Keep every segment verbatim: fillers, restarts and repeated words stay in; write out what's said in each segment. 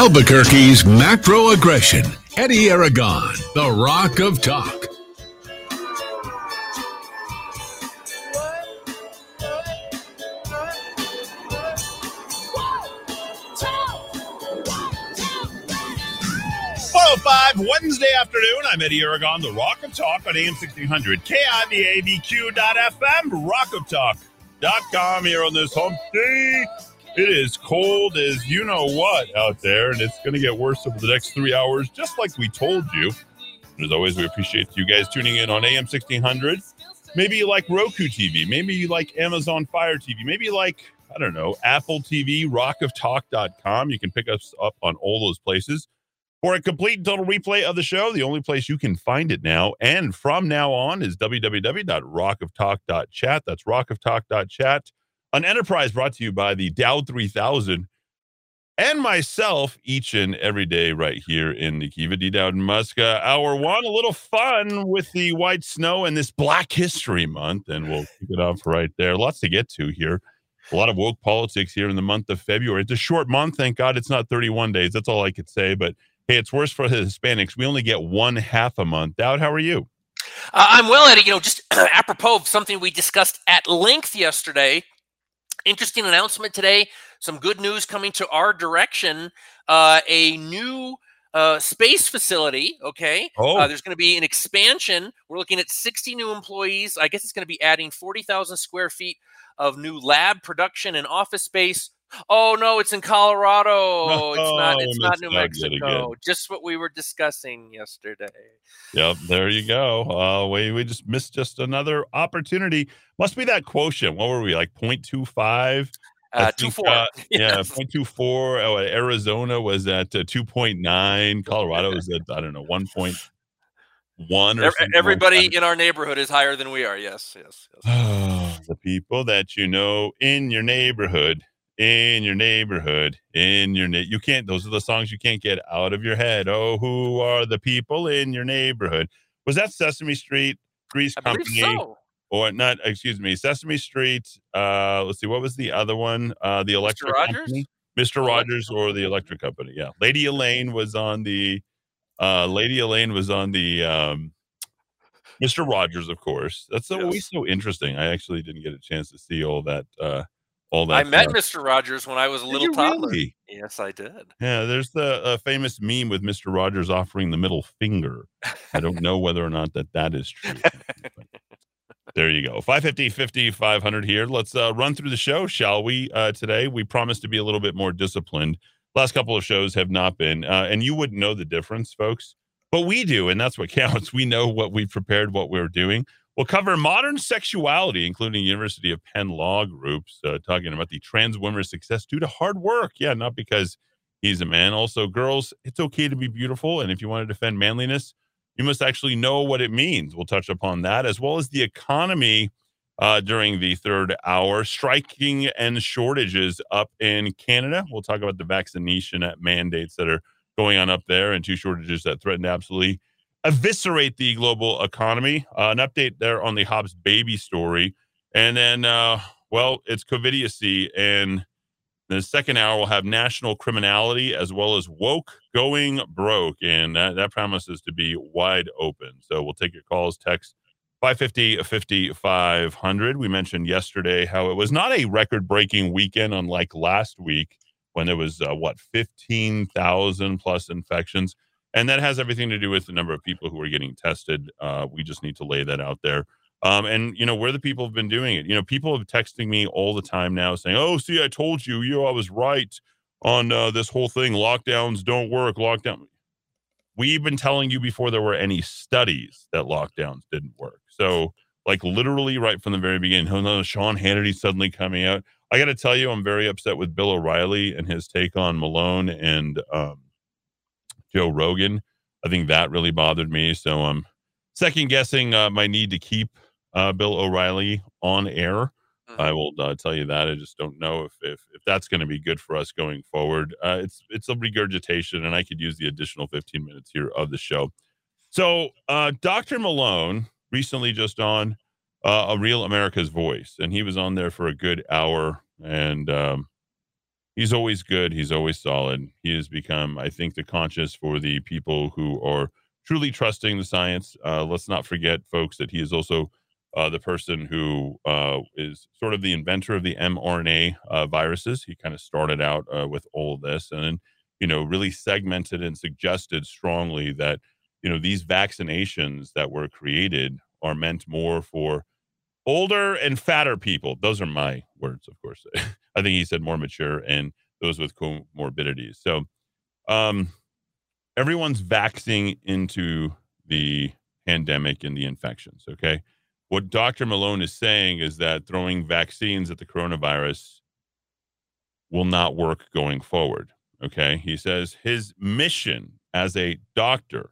Albuquerque's macro aggression, Eddie Aragon, the Rock of Talk. four oh five Wednesday afternoon. I'm Eddie Aragon, the Rock of Talk on A M sixteen hundred, K I V A A B Q dot F M, rock of talk dot com here on this hump day. It is cold as you know what out there, and it's going to get worse over the next three hours, just like we told you. And as always, we appreciate you guys tuning in on A M sixteen hundred. Maybe you like Roku T V. Maybe you like Amazon Fire T V. Maybe you like, I don't know, Apple T V, rock of talk dot com. You can pick us up on all those places. For a complete and total replay of the show, the only place you can find it now and from now on is w w w dot rock of talk dot chat. That's rock of talk dot chat. An enterprise brought to you by the Dow three thousand and myself each and every day right here in the Kiva D. Dowd Muska. Hour one, a little fun with the white snow and this Black History Month, and we'll kick it off right there. Lots to get to here. A lot of woke politics here in the month of February. It's a short month. Thank God it's not thirty-one days. That's all I could say. But, hey, it's worse for the Hispanics. We only get one half a month. Dowd, how are you? Uh, I'm well, Eddie. You know, just apropos of something we discussed at length yesterday. Interesting announcement today. Some good news coming to our direction. Uh, a new uh, space facility. Okay. Oh. Uh, there's going to be an expansion. We're looking at sixty new employees. I guess it's going to be adding forty thousand square feet of new lab, production, and office space. Oh no, it's in Colorado. No, it's not. It's not New Mexico. Just what we were discussing yesterday. Yep, there you go. Uh, we we just missed just another opportunity. Must be that quotient. What were we like? zero point two five Uh, think, two four Uh, yeah, zero point two four Oh, Arizona was at uh, two point nine Colorado is at I don't know one point One or everybody like in our neighborhood is higher than we are. Yes, yes. yes. The people that you know in your neighborhood. In your neighborhood, in your na- you can't. Those are the songs you can't get out of your head. Oh, who are the people in your neighborhood? Was that Sesame Street, Grease I Company, so. or not? Excuse me, Sesame Street. Uh, let's see, what was the other one? Uh, the Electric Company, Mister Rogers, or the Electric Company? Yeah, Lady Elaine was on the. Uh, Lady Elaine was on the. Um, Mister Rogers, of course. That's so, yes. always so interesting. I actually didn't get a chance to see all that. Uh, All that I met part. Mister Rogers when I was a little toddler. Really? Yes, I did. Yeah, there's the uh, famous meme with Mister Rogers offering the middle finger. I don't know whether or not that that is true. There you go. five fifty, fifty, five hundred here. Let's uh, run through the show, shall we? Uh, today, we promised to be a little bit more disciplined. Last couple of shows have not been. Uh, and you wouldn't know the difference, folks. But we do, and that's what counts. We know what we prepared, what we're doing. We'll cover modern sexuality, including University of Penn Law Group's, uh, talking about the trans woman's success due to hard work. Yeah, not because he's a man. Also, girls, it's okay to be beautiful. And if you want to defend manliness, you must actually know what it means. We'll touch upon that, as well as the economy uh, during the third hour. Striking and shortages up in Canada. We'll talk about the vaccination mandates that are going on up there and two shortages that threaten absolutely eviscerate the global economy. Uh, an update there on the Hobbs baby story. And then, uh, well, it's covidiacy. And the second hour, we'll have national criminality as well as woke going broke. And that, that promises to be wide open. So we'll take your calls, text five fifty, fifty, five hundred We mentioned yesterday how it was not a record-breaking weekend, unlike last week when there was, uh, what, fifteen thousand plus infections. And that has everything to do with the number of people who are getting tested. Uh, we just need to lay that out there. Um, and, you know, where the people have been doing it. You know, people have texting me all the time now saying, oh, see, I told you, you know, I was right on uh, this whole thing. Lockdowns don't work. Lockdown. We've been telling you before there were any studies that lockdowns didn't work. So, like, literally right from the very beginning, oh, no, Sean Hannity suddenly coming out. I got to tell you, I'm very upset with Bill O'Reilly and his take on Malone and um, Joe Rogan. I think that really bothered me. So I'm um, second guessing uh, my need to keep uh, Bill O'Reilly on air. Mm-hmm. I will uh, tell you that. I just don't know if if, if that's going to be good for us going forward. Uh, it's it's a regurgitation, and I could use the additional fifteen minutes here of the show. So uh, Doctor Malone recently just on uh, A Real America's Voice, and he was on there for a good hour. And um, he's always good. He's always solid. He has become, I think, the conscience for the people who are truly trusting the science. Uh, let's not forget, folks, that he is also uh, the person who uh, is sort of the inventor of the mRNA uh, viruses. He kind of started out uh, with all of this and then, you know, really segmented and suggested strongly that, you know, these vaccinations that were created are meant more for older and fatter people. Those are my words, of course. I think he said more mature and those with comorbidities. So um, everyone's vaxing into the pandemic and the infections, okay? What Doctor Malone is saying is that throwing vaccines at the coronavirus will not work going forward, okay? He says his mission as a doctor,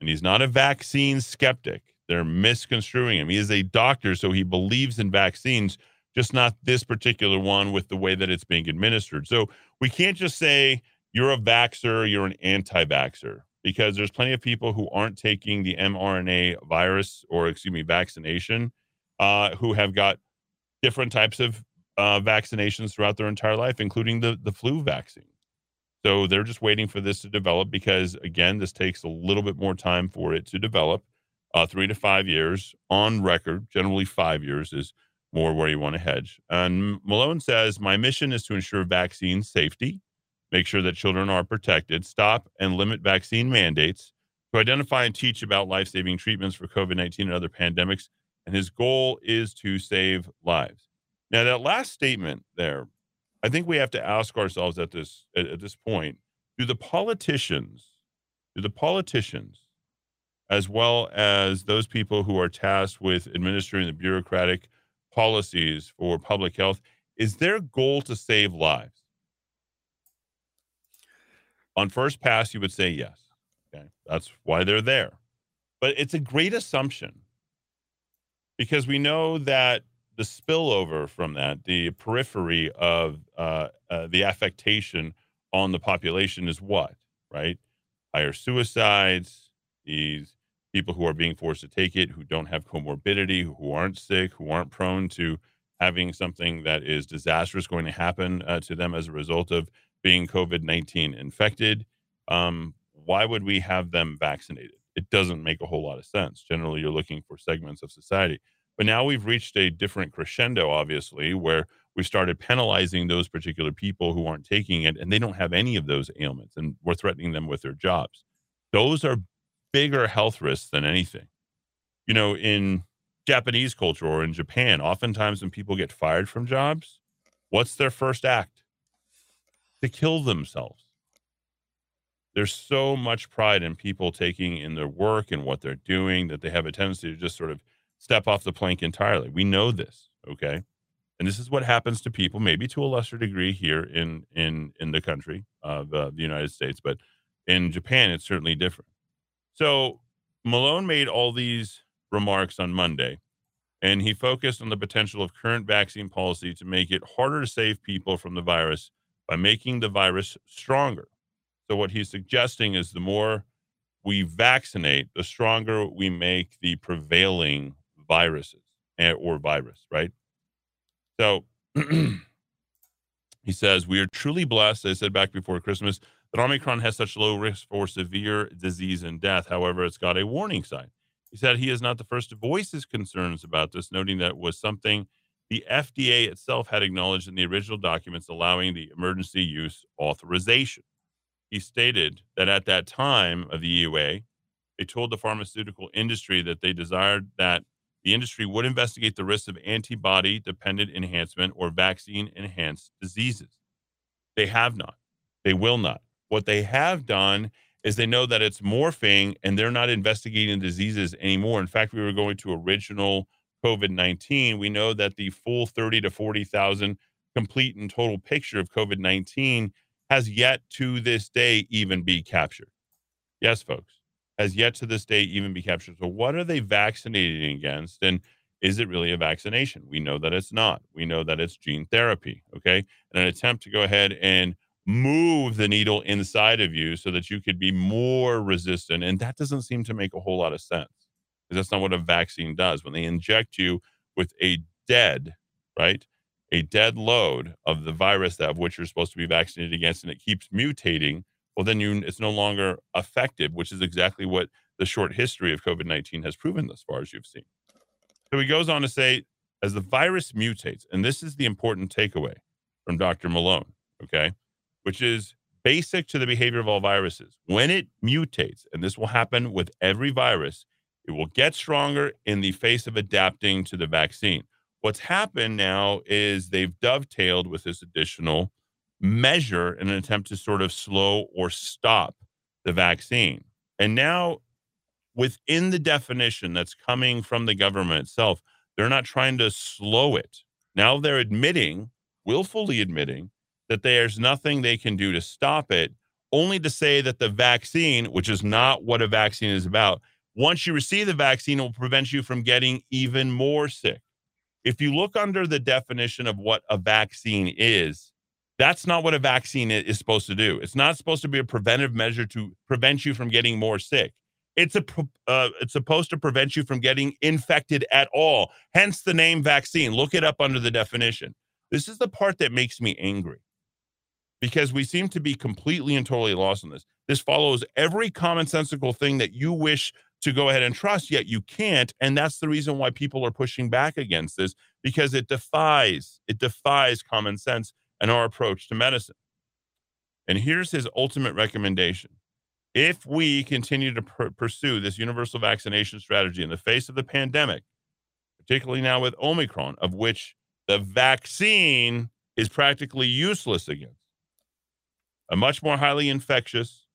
and he's not a vaccine skeptic, they're misconstruing him. He is a doctor, so he believes in vaccines, just not this particular one with the way that it's being administered. So we can't just say you're a vaxxer, you're an anti-vaxxer, because there's plenty of people who aren't taking the mRNA virus or, excuse me, vaccination, uh, who have got different types of uh, vaccinations throughout their entire life, including the, the flu vaccine. So they're just waiting for this to develop because, again, this takes a little bit more time for it to develop. Uh, three to five years on record, generally five years is more where you want to hedge. And Malone says, my mission is to ensure vaccine safety, make sure that children are protected, stop and limit vaccine mandates, to identify and teach about life-saving treatments for COVID nineteen and other pandemics. And his goal is to save lives. Now, that last statement there, I think we have to ask ourselves at this, at, at this point, do the politicians, do the politicians, as well as those people who are tasked with administering the bureaucratic policies for public health, is their goal to save lives? On first pass, you would say yes. Okay, that's why they're there. But it's a great assumption because we know that the spillover from that, the periphery of uh, uh, the affectation on the population is what, right? Higher suicides, these people who are being forced to take it, who don't have comorbidity, who aren't sick, who aren't prone to having something that is disastrous going to happen uh, to them as a result of being COVID nineteen infected. Um, why would we have them vaccinated? It doesn't make a whole lot of sense. Generally, you're looking for segments of society. But now we've reached a different crescendo, obviously, where we started penalizing those particular people who aren't taking it, and they don't have any of those ailments, and we're threatening them with their jobs. Those are bigger health risks than anything. You know, in Japanese culture or in Japan, oftentimes when people get fired from jobs, what's their first act? To kill themselves. There's so much pride in people taking in their work and what they're doing that they have a tendency to just sort of step off the plank entirely. We know this, okay? And this is what happens to people, maybe to a lesser degree here in in, in the country of uh, the United States, but in Japan, it's certainly different. So Malone made all these remarks on Monday, and he focused on the potential of current vaccine policy to make it harder to save people from the virus by making the virus stronger. So what he's suggesting is the more we vaccinate, the stronger we make the prevailing viruses or virus, right? So he says, we are truly blessed, as I said back before Christmas, that Omicron has such low risk for severe disease and death. However, it's got a warning sign. He said he is not the first to voice his concerns about this, noting that it was something the F D A itself had acknowledged in the original documents allowing the emergency use authorization. He stated that at that time of the E U A, they told the pharmaceutical industry that they desired that the industry would investigate the risks of antibody-dependent enhancement or vaccine-enhanced diseases. They have not. They will not. What they have done is they know that it's morphing and they're not investigating diseases anymore. In fact, we were going to original COVID nineteen. We know that the full thirty to forty thousand complete and total picture of COVID nineteen has yet to this day even be captured. Yes, folks, has yet to this day even be captured. So what are they vaccinating against? And is it really a vaccination? We know that it's not. We know that it's gene therapy, okay? In an attempt to go ahead and move the needle inside of you so that you could be more resistant. And that doesn't seem to make a whole lot of sense because that's not what a vaccine does. When they inject you with a dead, right, a dead load of the virus that of which you're supposed to be vaccinated against, and it keeps mutating, well, then you, it's no longer effective, which is exactly what the short history of COVID nineteen has proven thus far, as you've seen. So he goes on to say, as the virus mutates, and this is the important takeaway from Doctor Malone, okay, which is basic to the behavior of all viruses. When it mutates, and this will happen with every virus, it will get stronger in the face of adapting to the vaccine. What's happened now is they've dovetailed with this additional measure in an attempt to sort of slow or stop the vaccine. And now within the definition that's coming from the government itself, they're not trying to slow it. Now they're admitting, willfully admitting, that there's nothing they can do to stop it, only to say that the vaccine, which is not what a vaccine is about, once you receive the vaccine, it will prevent you from getting even more sick. If you look under the definition of what a vaccine is, that's not what a vaccine is supposed to do. It's not supposed to be a preventive measure to prevent you from getting more sick. It's a uh, it's supposed to prevent you from getting infected at all, hence the name vaccine. Look it up under the definition. This is the part that makes me angry, because we seem to be completely and totally lost in this. This follows every commonsensical thing that you wish to go ahead and trust, yet you can't. And that's the reason why people are pushing back against this, because it defies, it defies common sense and our approach to medicine. And here's his ultimate recommendation. If we continue to pr- pursue this universal vaccination strategy in the face of the pandemic, particularly now with Omicron, of which the vaccine is practically useless against, a much more highly infectious,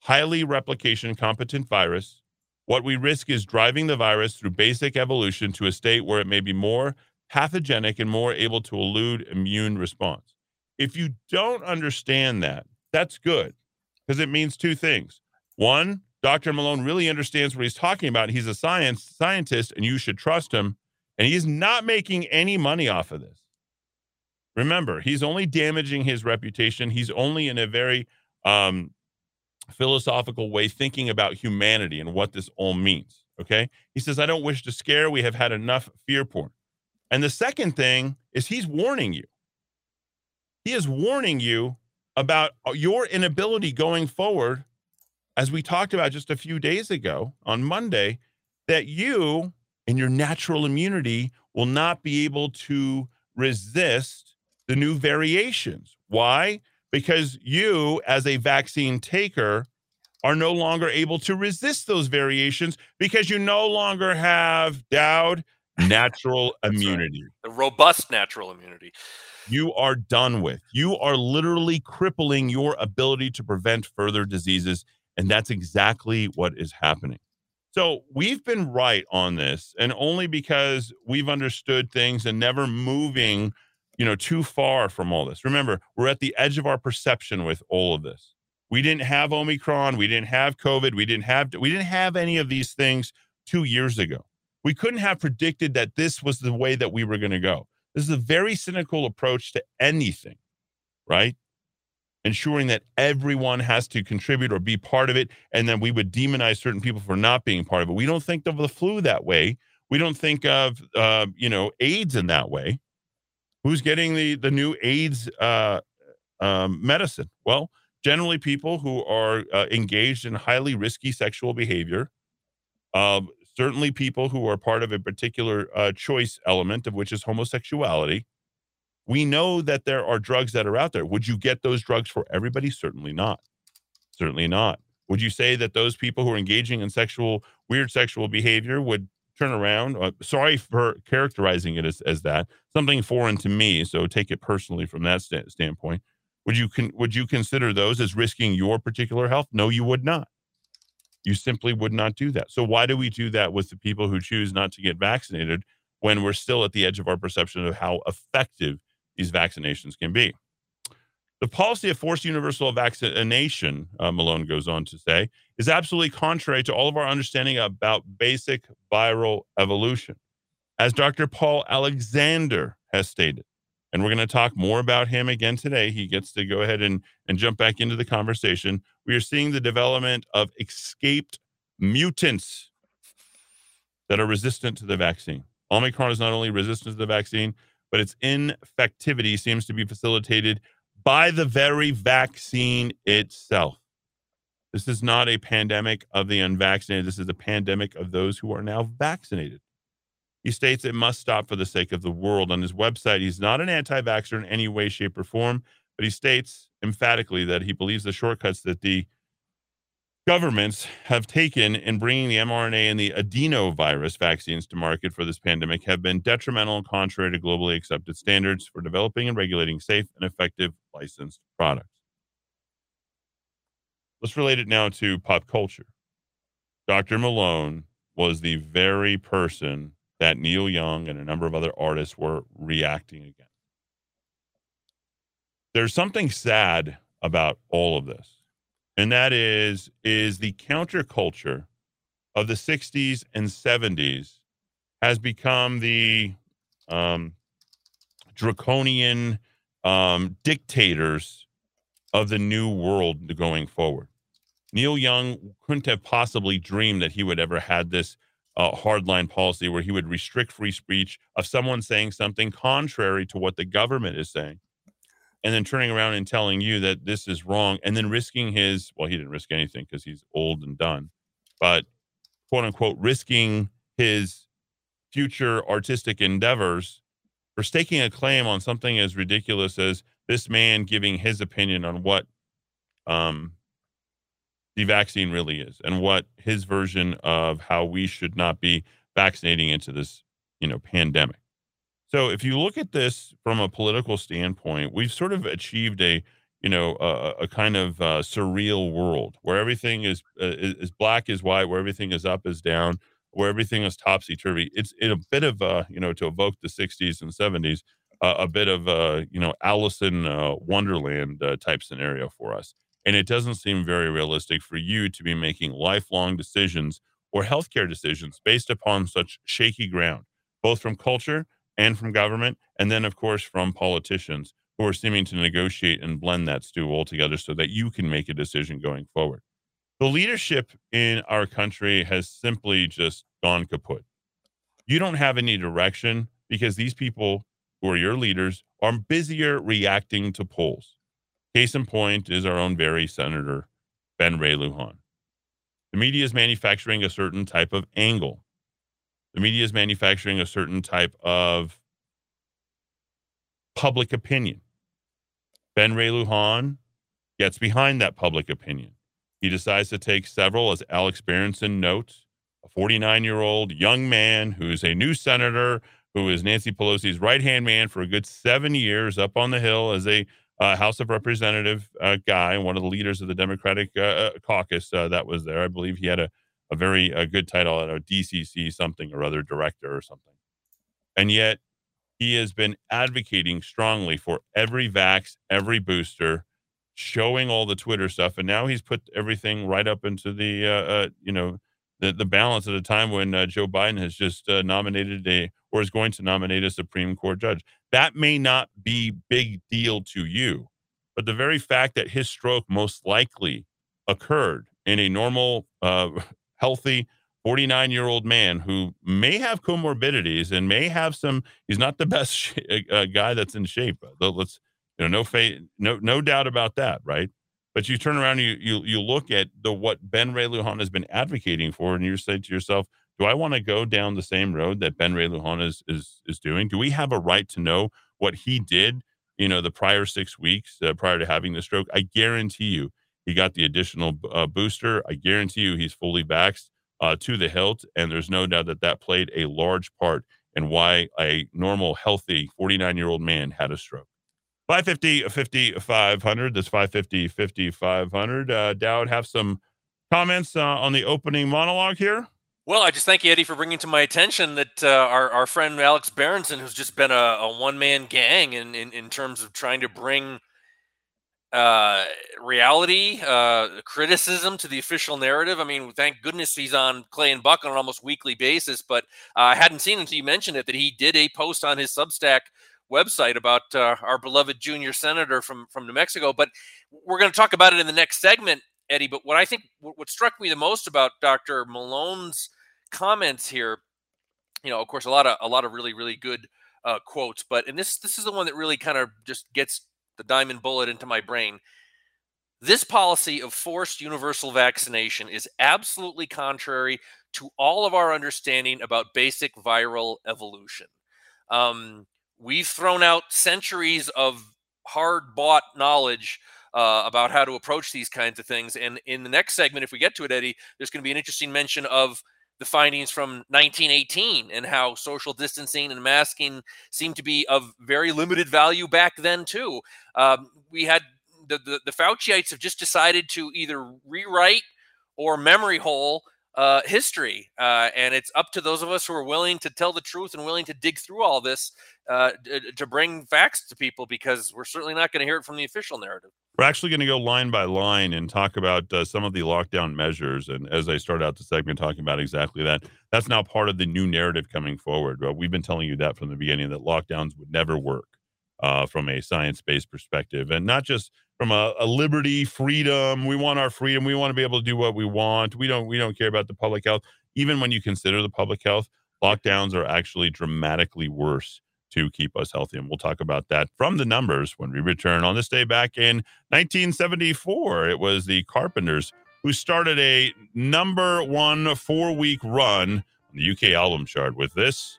highly replication competent virus, what we risk is driving the virus through basic evolution to a state where it may be more pathogenic and more able to elude immune response. If you don't understand that, that's good, because it means two things. One, Doctor Malone really understands what he's talking about. He's a science scientist, and you should trust him. And he's not making any money off of this. Remember, he's only damaging his reputation. He's only in a very um, philosophical way thinking about humanity and what this all means, okay? He says, I don't wish to scare. We have had enough fear porn. And the second thing is he's warning you. He is warning you about your inability going forward, as we talked about just a few days ago on Monday, that you and your natural immunity will not be able to resist the new variations. Why? Because you, as a vaccine taker, are no longer able to resist those variations because you no longer have Dowd natural immunity. Right. The robust natural immunity. You are done with. You are literally crippling your ability to prevent further diseases, and that's exactly what is happening. So we've been right on this, and only because we've understood things and never moving you know, too far from all this. Remember, we're at the edge of our perception with all of this. We didn't have Omicron. We didn't have COVID. We didn't have, we didn't have any of these things two years ago. We couldn't have predicted that this was the way that we were going to go. This is a very cynical approach to anything, right? Ensuring that everyone has to contribute or be part of it. And then we would demonize certain people for not being part of it. We don't think of the flu that way. We don't think of, uh, you know, AIDS in that way. Who's getting the, the new AIDS uh, um, medicine? Well, generally people who are uh, engaged in highly risky sexual behavior, uh, certainly people who are part of a particular uh, choice element, of which is homosexuality. We know that there are drugs that are out there. Would you get those drugs for everybody? Certainly not. Certainly not. Would you say that those people who are engaging in sexual, weird sexual behavior would turn around? Uh, sorry for characterizing it as, as that, something foreign to me. So take it personally from that st- standpoint. Would you, con- would you consider those as risking your particular health? No, you would not. You simply would not do that. So why do we do that with the people who choose not to get vaccinated when we're still at the edge of our perception of how effective these vaccinations can be? The policy of forced universal vaccination, uh, Malone goes on to say, is absolutely contrary to all of our understanding about basic viral evolution. As Doctor Paul Alexander has stated, and we're going to talk more about him again today, he gets to go ahead and, and jump back into the conversation. We are seeing the development of escaped mutants that are resistant to the vaccine. Omicron is not only resistant to the vaccine, but its infectivity seems to be facilitated by the very vaccine itself. This is not a pandemic of the unvaccinated. This is a pandemic of those who are now vaccinated. He states it must stop for the sake of the world. On his website, he's not an anti-vaxxer in any way, shape, or form, but he states emphatically that he believes the shortcuts that the governments have taken in bringing the mRNA and the adenovirus vaccines to market for this pandemic have been detrimental and contrary to globally accepted standards for developing and regulating safe and effective licensed products. Let's relate it now to pop culture. Doctor Malone was the very person that Neil Young and a number of other artists were reacting against. There's something sad about all of this, and that is, is the counterculture of the sixties and seventies has become the um, draconian um, dictators of the new world going forward. Neil Young couldn't have possibly dreamed that he would ever had this uh, hardline policy where he would restrict free speech of someone saying something contrary to what the government is saying, and then turning around and telling you that this is wrong, and then risking his, well, he didn't risk anything because he's old and done, but quote unquote, risking his future artistic endeavors for staking a claim on something as ridiculous as this man giving his opinion on what um, the vaccine really is and what his version of how we should not be vaccinating into this, you know, pandemic. So if you look at this from a political standpoint, we've sort of achieved a, you know, a, a kind of uh, surreal world where everything is, uh, is black is white, where everything is up is down, where everything is topsy-turvy. It's in a bit of, uh, you know, to evoke the sixties and seventies, uh, a bit of, uh, you know, Alice in uh, Wonderland uh, type scenario for us. And it doesn't seem very realistic for you to be making lifelong decisions or healthcare decisions based upon such shaky ground, both from culture and from government, and then, of course, from politicians who are seeming to negotiate and blend that stew all together so that you can make a decision going forward. The leadership in our country has simply just gone kaput. You don't have any direction because these people who are your leaders are busier reacting to polls. Case in point is our own very Senator Ben Ray Lujan. The media is manufacturing a certain type of angle. The media is manufacturing a certain type of public opinion. Ben Ray Lujan gets behind that public opinion. He decides to take several, as Alex Berenson notes, a forty-nine-year-old young man who's a new senator, who is Nancy Pelosi's right-hand man for a good seven years up on the Hill as a uh, House of Representative uh, guy, one of the leaders of the Democratic uh, caucus uh, that was there. I believe he had a a very a good title, a D C C something or other, director or something. And yet he has been advocating strongly for every vax, every booster, showing all the Twitter stuff. And now he's put everything right up into the, uh, uh, you know, the, the balance at a time when uh, Joe Biden has just uh, nominated a, or is going to nominate a Supreme Court judge. That may not be big deal to you, but the very fact that his stroke most likely occurred in a normal, uh, healthy forty-nine-year-old man who may have comorbidities and may have some, he's not the best sh- uh, guy that's in shape. Let's, you know, no fa- no no doubt about that, right? But you turn around, and you you you look at the what Ben Ray Lujan has been advocating for, and you say to yourself, do I want to go down the same road that Ben Ray Lujan is is is doing? Do we have a right to know what he did, you know, the prior six weeks uh, prior to having the stroke? I guarantee you, he got the additional uh, booster. I guarantee you he's fully vaxxed uh, to the hilt. And there's no doubt that that played a large part in why a normal, healthy forty-nine-year-old man had a stroke. five fifty, fifty, five hundred. That's five fifty, fifty, five hundred. Uh, Dowd, have some comments uh, on the opening monologue here? Well, I just thank you, Eddie, for bringing to my attention that uh, our, our friend Alex Berenson, who's just been a, a one-man gang in, in, in terms of trying to bring Uh, reality, uh, criticism to the official narrative. I mean, thank goodness he's on Clay and Buck on an almost weekly basis, but uh, I hadn't seen until you mentioned it that he did a post on his Substack website about uh, our beloved junior senator from, from New Mexico. But we're going to talk about it in the next segment, Eddie. But what I think what struck me the most about Doctor Malone's comments here, you know, of course, a lot of a lot of really, really good uh, quotes, but, and this, this is the one that really kind of just gets the diamond bullet into my brain. This policy of forced universal vaccination is absolutely contrary to all of our understanding about basic viral evolution. Um, we've thrown out centuries of hard-bought knowledge uh, about how to approach these kinds of things. And in the next segment, if we get to it, Eddie, there's going to be an interesting mention of the findings from nineteen eighteen and how social distancing and masking seemed to be of very limited value back then, too. Um, we had... The, the, the Fauciites have just decided to either rewrite or memory hole uh, history. Uh, and it's up to those of us who are willing to tell the truth and willing to dig through all this uh, to, to bring facts to people, because we're certainly not going to hear it from the official narrative. We're actually going to go line by line and talk about uh, some of the lockdown measures. And as I start out the segment talking about exactly that, that's now part of the new narrative coming forward. Uh, we've been telling you that from the beginning, that lockdowns would never work uh, from a science-based perspective, and not just from a, a liberty, freedom. We want our freedom. We want to be able to do what we want. We don't, we don't care about the public health. Even when you consider the public health, lockdowns are actually dramatically worse to keep us healthy. And we'll talk about that from the numbers when we return. On this day back in nineteen seventy-four, it was the Carpenters who started a number one four-week run on the U K album chart with this,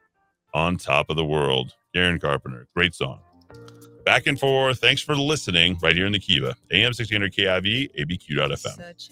On Top of the World. Karen Carpenter, great song. Back and forth. Thanks for listening right here in the Kiva. A M sixteen hundred K I V, A B Q dot F M. Such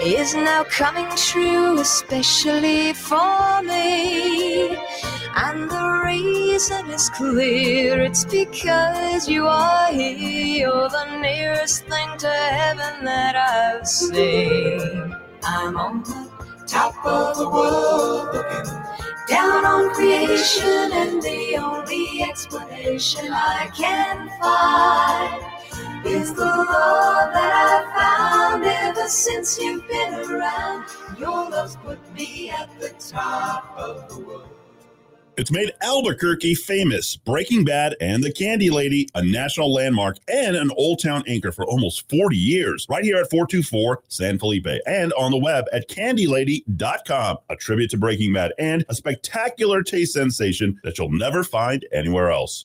is now coming true, especially for me. And the reason is clear, it's because you are here. You're the nearest thing to heaven that I've seen. I'm on the top of the world, looking down on creation, and the only explanation I can find is the love that I've found ever since you've been around. Your love's put me at the top of the world. It's made Albuquerque famous. Breaking Bad and The Candy Lady, a national landmark and an Old Town anchor for almost forty years. Right here at four two four San Felipe and on the web at candy lady dot com. A tribute to Breaking Bad and a spectacular taste sensation that you'll never find anywhere else.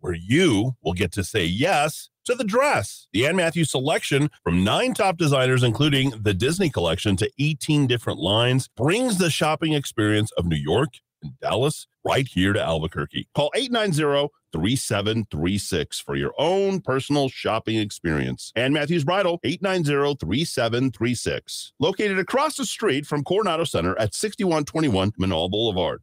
where you will get to say yes to the dress. The Ann Matthews selection from nine top designers, including the Disney collection, to eighteen different lines, brings the shopping experience of New York and Dallas right here to Albuquerque. Call eight nine zero, three seven three six for your own personal shopping experience. Ann Matthews Bridal, eight nine zero, three seven three six. Located across the street from Coronado Center at sixty-one twenty-one Manal Boulevard.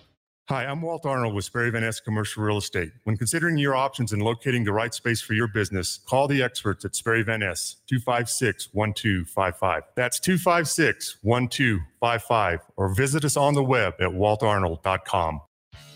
Hi, I'm Walt Arnold with Sperry Van Ness Commercial Real Estate. When considering your options and locating the right space for your business, call the experts at Sperry Van Ness, two five six, one two five five. That's two five six, one two five five, or visit us on the web at walt arnold dot com.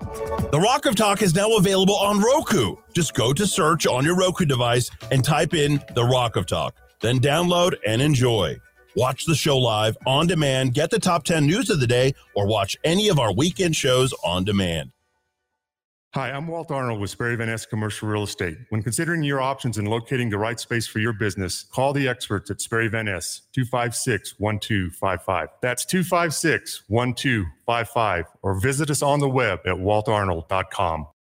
The Rock of Talk is now available on Roku. Just go to search on your Roku device and type in The Rock of Talk. Then download and enjoy. Watch the show live, on demand, get the top ten news of the day, or watch any of our weekend shows on demand. Hi, I'm Walt Arnold with Sperry Van Ness Commercial Real Estate. When considering your options and locating the right space for your business, call the experts at Sperry Van Ness, two five six, one two five five. That's two five six, one two five five, or visit us on the web at walt arnold dot com.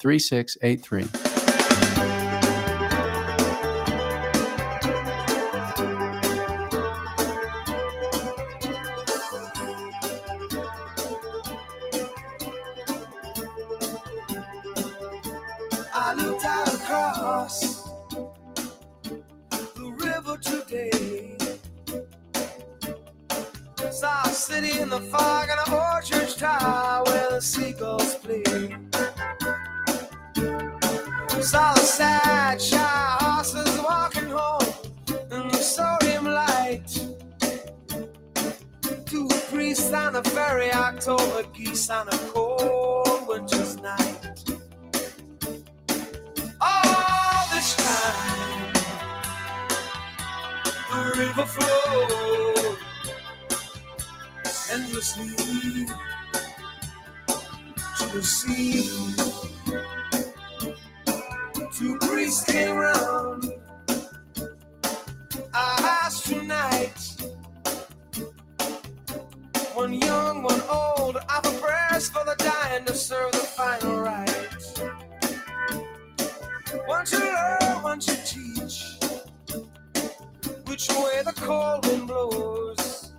three six eight three. I looked out across the river today, saw a city in the fog and an orchard tower where the seagulls play. Saw the sad, shy horses walking home in the sodium light. Two priests on a ferry, October geese on a cold winter's night. All this time, the river flowed endlessly to the sea. Two priests came round our house tonight. One young, one old, offer prayers for the dying to serve the final rite. One to learn, one to teach, which way the cold wind blows.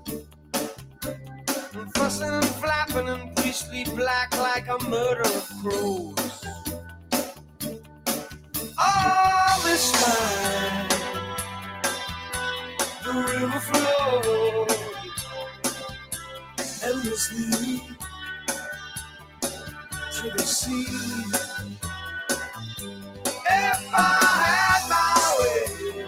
And fussing and flapping and priestly black like a murder of crows. All this time, the river flowed endlessly to the sea. If I had my way,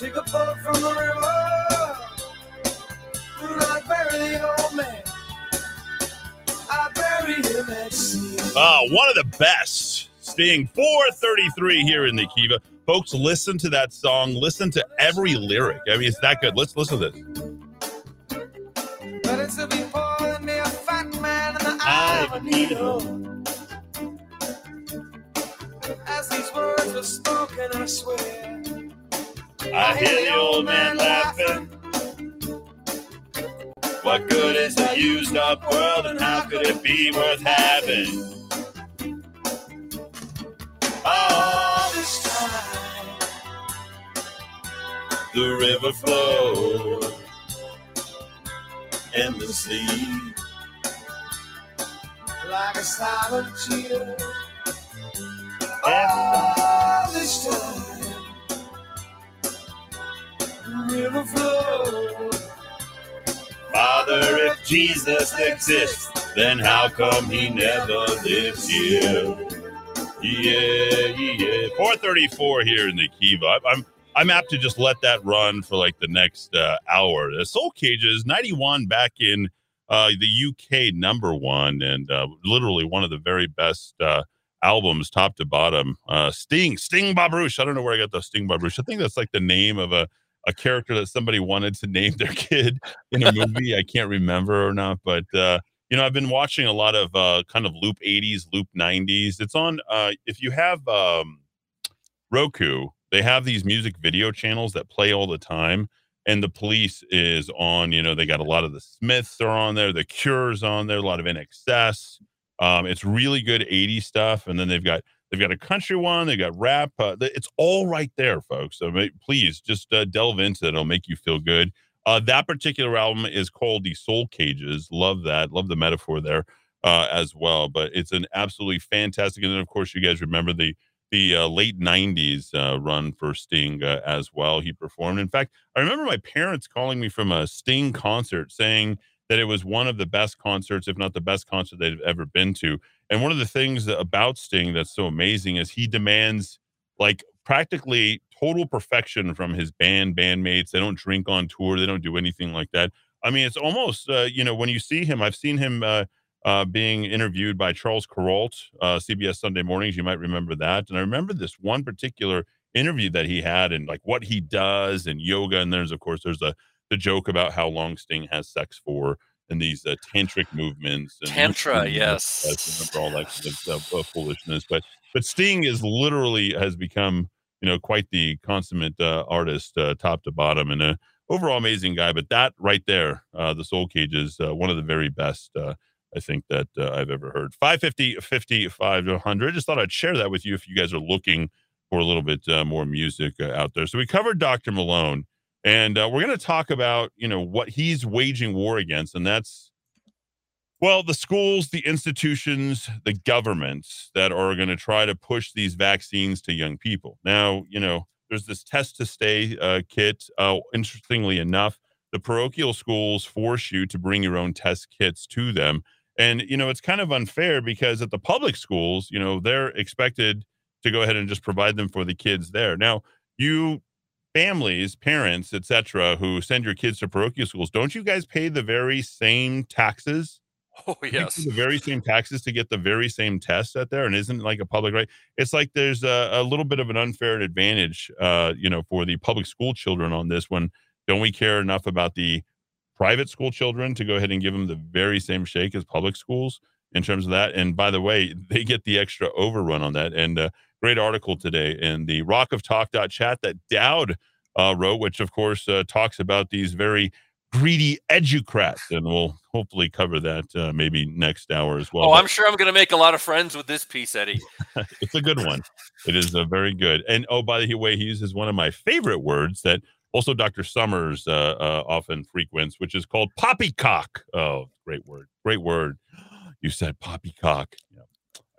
take a boat from the river, do not bury the old man, I bury him at sea. Ah, oh, one of the best. Sting, four thirty-three here in the Kiva. Folks, listen to that song. Listen to every lyric. I mean, it's that good. Let's listen to this. But it's to be pouring me a fat man in the eye of a needle. As these words were spoken, I swear, I hear the old man laughing. What good is the used up world, and how could it be worth having? All this time, the river flowed endlessly like a silent tear. All this time, the river flowed. Father, if Jesus exists, then how come he never lives here? Yeah, yeah. four thirty-four here in the Kiva. I'm I'm apt to just let that run for like the next uh, hour. The Soul Cages, ninety-one back in uh, the U K number one, and uh, literally one of the very best uh, albums, top to bottom. Uh, Sting, Sting Babbrush. I don't know where I got the Sting Babbrush. I think that's like the name of a, a character that somebody wanted to name their kid in a movie. I can't remember or not, but uh, you know, I've been watching a lot of uh, kind of loop eighties, loop nineties. It's on, uh, if you have um, Roku, they have these music video channels that play all the time. And The Police is on, you know, they got a lot of the Smiths are on there, the Cure's on there, a lot of N X S. Um, it's really good eighties stuff. And then they've got, they've got a country one, they've got rap. Uh, it's all right there, folks. So please just uh, delve into it. It'll make you feel good. Uh, that particular album is called The Soul Cages. Love that. Love the metaphor there uh, as well. But it's an absolutely fantastic. And then, of course, you guys remember the the uh, late nineties uh, run for Sting uh, as well. He performed. In fact, I remember my parents calling me from a Sting concert saying that it was one of the best concerts, if not the best concert they've ever been to. And one of the things that, about Sting that's so amazing is he demands like practically total perfection from his band, bandmates. They don't drink on tour. They don't do anything like that. I mean, it's almost, uh, you know, when you see him, I've seen him uh, uh, being interviewed by Charles Kuralt, uh, C B S Sunday Mornings. You might remember that. And I remember this one particular interview that he had and like what he does and yoga. And there's, of course, there's a the joke about how long Sting has sex for and these uh, tantric movements. And Tantra, movements, yes. All that kind of uh, foolishness. But, but Sting is literally has become, you know, quite the consummate uh, artist, uh, top to bottom, and an overall amazing guy. But that right there, uh, The Soul Cages, uh, one of the very best, uh, I think, that uh, I've ever heard. five fifty, fifty-five, one hundred. Just thought I'd share that with you if you guys are looking for a little bit uh, more music uh, out there. So we covered Doctor Malone, and uh, we're going to talk about, you know, what he's waging war against, and that's, well, the schools, the institutions, the governments that are going to try to push these vaccines to young people. Now, you know, there's this test to stay uh, kit. Uh, interestingly enough, the parochial schools force you to bring your own test kits to them. And, you know, it's kind of unfair because at the public schools, you know, they're expected to go ahead and just provide them for the kids there. Now, you families, parents, et cetera, who send your kids to parochial schools, don't you guys pay the very same taxes? Oh, yes. The very same taxes to get the very same tests out there. And isn't like a public right? It's like there's a, a little bit of an unfair advantage, uh, you know, for the public school children on this one. Don't we care enough about the private school children to go ahead and give them the very same shake as public schools in terms of that? And by the way, they get the extra overrun on that. And uh, great article today in the rock of talk dot chat that Dowd uh, wrote, which, of course, uh, talks about these very greedy educrats, and we'll hopefully cover that uh, maybe next hour as well. Oh, but I'm sure I'm going to make a lot of friends with this piece, Eddie. It's a good one. It is a very good. And oh, by the way, he uses one of my favorite words that also Doctor Summers uh, uh, often frequents, which is called poppycock. Oh, great word. Great word. You said poppycock. Yeah,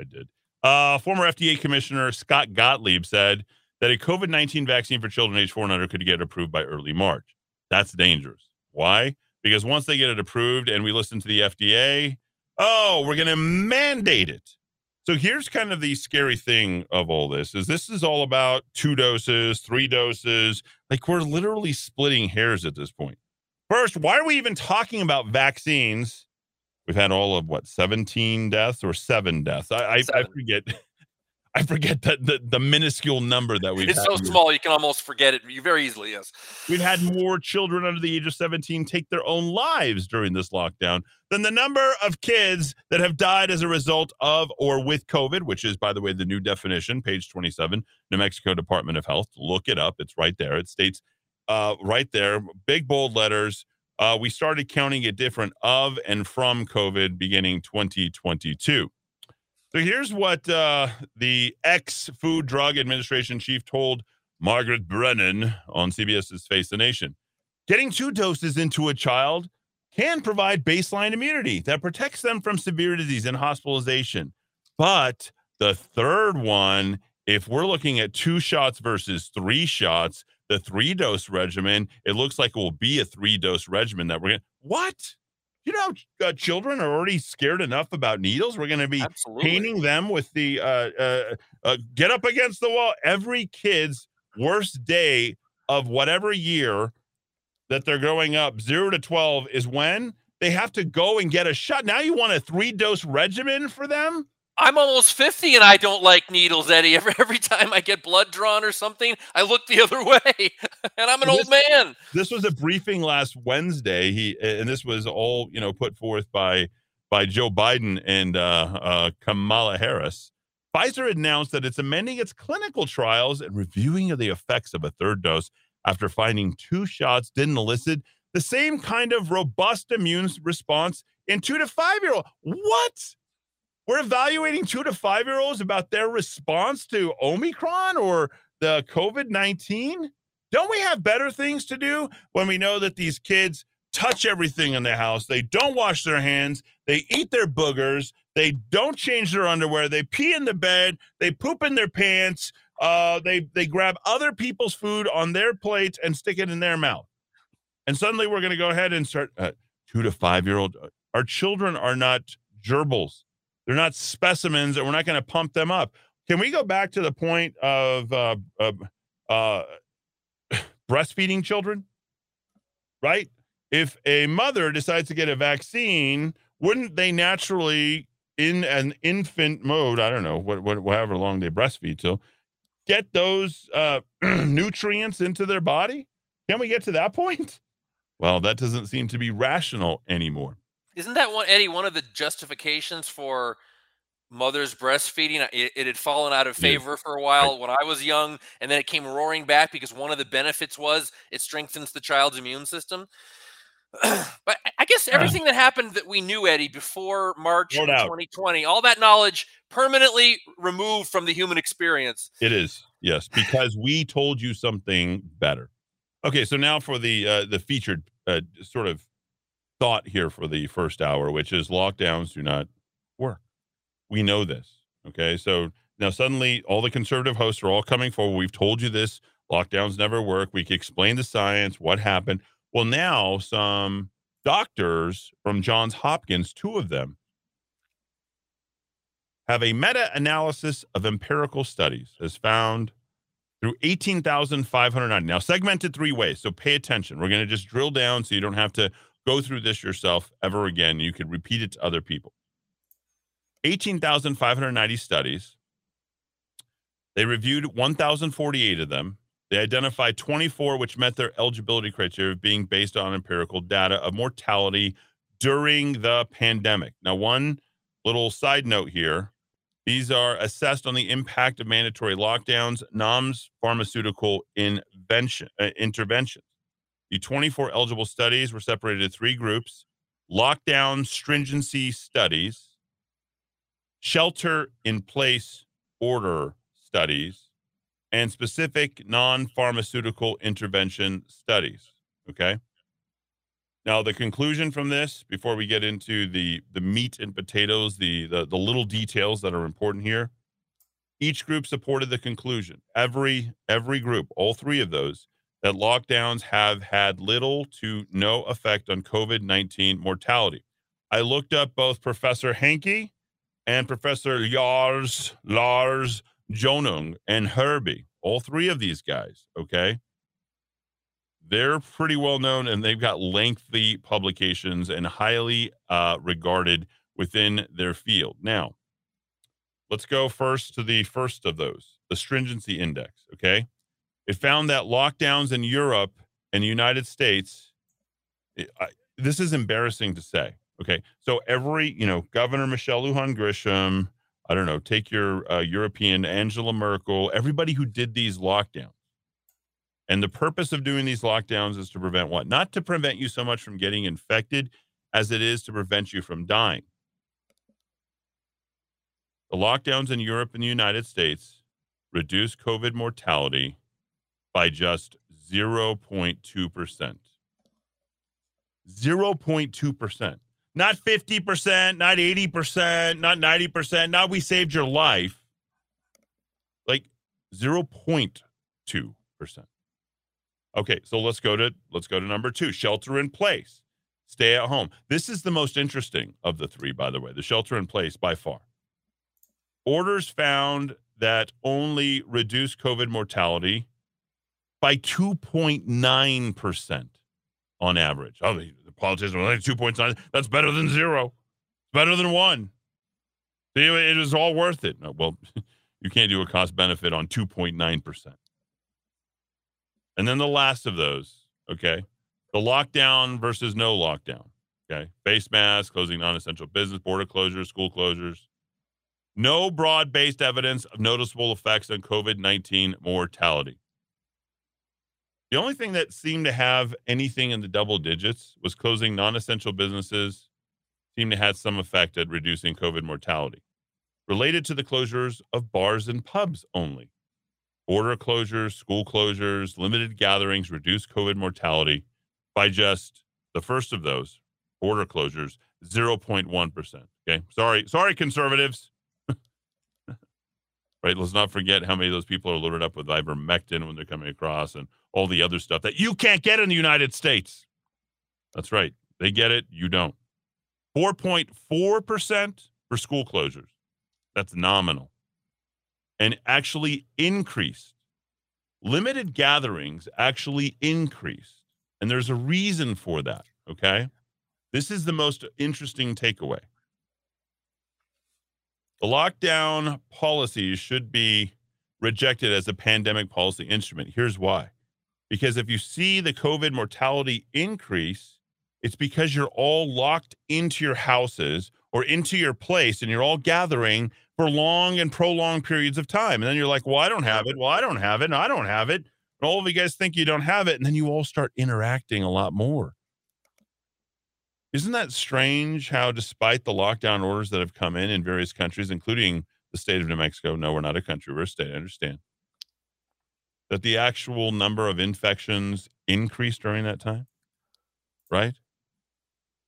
I did. Uh, former F D A Commissioner Scott Gottlieb said that a COVID nineteen vaccine for children age four and under could get approved by early March. That's dangerous. Why? Because once they get it approved and we listen to the F D A, oh, we're going to mandate it. So here's kind of the scary thing of all this is this is all about two doses, three doses. Like we're literally splitting hairs at this point. First, why are we even talking about vaccines? We've had all of what, seventeen deaths or seven deaths? I, I, seven. I forget. I forget that the, the minuscule number that we've it's had. It's so small you can almost forget it. You very easily, yes. We've had more children under the age of seventeen take their own lives during this lockdown than the number of kids that have died as a result of or with COVID, which is, by the way, the new definition, page twenty-seven, New Mexico Department of Health. Look it up. It's right there. It states uh, right there, big bold letters. Uh, we started counting it different of and from COVID beginning twenty twenty-two. So here's what uh, the ex-Food Drug Administration chief told Margaret Brennan on CBS's Face the Nation. Getting two doses into a child can provide baseline immunity that protects them from severe disease and hospitalization. But the third one, if we're looking at two shots versus three shots, the three-dose regimen, it looks like it will be a three-dose regimen that we're going to... What? You know, uh, children are already scared enough about needles. We're going to be Absolutely. painting them with the uh, uh, uh, get up against the wall. Every kid's worst day of whatever year that they're growing up, zero to twelve, is when They have to go and get a shot. Now you want a three-dose regimen for them? I'm almost fifty, and I don't like needles, Eddie. Every, every time I get blood drawn or something, I look the other way, and I'm an old man. This was a briefing last Wednesday, he and this was all you know put forth by by Joe Biden and uh, uh, Kamala Harris. Pfizer announced that it's amending its clinical trials and reviewing of the effects of a third dose after finding two shots didn't elicit the same kind of robust immune response in two to five-year-olds. What? We're evaluating two to five-year-olds about their response to Omicron or the COVID nineteen? Don't we have better things to do when we know that these kids touch everything in the house? They don't wash their hands. They eat their boogers. They don't change their underwear. They pee in the bed. They poop in their pants. Uh, they, they grab other people's food on their plates and stick it in their mouth. And suddenly we're going to go ahead and start uh, two to five-year-old. Our children are not gerbils. They're not specimens, and we're not going to pump them up. Can we go back to the point of uh, uh, uh, breastfeeding children, right? If a mother decides to get a vaccine, wouldn't they naturally, in an infant mode, I don't know, what, what, however long they breastfeed till, get those uh, nutrients into their body? Can we get to that point? Well, that doesn't seem to be rational anymore. Isn't that one, Eddie, one of the justifications for mothers breastfeeding? It, it had fallen out of favor for a while when I was young, and then it came roaring back because one of the benefits was it strengthens the child's immune system. But I guess everything that happened that we knew, Eddie, before March of twenty twenty, all that knowledge permanently removed from the human experience. It is, yes, because we told you something better. Okay, so now for the, uh, the featured uh, sort of thought here for the first hour, which is lockdowns do not work. We know this. Okay. So now suddenly all the conservative hosts are all coming forward. We've told you this. Lockdowns never work. We can explain the science, what happened. Well, now some doctors from Johns Hopkins, two of them, have a meta-analysis of empirical studies as found through eighteen thousand five hundred ninety. Now segmented three ways. So pay attention. We're going to just drill down so you don't have to go through this yourself ever again. You could repeat it to other people. eighteen thousand five hundred ninety studies. They reviewed one thousand forty-eight of them. They identified twenty-four, which met their eligibility criteria of being based on empirical data of mortality during the pandemic. Now, one little side note here. These are assessed on the impact of mandatory lockdowns, N O M S, pharmaceutical invention, uh, interventions. The twenty-four eligible studies were separated into three groups: lockdown stringency studies, shelter-in-place order studies, and specific non-pharmaceutical intervention studies, okay? Now, the conclusion from this, before we get into the, the meat and potatoes, the, the, the little details that are important here, each group supported the conclusion. Every, every group, all three of those, that lockdowns have had little to no effect on COVID nineteen mortality. I looked up both Professor Henke and Professor Lars, Lars Jonung and Herbie, all three of these guys, okay? They're pretty well known, and they've got lengthy publications and highly uh, regarded within their field. Now, let's go first to the first of those, the stringency index, okay? It found that lockdowns in Europe and the United States, it, I, this is embarrassing to say, okay? So every, you know, Governor Michelle Lujan Grisham, I don't know, take your uh, European Angela Merkel, everybody who did these lockdowns. And the purpose of doing these lockdowns is to prevent what? Not to prevent you so much from getting infected as it is to prevent you from dying. The lockdowns in Europe and the United States reduce COVID mortality by just zero point two percent. zero point two percent. Not fifty percent, not eighty percent, not ninety percent, not we saved your life. Like zero point two percent. Okay, so let's go to let's go to number two, shelter in place. Stay at home. This is the most interesting of the three, by the way, the shelter in place by far. Orders found that only reduce COVID mortality by two point nine percent on average. Oh, the politicians were like two point nine. That's better than zero. It's better than one. See, it is all worth it. No, well, you can't do a cost benefit on two point nine percent. And then the last of those, okay, the lockdown versus no lockdown, okay? Face masks, closing non-essential business, border closures, school closures. No broad-based evidence of noticeable effects on COVID nineteen mortality. The only thing that seemed to have anything in the double digits was closing non-essential businesses seemed to have some effect at reducing COVID mortality, related to the closures of bars and pubs only. Border closures, school closures, limited gatherings reduced COVID mortality by just the first of those, border closures, zero point one percent. Okay, sorry, sorry, conservatives. Right, let's not forget how many of those people are loaded up with ivermectin when they're coming across and all the other stuff that you can't get in the United States. That's right. They get it. You don't. four point four percent for school closures. That's nominal. And actually increased. Limited gatherings actually increased. And there's a reason for that, okay? This is the most interesting takeaway. The lockdown policies should be rejected as a pandemic policy instrument. Here's why. Because if you see the COVID mortality increase, it's because you're all locked into your houses or into your place and you're all gathering for long and prolonged periods of time. And then you're like, well, I don't have it. Well, I don't have it. And I don't have it. And all of you guys think you don't have it. And then you all start interacting a lot more. Isn't that strange how despite the lockdown orders that have come in in various countries, including the state of New Mexico, no, we're not a country, we're a state, I understand, that the actual number of infections increased during that time, right?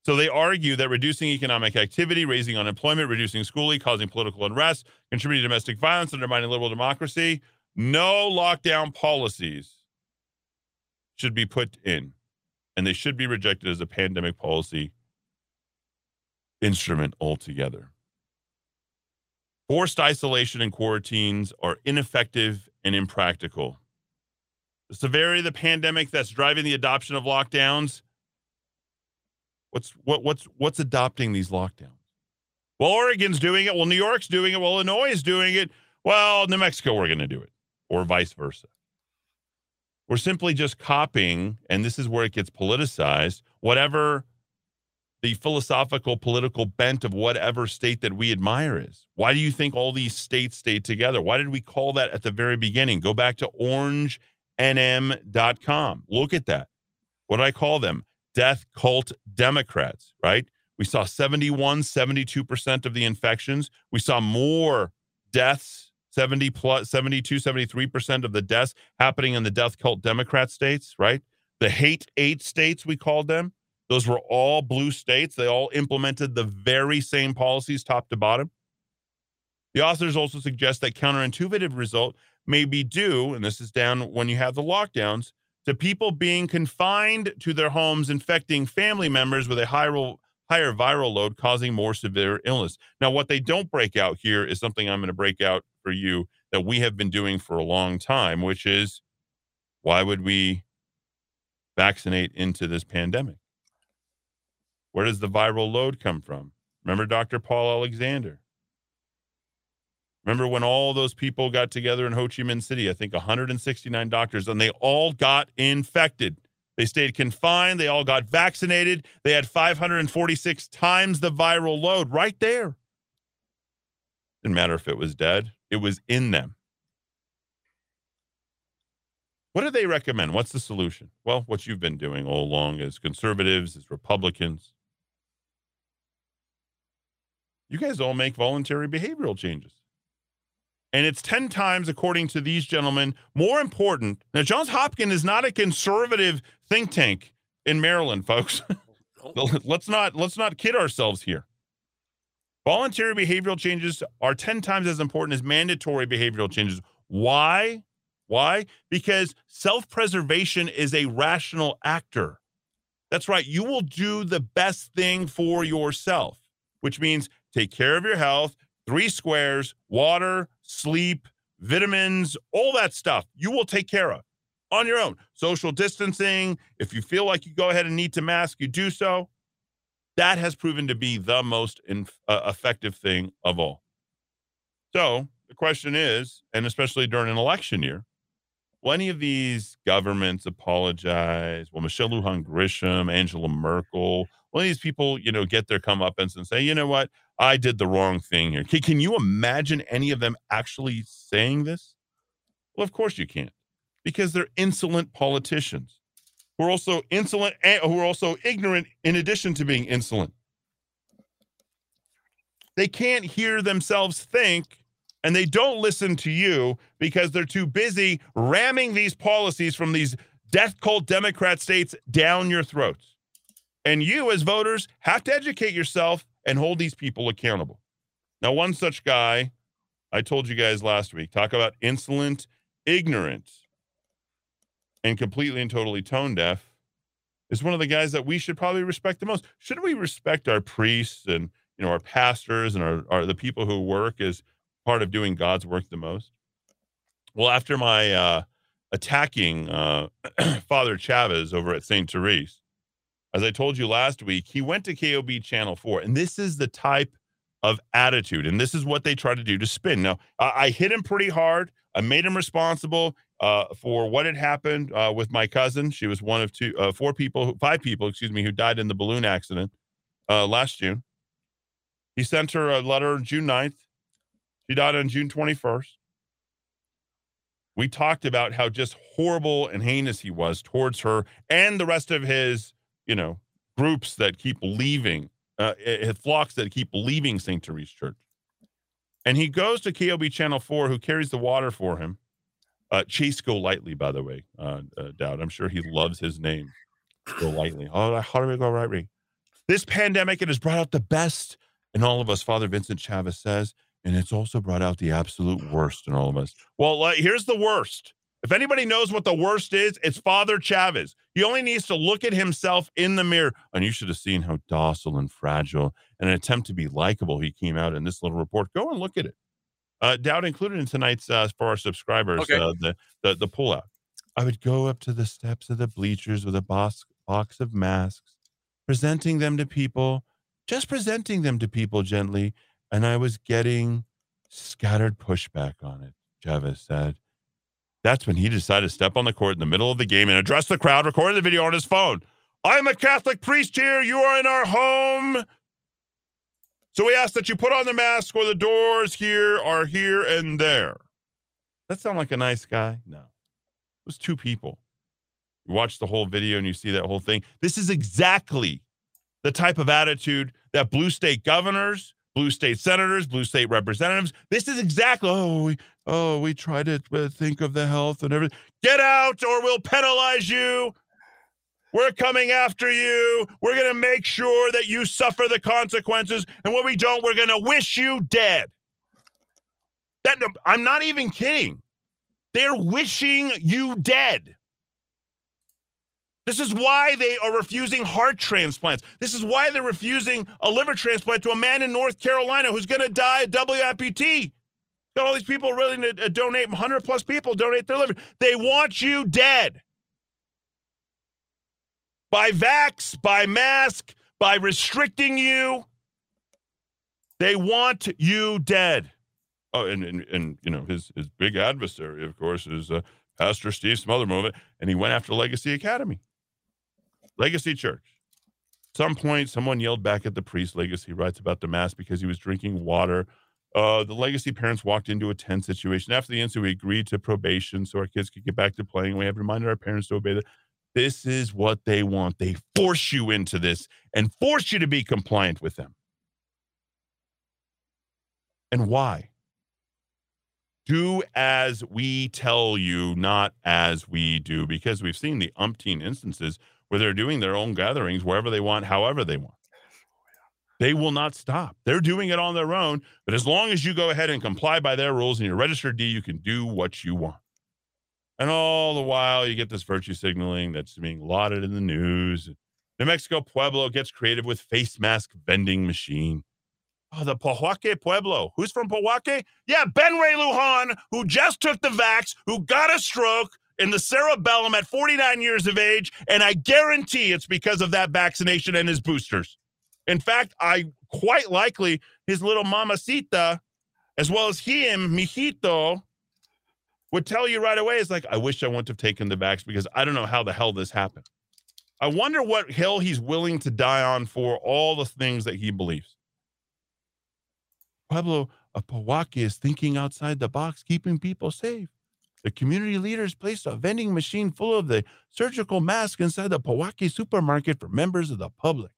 So they argue that reducing economic activity, raising unemployment, reducing schooling, causing political unrest, contributing to domestic violence, undermining liberal democracy, no lockdown policies should be put in. And they should be rejected as a pandemic policy instrument altogether. Forced isolation and quarantines are ineffective and impractical. The severity of the pandemic that's driving the adoption of lockdowns. What's what what's what's adopting these lockdowns? Well, Oregon's doing it. Well, New York's doing it. Well, Illinois is doing it. Well, New Mexico, we're going to do it, or vice versa. We're simply just copying, and this is where it gets politicized, whatever the philosophical, political bent of whatever state that we admire is. Why do you think all these states stayed together? Why did we call that at the very beginning? Go back to orange N M dot com. Look at that. What do I call them? Death cult Democrats, right? We saw seventy-one, seventy-two percent of the infections. We saw more deaths. seventy plus, seventy-two, seventy-three percent of the deaths happening in the death cult Democrat states, right? The hate eight states, we called them. Those were all blue states. They all implemented the very same policies top to bottom. The authors also suggest that counterintuitive result may be due, and this is down when you have the lockdowns, to people being confined to their homes, infecting family members with a higher higher viral load, causing more severe illness. Now, what they don't break out here is something I'm going to break out for you that we have been doing for a long time, which is why would we vaccinate into this pandemic? Where does the viral load come from? Remember Doctor Paul Alexander? Remember when all those people got together in Ho Chi Minh City, I think one hundred sixty-nine doctors, and they all got infected. They stayed confined. They all got vaccinated. They had five hundred forty-six times the viral load right there. Didn't matter if it was dead. It was in them. What do they recommend? What's the solution? Well, what you've been doing all along as conservatives, as Republicans. You guys all make voluntary behavioral changes. And it's ten times, according to these gentlemen, more important. Now, Johns Hopkins is not a conservative think tank in Maryland, folks. let's not, let's not kid ourselves here. Voluntary behavioral changes are ten times as important as mandatory behavioral changes. Why? Why? Because self-preservation is a rational actor. That's right. You will do the best thing for yourself, which means take care of your health, three squares, water, sleep, vitamins, all that stuff you will take care of. on your own. Social distancing, if you feel like you go ahead and need to mask, you do so. That has proven to be the most in, uh, effective thing of all. So the question is, and especially during an election year, will any of these governments apologize? Will Michelle Lujan Grisham, Angela Merkel, will these people, you know, get their comeuppance and say, you know what, I did the wrong thing here? Can, can you imagine any of them actually saying this? Well, of course you can't, because they're insolent politicians who are also insolent and who are also ignorant in addition to being insolent. They can't hear themselves think, and they don't listen to you because they're too busy ramming these policies from these death cult Democrat states down your throats. And you as voters have to educate yourself and hold these people accountable. Now, one such guy, I told you guys last week, talk about insolent, ignorant, and completely and totally tone deaf, is one of the guys that we should probably respect the most. Should we respect our priests and, you know, our pastors and our, our the people who work as part of doing God's work the most? Well, after my uh, attacking uh, Father Chavez over at Saint Therese, as I told you last week, he went to K O B Channel four, and this is the type of attitude, and this is what they try to do to spin. Now, I, I hit him pretty hard. I made him responsible uh, for what had happened uh, with my cousin. She was one of two, uh, four people, five people, excuse me, who died in the balloon accident uh, last June. He sent her a letter on June ninth. She died on June twenty-first. We talked about how just horrible and heinous he was towards her and the rest of his, you know, groups that keep leaving, uh, flocks that keep leaving Saint Therese Church. And he goes to K O B Channel four, who carries the water for him. Uh, Chase Golightly, by the way, uh, uh, Dowd. I'm sure he loves his name, Golightly. Oh, how do we go right? This pandemic, it has brought out the best in all of us, Father Vincent Chavez says, and it's also brought out the absolute worst in all of us. Well, uh, here's the worst. If anybody knows what the worst is, it's Father Chavez. He only needs to look at himself in the mirror. And you should have seen how docile and fragile in an attempt to be likable he came out in this little report. Go and look at it. Uh, Dowd included in tonight's, uh, for our subscribers, okay. uh, the, the, the pullout. I would go up to the steps of the bleachers with a box, box of masks, presenting them to people, just presenting them to people gently. And I was getting scattered pushback on it, Chavez said. That's when he decided to step on the court in the middle of the game and address the crowd, recording the video on his phone. I'm a Catholic priest here. You are in our home. So we ask that you put on the mask, or the doors here are here and there. That sound like a nice guy? No. It was two people. You watch the whole video and you see that whole thing. This is exactly the type of attitude that blue state governors, blue state senators, blue state representatives. This is exactly, oh, we, oh, we try to think of the health and everything. Get out or we'll penalize you. We're coming after you. We're going to make sure that you suffer the consequences. And when we don't, we're going to wish you dead. That, I'm not even kidding. They're wishing you dead. This is why they are refusing heart transplants. This is why they're refusing a liver transplant to a man in North Carolina who's going to die at W I P T. Got all these people willing to donate, one hundred plus people donate their liver. They want you dead. By vax, by mask, by restricting you, they want you dead. Oh, and, and, and you know, his, his big adversary, of course, is uh, Pastor Steve Smothermovin, and he went after Legacy Academy. Legacy Church. At some point, someone yelled back at the priest. Legacy writes about the mass because he was drinking water. Uh, the Legacy parents walked into a tense situation. After the incident, we agreed to probation so our kids could get back to playing. We have reminded our parents to obey. The, this is what they want. They force you into this and force you to be compliant with them. And why? Do as we tell you, not as we do, because we've seen the umpteen instances where they're doing their own gatherings wherever they want, however they want. They will not stop. They're doing it on their own, but as long as you go ahead and comply by their rules and you're registered D, you can do what you want. And all the while, you get this virtue signaling that's being lauded in the news. New Mexico Pueblo gets creative with face mask vending machine. Oh, the Pahuaque Pueblo. Who's from Pahuaque? Yeah, Ben Ray Lujan, who just took the vax, who got a stroke, in the cerebellum at forty-nine years of age, and I guarantee it's because of that vaccination and his boosters. In fact, I quite likely his little mamacita, as well as him, mijito, would tell you right away, it's like, I wish I wouldn't have taken the vax because I don't know how the hell this happened. I wonder what hill he's willing to die on for all the things that he believes. Pueblo of Powake is thinking outside the box, keeping people safe. The community leaders placed a vending machine full of the surgical mask inside the Powake supermarket for members of the public.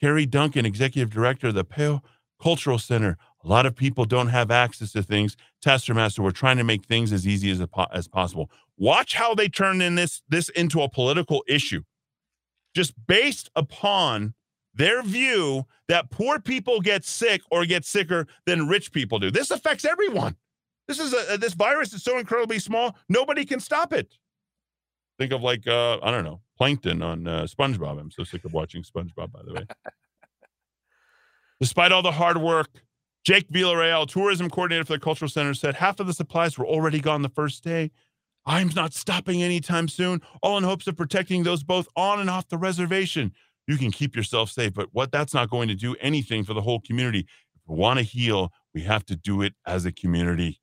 Kerry Duncan, executive director of the Peo Cultural Center. A lot of people don't have access to things. Taskmaster, we're trying to make things as easy as, as possible. Watch how they turn in this, this into a political issue. Just based upon their view that poor people get sick or get sicker than rich people do. This affects everyone. This is a, this virus is so incredibly small, nobody can stop it. Think of like, uh, I don't know, Plankton on uh, SpongeBob. I'm so sick of watching SpongeBob, by the way. Despite all the hard work, Jake Villarreal, tourism coordinator for the Cultural Center, said half of the supplies were already gone the first day. I'm not stopping anytime soon, all in hopes of protecting those both on and off the reservation. You can keep yourself safe, but what that's not going to do anything for the whole community. If we want to heal, we have to do it as a community.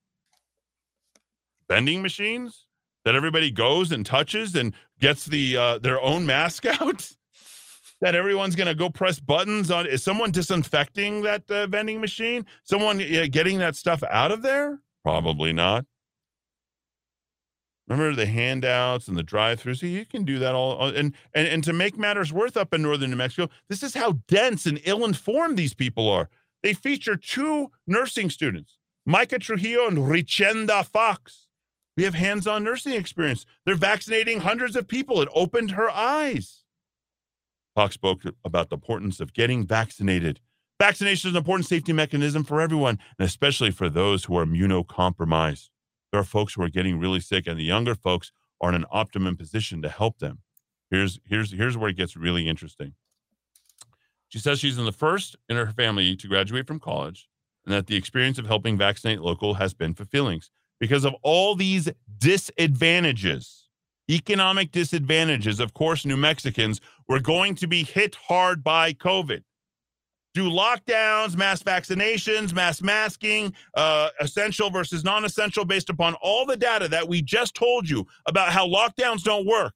Vending machines that everybody goes and touches and gets the uh, their own mask out? That everyone's going to go press buttons on. Is someone disinfecting that uh, vending machine? Someone uh, getting that stuff out of there? Probably not. Remember the handouts and the drive-thrus? You can do that all. And, and, and to make matters worse up in northern New Mexico, this is how dense and ill-informed these people are. They feature two nursing students, Micah Trujillo and Richenda Fox. We have hands-on nursing experience. They're vaccinating hundreds of people. It opened her eyes. Fox spoke about the importance of getting vaccinated. Vaccination is an important safety mechanism for everyone, and especially for those who are immunocompromised. There are folks who are getting really sick, and the younger folks are in an optimum position to help them. Here's, here's, here's where it gets really interesting. She says she's in the first in her family to graduate from college, and that the experience of helping vaccinate local has been fulfilling. Because of all these disadvantages, economic disadvantages, of course, New Mexicans were going to be hit hard by COVID. Do lockdowns, mass vaccinations, mass masking, uh, essential versus non-essential based upon all the data that we just told you about how lockdowns don't work.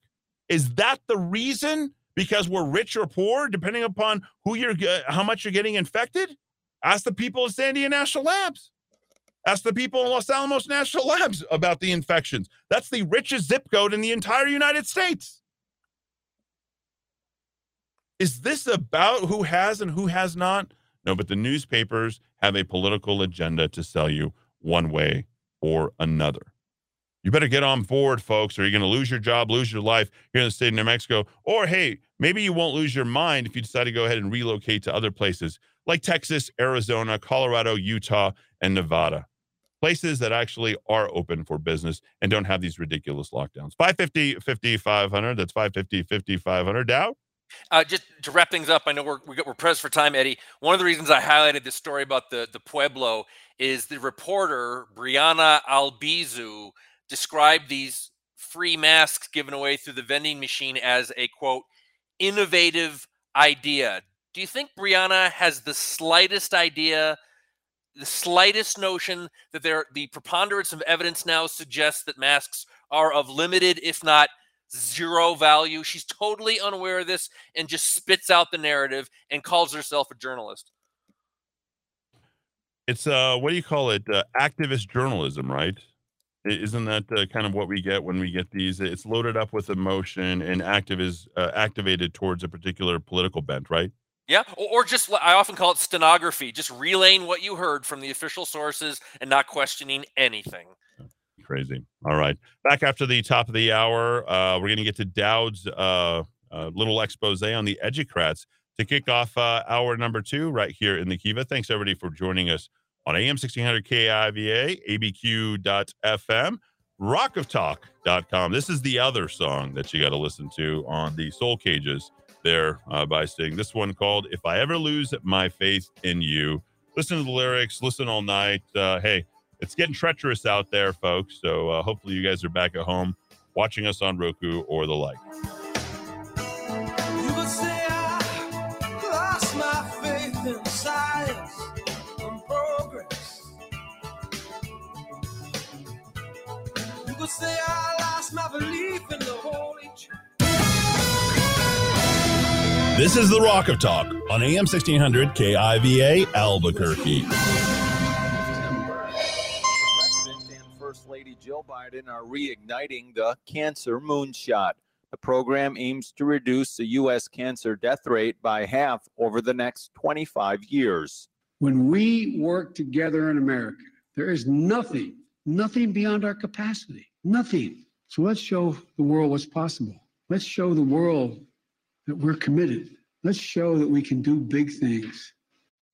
Is that the reason? Because we're rich or poor, depending upon who you're, uh, how much you're getting infected? Ask the people at Sandia National Labs. Ask the people in Los Alamos National Labs about the infections. That's the richest zip code in the entire United States. Is this about who has and who has not? No, but the newspapers have a political agenda to sell you one way or another. You better get on board, folks, or you're going to lose your job, lose your life here in the state of New Mexico. Or, hey, maybe you won't lose your mind if you decide to go ahead and relocate to other places like Texas, Arizona, Colorado, Utah, and Nevada. Places that actually are open for business and don't have these ridiculous lockdowns. five fifty, fifty, five hundred. That's five fifty, fifty, five hundred. Dow? Uh, just to wrap things up, I know we're, we're pressed for time, Eddie. One of the reasons I highlighted this story about the, the Pueblo is the reporter, Brianna Albizu, described these free masks given away through the vending machine as a, quote, innovative idea. Do you think Brianna has the slightest idea, the slightest notion that there, the preponderance of evidence now suggests that masks are of limited, if not zero value? She's totally unaware of this and just spits out the narrative and calls herself a journalist. It's, uh, what do you call it? Uh, activist journalism, right? Isn't that uh, kind of what we get when we get these? It's loaded up with emotion and active is uh, activated towards a particular political bent, right? Yeah, or, or just, I often call it stenography, just relaying what you heard from the official sources and not questioning anything. Crazy. All right. Back after the top of the hour, uh, we're going to get to Dowd's uh, uh, little expose on the Educrats to kick off uh, hour number two right here in the Kiva. Thanks, everybody, for joining us on A M sixteen hundred K I V A, A B Q dot F M, rock of talk dot com. This is the other song that you got to listen to on the Soul Cages there uh, by Sting. This one called If I Ever Lose My Faith in You. Listen to the lyrics. Listen all night. Uh, hey, it's getting treacherous out there, folks. So uh, hopefully you guys are back at home watching us on Roku or the like. Say I lost my belief in the Holy Church. This is the Rock of Talk on A M sixteen hundred K I V A Albuquerque. President and First Lady Jill Biden are reigniting the Cancer Moonshot. The program aims to reduce the U S cancer death rate by half over the next twenty-five years. When we work together in America, there is nothing, nothing beyond our capacity. Nothing. So let's show the world what's possible. Let's show the world that we're committed. Let's show that we can do big things.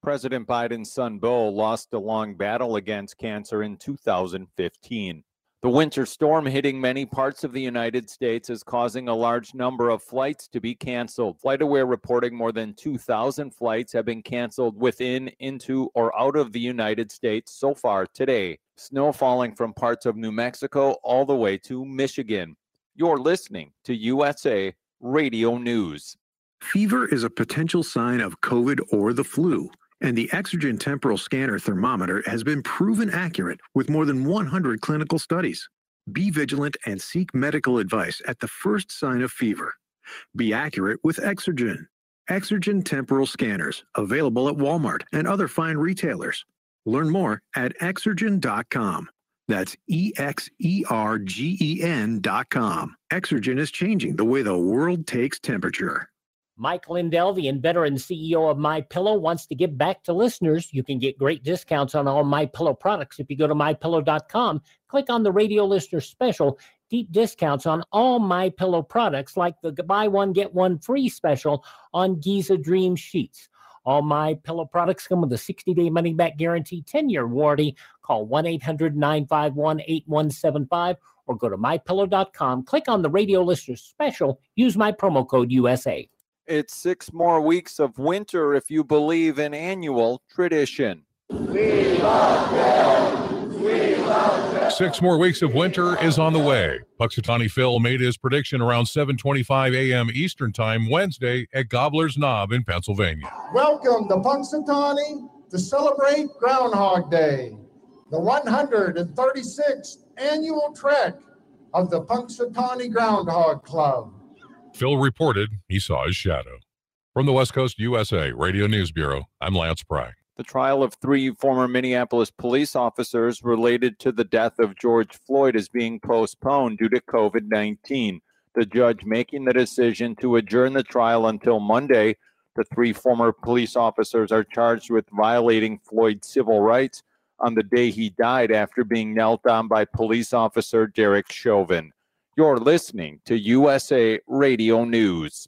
President Biden's son, Beau, lost a long battle against cancer in two thousand fifteen. The winter storm hitting many parts of the United States is causing a large number of flights to be canceled. FlightAware reporting more than two thousand flights have been canceled within, into, or out of the United States so far today. Snow falling from parts of New Mexico all the way to Michigan. You're listening to U S A Radio News. Fever is a potential sign of COVID or the flu, and the Exergen temporal scanner thermometer has been proven accurate with more than one hundred clinical studies. Be vigilant and seek medical advice at the first sign of fever. Be accurate with Exergen. Exergen temporal scanners, available at Walmart and other fine retailers. Learn more at Exergen dot com. That's E X E R G E N dot com. Exergen is changing the way the world takes temperature. Mike Lindell, the inventor and C E O of MyPillow, wants to give back to listeners. You can get great discounts on all MyPillow products if you go to My Pillow dot com, click on the radio listener special. Deep discounts on all MyPillow products, like the buy one, get one free special on Giza Dream Sheets. All MyPillow products come with a sixty-day money-back guarantee, ten-year warranty. Call one eight hundred nine five one eight one seven five or go to My Pillow dot com. Click on the radio listener special. Use my promo code U S A. It's six more weeks of winter if you believe in annual tradition. We love them. We love them. Six more weeks of winter is on the way. Puxatawny Phil made his prediction around seven twenty-five a.m. Eastern Time Wednesday at Gobbler's Knob in Pennsylvania. Welcome to Puxatawny to celebrate Groundhog Day, the one hundred thirty-sixth annual trek of the Puxatawny Groundhog Club. Phil reported he saw his shadow. From the West Coast U S A Radio News Bureau, I'm Lance Pry. The trial of three former Minneapolis police officers related to the death of George Floyd is being postponed due to COVID nineteen. The judge making the decision to adjourn the trial until Monday. The three former police officers are charged with violating Floyd's civil rights on the day he died after being knelt on by police officer Derek Chauvin. You're listening to U S A Radio News.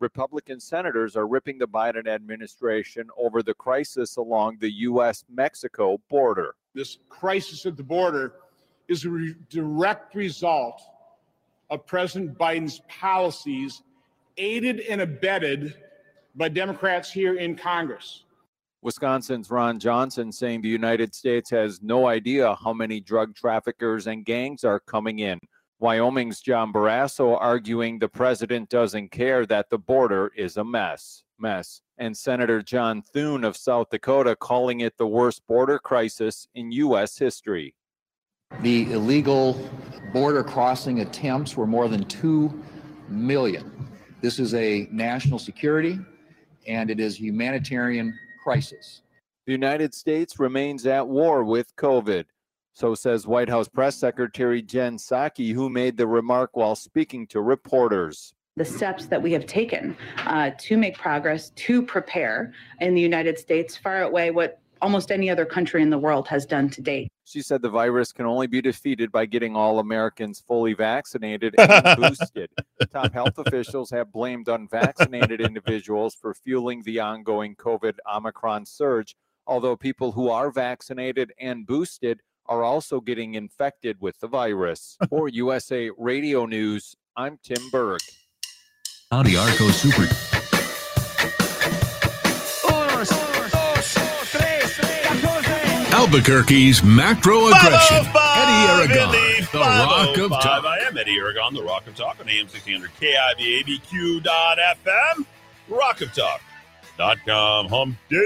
Republican senators are ripping the Biden administration over the crisis along the U S Mexico border. This crisis at the border is a re- direct result of President Biden's policies, aided and abetted by Democrats here in Congress. Wisconsin's Ron Johnson saying the United States has no idea how many drug traffickers and gangs are coming in. Wyoming's John Barrasso arguing the president doesn't care that the border is a mess. Mess. And Senator John Thune of South Dakota calling it the worst border crisis in U S history. The illegal border crossing attempts were more than two million. This is a national security and it is a humanitarian crisis. The United States remains at war with COVID. So says White House Press Secretary Jen Psaki, who made the remark while speaking to reporters. The steps that we have taken uh, to make progress, to prepare in the United States, far outweigh what almost any other country in the world has done to date. She said the virus can only be defeated by getting all Americans fully vaccinated and boosted. Top health officials have blamed unvaccinated individuals for fueling the ongoing COVID Omicron surge, although people who are vaccinated and boosted are also getting infected with the virus. For U S A Radio News, I'm Tim Berg. Howdy, Arco Super. Albuquerque's macro aggression. Eddie Aragon, the Rock of Talk. I am Eddie Aragon, the Rock of Talk on A M sixteen hundred K I V A A B Q dot F M, rock of talk dot com. Hump Day.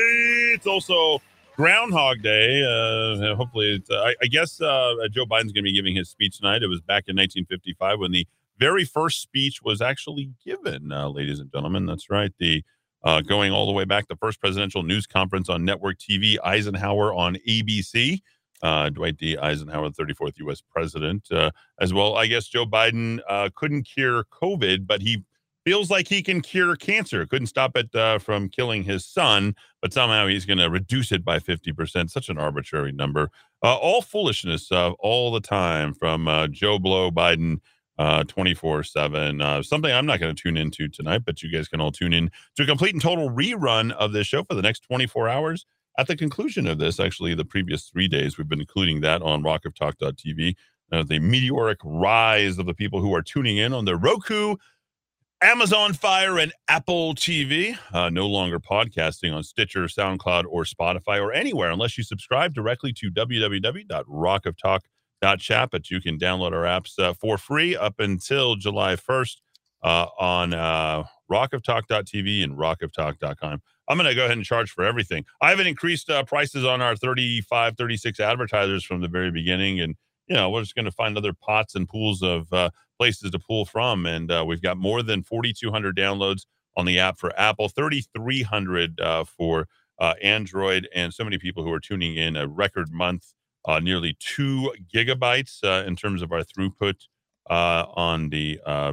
It's also Groundhog Day. Uh, hopefully, it's, uh, I, I guess uh, Joe Biden's going to be giving his speech tonight. It was back in nineteen fifty-five when the very first speech was actually given, uh, ladies and gentlemen. That's right. The Uh, going all the way back, the first presidential news conference on network T V, Eisenhower on A B C, uh, Dwight D. Eisenhower, the thirty-fourth U S president, uh, as well. I guess Joe Biden uh, couldn't cure COVID, but he feels like he can cure cancer. Couldn't stop it uh, from killing his son, but somehow he's going to reduce it by fifty percent. Such an arbitrary number. Uh, all foolishness uh, all the time from uh, Joe Blow Biden. Uh, twenty-four seven, uh, something I'm not going to tune into tonight, but you guys can all tune in to a complete and total rerun of this show for the next twenty-four hours. At the conclusion of this, actually, the previous three days, we've been including that on rock of talk dot t v. Uh, the meteoric rise of the people who are tuning in on the Roku, Amazon Fire, and Apple T V. Uh, no longer podcasting on Stitcher, SoundCloud, or Spotify, or anywhere unless you subscribe directly to w w w dot rock of talk dot com. Chat, but you can download our apps uh, for free up until July first uh, on uh, rock of talk dot t v and rock of talk dot com. I'm going to go ahead and charge for everything. I haven't increased uh, prices on our thirty-five, thirty-six advertisers from the very beginning. And, you know, we're just going to find other pots and pools of uh, places to pull from. And uh, we've got more than forty-two hundred downloads on the app for Apple, thirty-three hundred uh, for uh, Android, and so many people who are tuning in. A record month. Uh, nearly two gigabytes uh, in terms of our throughput uh, on the uh,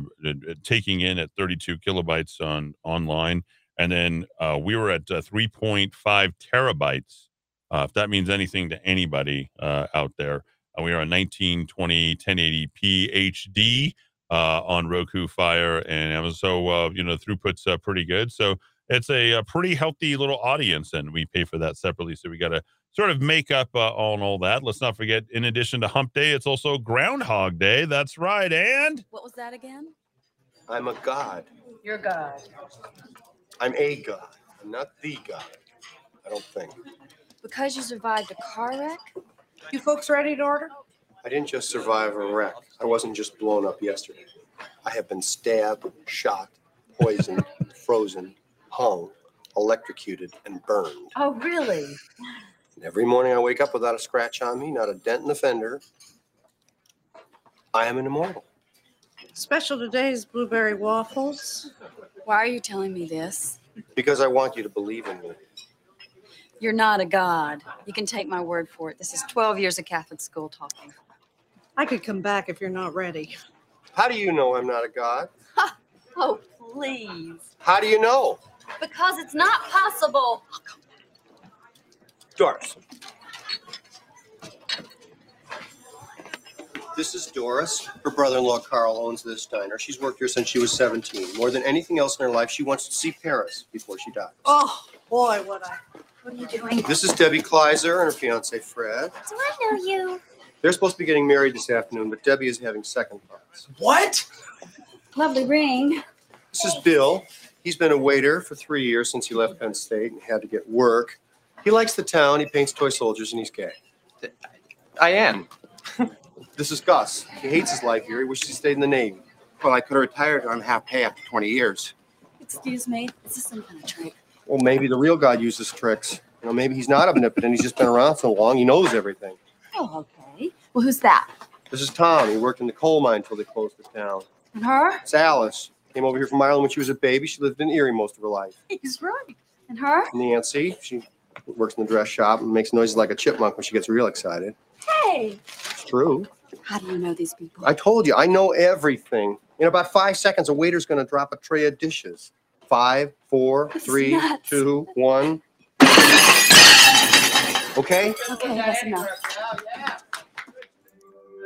taking in at thirty-two kilobytes on online. And then uh, we were at uh, three point five terabytes. Uh, if that means anything to anybody uh, out there, uh, we are on nineteen twenty, ten eighty p H D uh, on Roku, Fire, and Amazon. So, uh, you know, throughput's uh, pretty good. So it's a, a pretty healthy little audience, and we pay for that separately. So we got to sort of make up uh, on all that. Let's not forget, in addition to Hump Day, it's also Groundhog Day. That's right. And what was that again? I'm a god. You're a god. I'm a god. I'm not the god. I don't think. Because you survived a car wreck? You folks ready to order? I didn't just survive a wreck. I wasn't just blown up yesterday. I have been stabbed, shot, poisoned, frozen, hung, electrocuted, and burned. Oh, really? And every morning I wake up without a scratch on me, not a dent in the fender. I am an immortal. Special today is blueberry waffles. Why are you telling me this? Because I want you to believe in me. You're not a god. You can take my word for it. This is twelve years of Catholic school talking. I could come back if you're not ready. How do you know I'm not a god? Oh, please. How do you know? Because it's not possible. Doris. This is Doris. Her brother-in-law, Carl, owns this diner. She's worked here since she was seventeen. More than anything else in her life, she wants to see Paris before she dies. Oh, boy, what I... What are you doing? This is Debbie Kleiser and her fiancé, Fred. Do I know you? They're supposed to be getting married this afternoon, but Debbie is having second thoughts. What? Lovely ring. This is Bill. He's been a waiter for three years since he left Penn State and had to get work. He likes the town, he paints toy soldiers, and he's gay. I am. This is Gus. He hates his life here. He wishes he stayed in the Navy. Well, I could have retired on half pay after twenty years. Excuse me? Is this some kind of trick? Well, maybe the real God uses tricks. You know, maybe he's not omnipotent. He's just been around so long. He knows everything. Oh, okay. Well, who's that? This is Tom. He worked in the coal mine until they closed the town. And her? It's Alice. Came over here from Ireland when she was a baby. She lived in Erie most of her life. He's right. And her? Nancy. She... works in the dress shop and makes noises like a chipmunk when she gets real excited. Hey! It's true. How do you know these people? I told you, I know everything. In about five seconds, a waiter's going to drop a tray of dishes. Five, four, three, two, one. Okay? Okay, that's enough.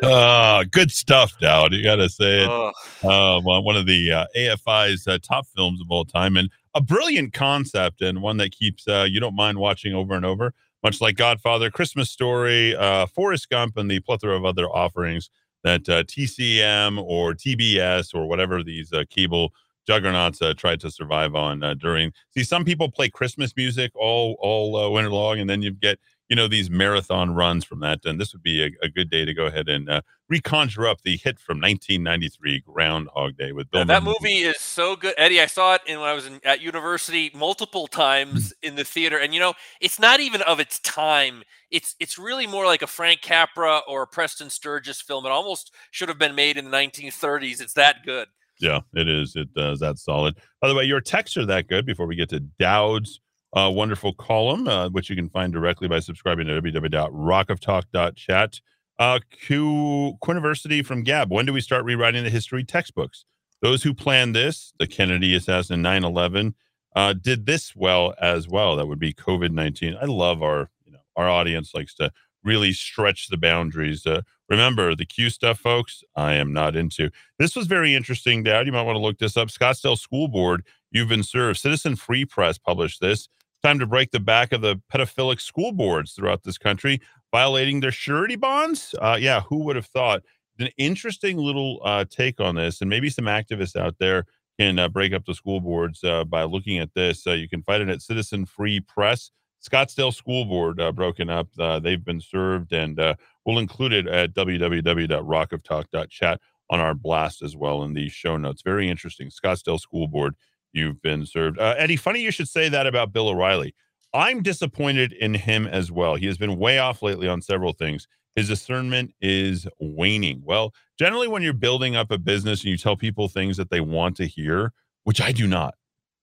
Uh, good stuff, Dowd. You got to say it. Oh. Uh, well, one of the uh, A F I's uh, top films of all time, and a brilliant concept, and one that keeps uh, you don't mind watching over and over, much like Godfather, Christmas Story, uh, Forrest Gump, and the plethora of other offerings that uh, T C M or T B S or whatever these uh, cable juggernauts uh, tried to survive on uh, during. See, some people play Christmas music all all uh, winter long, and then you get, you know, these marathon runs from that. And this would be a, a good day to go ahead and uh, reconjure up the hit from nineteen ninety-three, Groundhog Day, with Bill. Yeah, that movie is so good, Eddie. I saw it in, when I was in, at university multiple times in the theater. And, you know, it's not even of its time. It's it's really more like a Frank Capra or a Preston Sturges film. It almost should have been made in the nineteen thirties. It's that good. Yeah, it is. It uh, is that solid. By the way, your texts are that good. Before we get to Dowd's Uh, wonderful column, uh, which you can find directly by subscribing to w w w dot rock of talk dot chat. Uh, Q Quiniversity from Gab. When do we start rewriting the history textbooks? Those who planned this, the Kennedy assassin, nine eleven, uh, did this well as well. That would be COVID nineteen. I love our, you know, our audience likes to really stretch the boundaries. Uh, remember the Q stuff, folks, I am not into. This was very interesting, Dad. You might want to look this up. Scottsdale School Board, you've been served. Citizen Free Press published this. Time to break the back of the pedophilic school boards throughout this country, violating their surety bonds. Uh, yeah, who would have thought? An interesting little uh, take on this, and maybe some activists out there can uh, break up the school boards uh, by looking at this. Uh, you can find it at Citizen Free Press. Scottsdale School Board uh, broken up. Uh, they've been served, and uh, we'll include it at w w w dot rock of talk dot chat on our blast as well in the show notes. Very interesting. Scottsdale School Board, you've been served. Uh, Eddie, funny you should say that about Bill O'Reilly. I'm disappointed in him as well. He has been way off lately on several things. His discernment is waning. Well, generally when you're building up a business and you tell people things that they want to hear, which I do not,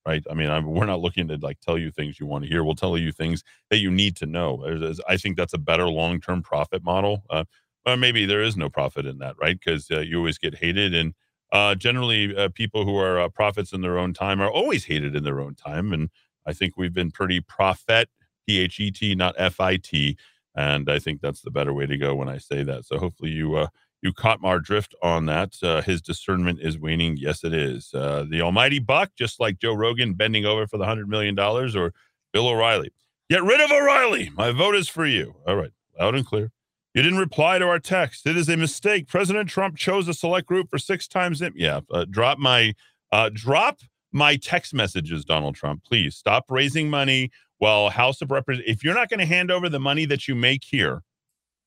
right? I mean, I'm, we're not looking to like tell you things you want to hear. We'll tell you things that you need to know. I think that's a better long-term profit model. Uh, or maybe there is no profit in that, right? Because uh, you always get hated, and Uh, generally, uh, people who are uh, prophets in their own time are always hated in their own time. And I think we've been pretty prophet, P H E T, not F I T. And I think that's the better way to go when I say that. So hopefully you uh, you caught our drift on that. Uh, his discernment is waning. Yes, it is. Uh, the almighty buck, just like Joe Rogan bending over for the one hundred million dollars, or Bill O'Reilly. Get rid of O'Reilly. My vote is for you. All right. Loud and clear. You didn't reply to our text. It is a mistake. President Trump chose a select group for six times. It. Yeah, uh, drop my uh, drop my text messages, Donald Trump. Please stop raising money while House of Representatives. If you're not going to hand over the money that you make here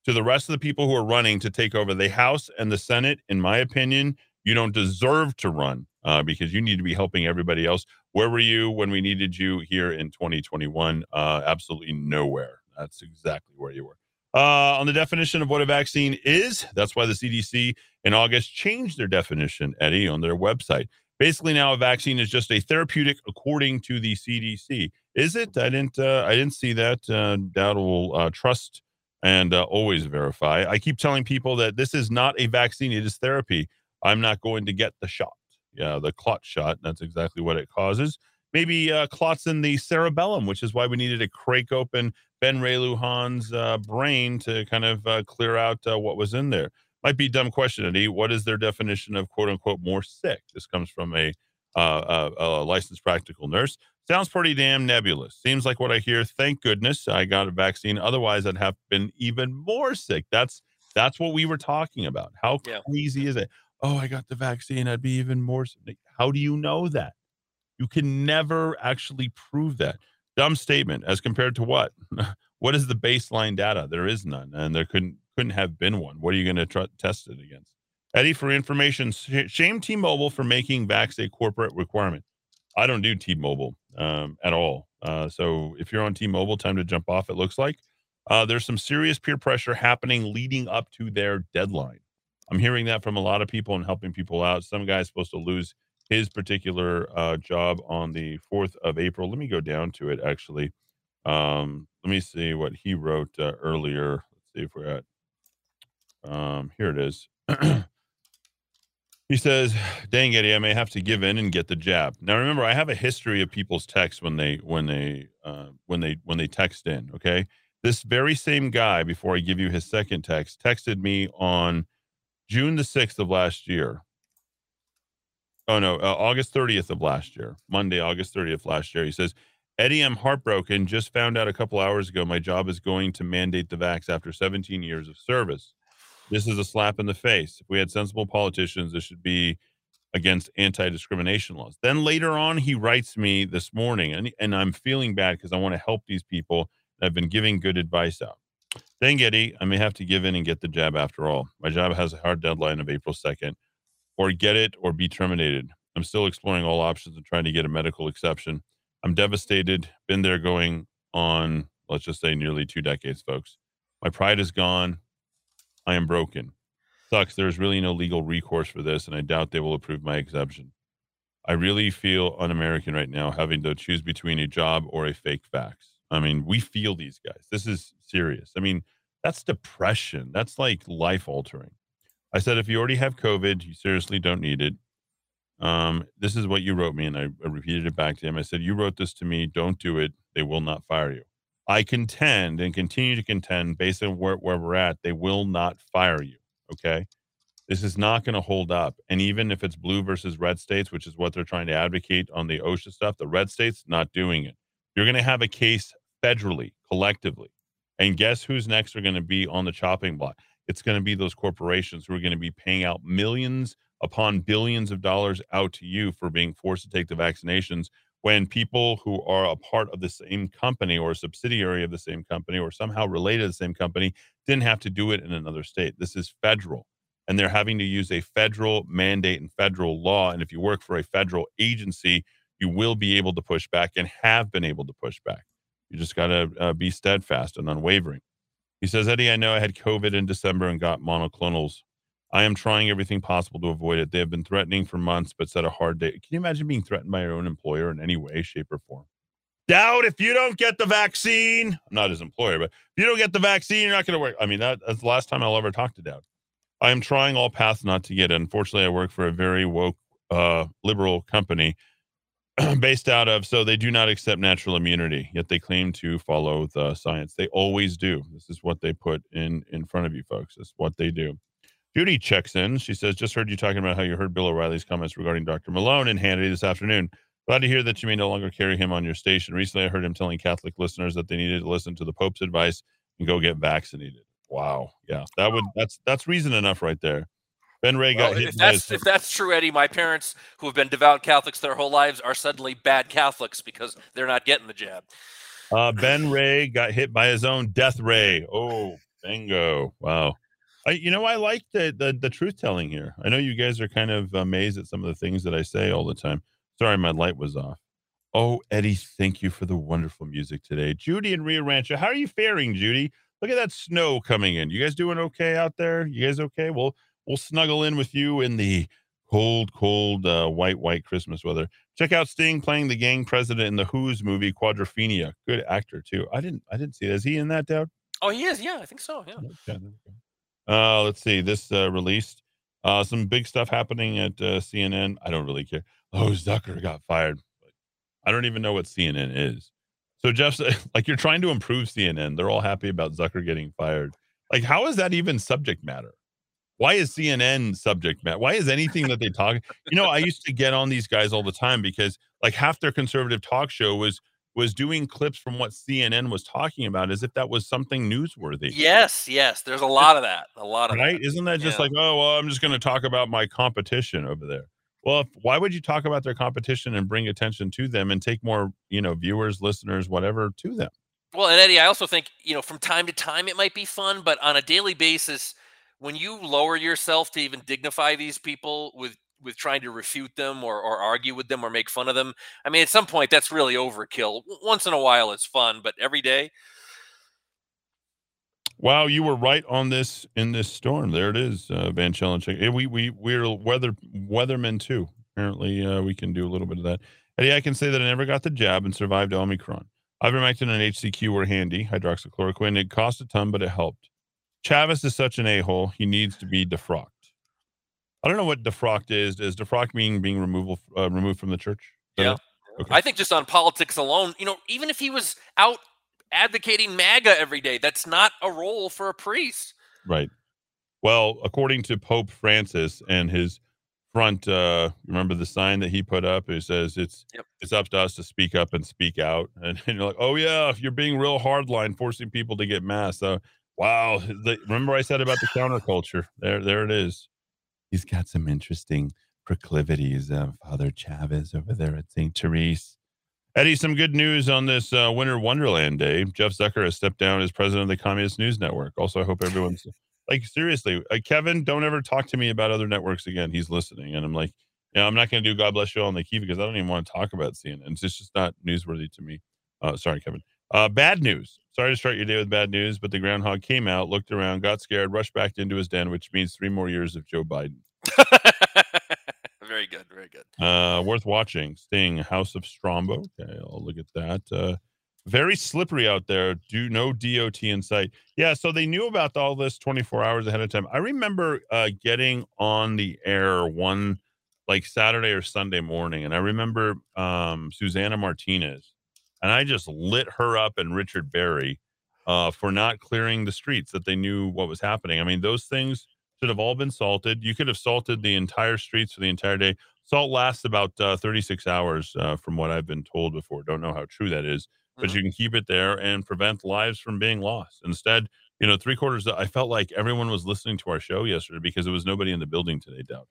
to the rest of the people who are running to take over the House and the Senate, in my opinion, you don't deserve to run uh, because you need to be helping everybody else. Where were you when we needed you here in twenty twenty-one? Uh, absolutely nowhere. That's exactly where you were. Uh, on the definition of what a vaccine is, that's why the C D C in August changed their definition, Eddie, on their website. Basically, now a vaccine is just a therapeutic, according to the C D C. Is it? I didn't. Uh, I didn't see that. Uh, Dowd will uh, trust and uh, always verify. I keep telling people that this is not a vaccine; it is therapy. I'm not going to get the shot. Yeah, the clot shot. That's exactly what it causes. Maybe uh, clots in the cerebellum, which is why we needed to crack open Ben Ray Lujan's uh, brain to kind of uh, clear out uh, what was in there. Might be a dumb question, Eddie. What is their definition of quote unquote more sick? This comes from a, uh, a, a licensed practical nurse. Sounds pretty damn nebulous. Seems like what I hear. Thank goodness I got a vaccine. Otherwise, I'd have been even more sick. That's that's what we were talking about. How yeah. crazy is it? Oh, I got the vaccine. I'd be even more sick. How do you know that? You can never actually prove that. Dumb statement as compared to what? What is the baseline data? There is none, and there couldn't couldn't have been one. What are you going to try test it against? Eddie, for information, shame T-Mobile for making vax a corporate requirement. I don't do T-Mobile um, at all. Uh, so if you're on T-Mobile, time to jump off, it looks like. Uh, there's some serious peer pressure happening leading up to their deadline. I'm hearing that from a lot of people and helping people out. Some guy's supposed to lose his particular uh, job on the fourth of April. Let me go down to it, actually. Um, let me see what he wrote uh, earlier. Let's see if we're at. Um, here it is. He says, dang, Eddie, I may have to give in and get the jab. Now, remember, I have a history of people's texts when they when they, uh, when they, when they text in, okay? This very same guy, before I give you his second text, texted me on June the sixth of last year. Oh, no, uh, August thirtieth of last year, Monday, August thirtieth last year. He says, Eddie, I'm heartbroken. Just found out a couple hours ago my job is going to mandate the vax after seventeen years of service. This is a slap in the face. If we had sensible politicians, this should be against anti-discrimination laws. Then later on, he writes me this morning, and, and I'm feeling bad because I want to help these people. I've been giving good advice out. Dang, Eddie, I may have to give in and get the jab after all. My job has a hard deadline of April second. Or get it or be terminated. I'm still exploring all options and trying to get a medical exception. I'm devastated. Been there going on, let's just say, nearly two decades, folks. My pride is gone. I am broken. Sucks. There's really no legal recourse for this, and I doubt they will approve my exemption. I really feel un-American right now, having to choose between a job or a fake vax. I mean, we feel these guys. This is serious. I mean, that's depression. That's like life-altering. I said, if you already have COVID, you seriously don't need it. Um, this is what you wrote me, and I, I repeated it back to him. I said, you wrote this to me. Don't do it. They will not fire you. I contend and continue to contend based on where, where we're at. They will not fire you, okay? This is not going to hold up. And even if it's blue versus red states, which is what they're trying to advocate on the OSHA stuff, the red states not doing it. You're going to have a case federally, collectively. And guess who's next are going to be on the chopping block? It's going to be those corporations who are going to be paying out millions upon billions of dollars out to you for being forced to take the vaccinations when people who are a part of the same company or a subsidiary of the same company or somehow related to the same company didn't have to do it in another state. This is federal, and they're having to use a federal mandate and federal law. And if you work for a federal agency, you will be able to push back and have been able to push back. You just got to uh, be steadfast and unwavering. He says, Eddie, I know I had COVID in December and got monoclonals. I am trying everything possible to avoid it. They have been threatening for months, but set a hard date. Can you imagine being threatened by your own employer in any way, shape, or form? Doubt if you don't get the vaccine. I'm not his employer, but if you don't get the vaccine, you're not going to work. I mean, that, that's the last time I'll ever talk to Doubt. I am trying all paths not to get it. Unfortunately, I work for a very woke, uh, liberal company based out of, so they do not accept natural immunity, yet they claim to follow the science. They always do. This is what they put in, in front of you, folks. It's what they do. Judy checks in. She says, just heard you talking about how you heard Bill O'Reilly's comments regarding Doctor Malone and Hannity this afternoon. Glad to hear that you may no longer carry him on your station. Recently, I heard him telling Catholic listeners that they needed to listen to the Pope's advice and go get vaccinated. Wow. Yeah, that would, that's, that's reason enough right there. Ben Ray got well, hit. If that's, if that's true, Eddie, my parents, who have been devout Catholics their whole lives, are suddenly bad Catholics because they're not getting the jab. Uh, Ben Ray got hit by his own death ray. Oh, bingo. Wow. I, you know, I like the, the, the truth-telling here. I know you guys are kind of amazed at some of the things that I say all the time. Sorry, my light was off. Oh, Eddie, thank you for the wonderful music today. Judy and Rio Rancho, how are you faring, Judy? Look at that snow coming in. You guys doing okay out there? You guys okay? Well, we'll snuggle in with you in the cold, cold, uh, white, white Christmas weather. Check out Sting playing the gang president in the Who's movie, Quadrophenia. Good actor, too. I didn't I didn't see that. Is he in that, Dowd? Oh, he is. Yeah, I think so. Yeah. Uh, let's see. This uh, released. Uh, some big stuff happening at uh, C N N. I don't really care. Oh, Zucker got fired. I don't even know what C N N is. So, Jeff's like, you're trying to improve C N N. They're all happy about Zucker getting fired. Like, how is that even subject matter? Why is C N N subject matter? Why is anything that they talk? You know, I used to get on these guys all the time because like half their conservative talk show was was doing clips from what C N N was talking about as if that was something newsworthy. Yes, yes. There's a lot of that. A lot of right? that. Isn't that just yeah. like, oh, well, I'm just going to talk about my competition over there. Well, if, why would you talk about their competition and bring attention to them and take more, you know, viewers, listeners, whatever to them? Well, and Eddie, I also think, you know, from time to time it might be fun, but on a daily basis, when you lower yourself to even dignify these people with, with trying to refute them or, or argue with them or make fun of them, I mean, at some point, that's really overkill. Once in a while, it's fun, but every day. Wow, you were right on this in this storm. There it is, uh, Van Chellen. We we we're weather weathermen too. Apparently, uh, we can do a little bit of that. Eddie, I can say that I never got the jab and survived Omicron. Ivermectin and H C Q were handy. Hydroxychloroquine. It cost a ton, but it helped. Chavez is such an a-hole. He needs to be defrocked. I don't know what defrocked is. Does defrocked mean being removal, uh, removed from the church? Yeah. Okay. I think just on politics alone, you know, even if he was out advocating MAGA every day. That's not a role for a priest. Right. Well, according to Pope Francis and his front, uh, remember the sign that he put up? It says it's yep. it's up to us to speak up and speak out. And, and you're like, oh, yeah, if you're being real hardline, forcing people to get mass. Uh, wow. The, remember I said about the counterculture? There, there it is. He's got some interesting proclivities, uh, Father Chavez over there at Saint Therese. Eddie, some good news on this uh, Winter Wonderland Day. Jeff Zucker has stepped down as president of the Communist News Network. Also, I hope everyone's... Like, seriously, uh, Kevin, don't ever talk to me about other networks again. He's listening. And I'm like, yeah, you know, I'm not going to do God Bless You on the Kiva because I don't even want to talk about C N N. It's just, it's not newsworthy to me. Uh, sorry, Kevin. Uh, bad news. Sorry to start your day with bad news, but the groundhog came out, looked around, got scared, rushed back into his den, which means three more years of Joe Biden. Very good. Very good. Uh, worth watching. Sting, House of Strombo. Okay, I'll look at that. Uh, Very slippery out there. Do no D O T in sight. Yeah, so they knew about all this twenty-four hours ahead of time. I remember uh, getting on the air one like Saturday or Sunday morning, and I remember um, Susana Martinez, and I just lit her up and Richard Berry uh, for not clearing the streets that they knew what was happening. I mean, those things should have all been salted. You could have salted the entire streets for the entire day. Salt lasts about uh, thirty-six hours uh, from what I've been told before. Don't know how true that is. But you can keep it there and prevent lives from being lost. Instead, you know, three quarters. Of, I felt like everyone was listening to our show yesterday because there was nobody in the building today, Dow.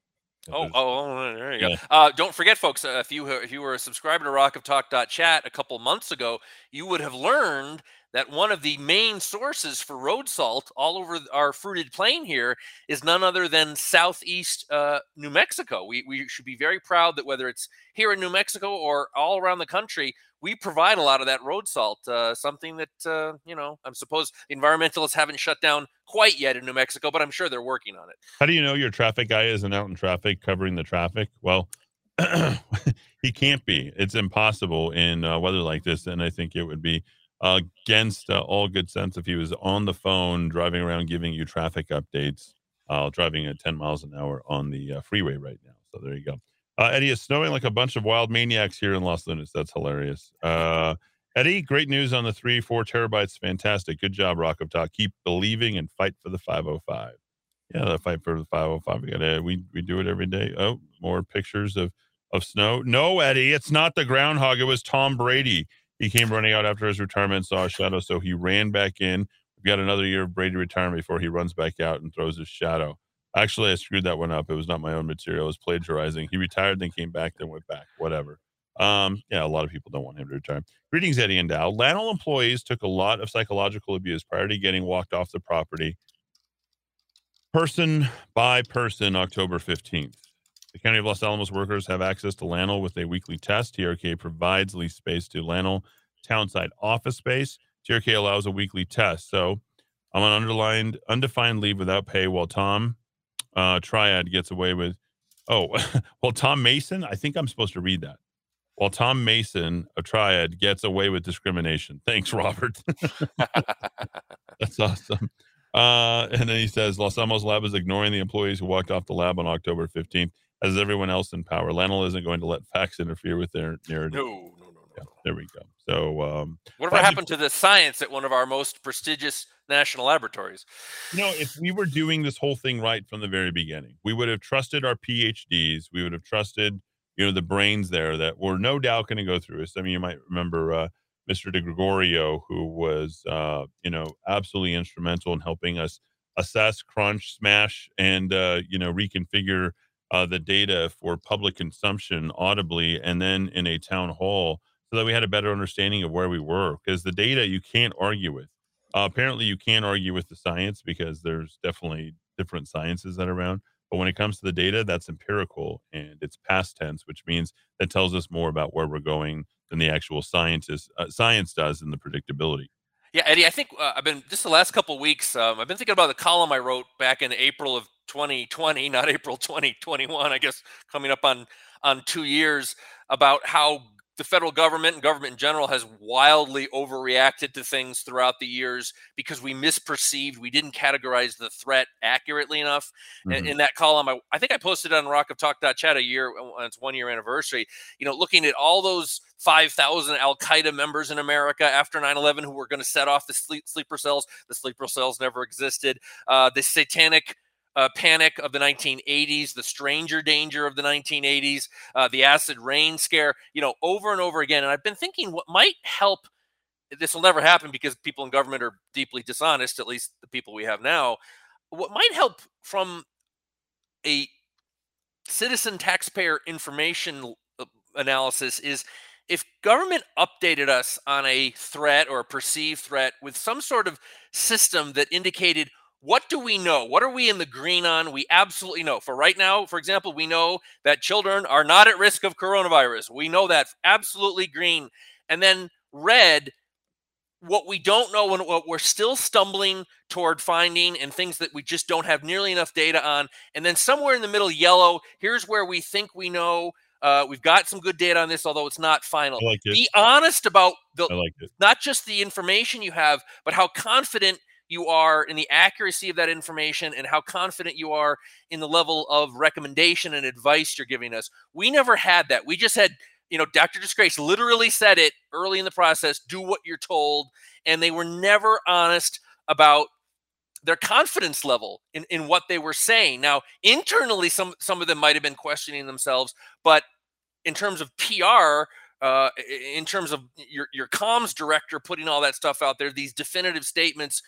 Oh, oh, there you yeah. go. Uh, don't forget, folks, uh, if you if you were a subscriber to rock of talk dot chat a couple months ago, you would have learned that one of the main sources for road salt all over our fruited plain here is none other than southeast uh, New Mexico. We, we should be very proud that whether it's here in New Mexico or all around the country, we provide a lot of that road salt, uh, something that, uh, you know, I suppose environmentalists haven't shut down quite yet in New Mexico, but I'm sure they're working on it. How do you know your traffic guy isn't out in traffic covering the traffic? Well, he can't be. It's impossible in uh, weather like this, and I think it would be Uh, against uh, all good sense if he was on the phone driving around giving you traffic updates, uh, driving at ten miles an hour on the uh, freeway right now. So there you go. Uh, Eddie, it's snowing like a bunch of wild maniacs here in Los Lunas. That's hilarious. Uh, Eddie, great news on the three, four terabytes. Fantastic. Good job, Rock of Talk. Keep believing and fight for the five oh five. Yeah, the fight for the five oh five. We, gotta, we, we do it every day. Oh, more pictures of, of snow. No, Eddie, it's not the groundhog. It was Tom Brady. He came running out after his retirement, saw a shadow, so he ran back in. We've got another year of Brady retirement before he runs back out and throws his shadow. Actually, I screwed that one up. It was not my own material. It was plagiarizing. He retired, then came back, then went back. Whatever. Um, yeah, a lot of people don't want him to retire. Greetings, Eddie and Dow. L A N L employees took a lot of psychological abuse prior to getting walked off the property, person by person, October fifteenth. The County of Los Alamos workers have access to L A N L with a weekly test. T R K provides lease space to L A N L townsite office space. T R K allows a weekly test. So I'm on underlined, undefined leave without pay while Tom uh, Triad gets away with, oh, well, Tom Mason, I think I'm supposed to read that. While Tom Mason, a Triad, gets away with discrimination. Thanks, Robert. That's awesome. Uh, and then he says, Los Alamos Lab is ignoring the employees who walked off the lab on October fifteenth. As everyone else in power, L A N L isn't going to let facts interfere with their narrative. No, no, no, no. Yeah, there we go. So, um, whatever happened to the science at one of our most prestigious national laboratories? You know, if we were doing this whole thing right from the very beginning, we would have trusted our P H Ds. We would have trusted, you know, the brains there that were no doubt going to go through this. I mean, you might remember uh, Mister DeGregorio, who was, uh, you know, absolutely instrumental in helping us assess, crunch, smash, and, uh, you know, reconfigure Uh, the data for public consumption audibly and then in a town hall so that we had a better understanding of where we were, because the data you can't argue with. Uh, apparently you can't argue with the science because there's definitely different sciences that are around. But when it comes to the data, that's empirical and it's past tense, which means that tells us more about where we're going than the actual scientists, uh, science does in the predictability. Yeah, Eddie, I think uh, I've been just the last couple of weeks, um, I've been thinking about the column I wrote back in April of twenty twenty, not April twenty twenty-one, I guess, coming up on on two years, about how the federal government and government in general has wildly overreacted to things throughout the years because we misperceived, we didn't categorize the threat accurately enough. Mm-hmm. And in that column, I, I think I posted on Rockoftalk dot chat a year, it's one year anniversary, you know, looking at all those five thousand Al-Qaeda members in America after nine eleven who were going to set off the sleep, sleeper cells. The sleeper cells never existed. Uh, the satanic Uh, panic of the nineteen eighties, the stranger danger of the nineteen eighties, uh, the acid rain scare, you know, over and over again. And I've been thinking what might help, this will never happen because people in government are deeply dishonest, at least the people we have now, what might help from a citizen taxpayer information analysis is if government updated us on a threat or a perceived threat with some sort of system that indicated, what do we know? What are we in the green on? We absolutely know. For right now, for example, we know that children are not at risk of coronavirus. We know that. Absolutely green. And then red, what we don't know and what we're still stumbling toward finding and things that we just don't have nearly enough data on. And then somewhere in the middle, yellow, here's where we think we know. Uh, we've got some good data on this, although it's not final. Like it. Be honest about the, like not just the information you have, but how confident you are in the accuracy of that information and how confident you are in the level of recommendation and advice you're giving us. We never had that. We just had, you know, Doctor Disgrace literally said it early in the process, do what you're told. And they were never honest about their confidence level in, in what they were saying. Now, internally, some, some of them might've been questioning themselves, but in terms of P R, Uh, in terms of your, your comms director putting all that stuff out there, these definitive statements,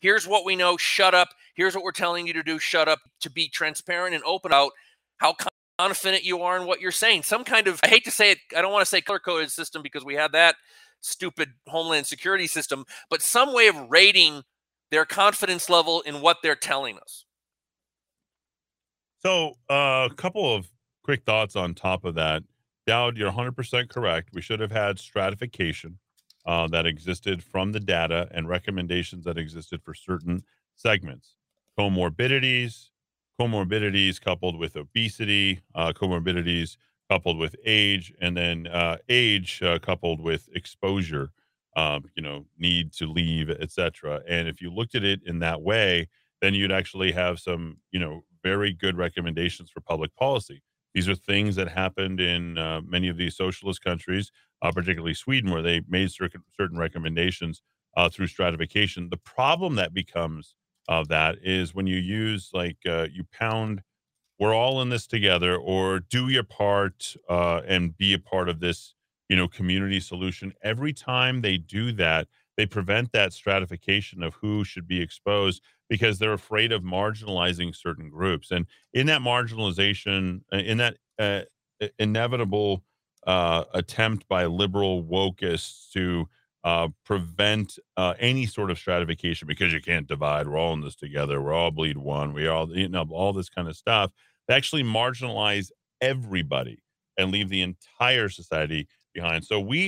here's what we know, shut up. Here's what we're telling you to do, shut up, to be transparent and open about how confident you are in what you're saying. Some kind of, I hate to say it, I don't want to say color-coded system because we had that stupid Homeland Security system, but some way of rating their confidence level in what they're telling us. So uh, a couple of quick thoughts on top of that. Dowd, you're one hundred percent correct. We should have had stratification. Uh, that existed from the data and recommendations that existed for certain segments. Comorbidities, comorbidities coupled with obesity, uh, comorbidities coupled with age, and then uh, age uh, coupled with exposure, um, you know, need to leave, et cetera. And if you looked at it in that way, then you'd actually have some, you know, very good recommendations for public policy. These are things that happened in uh, many of these socialist countries, Uh, particularly Sweden, where they made certain certain recommendations uh, through stratification. The problem that becomes of that is when you use like uh, you pound, we're all in this together, or do your part uh, and be a part of this, you know, community solution. Every time they do that, they prevent that stratification of who should be exposed because they're afraid of marginalizing certain groups. And in that marginalization, in that uh, inevitable Uh, attempt by liberal wokists to uh, prevent uh, any sort of stratification because you can't divide. We're all in this together. We're all bleed one. We all, you know, all this kind of stuff. They actually marginalize everybody and leave the entire society behind. So we,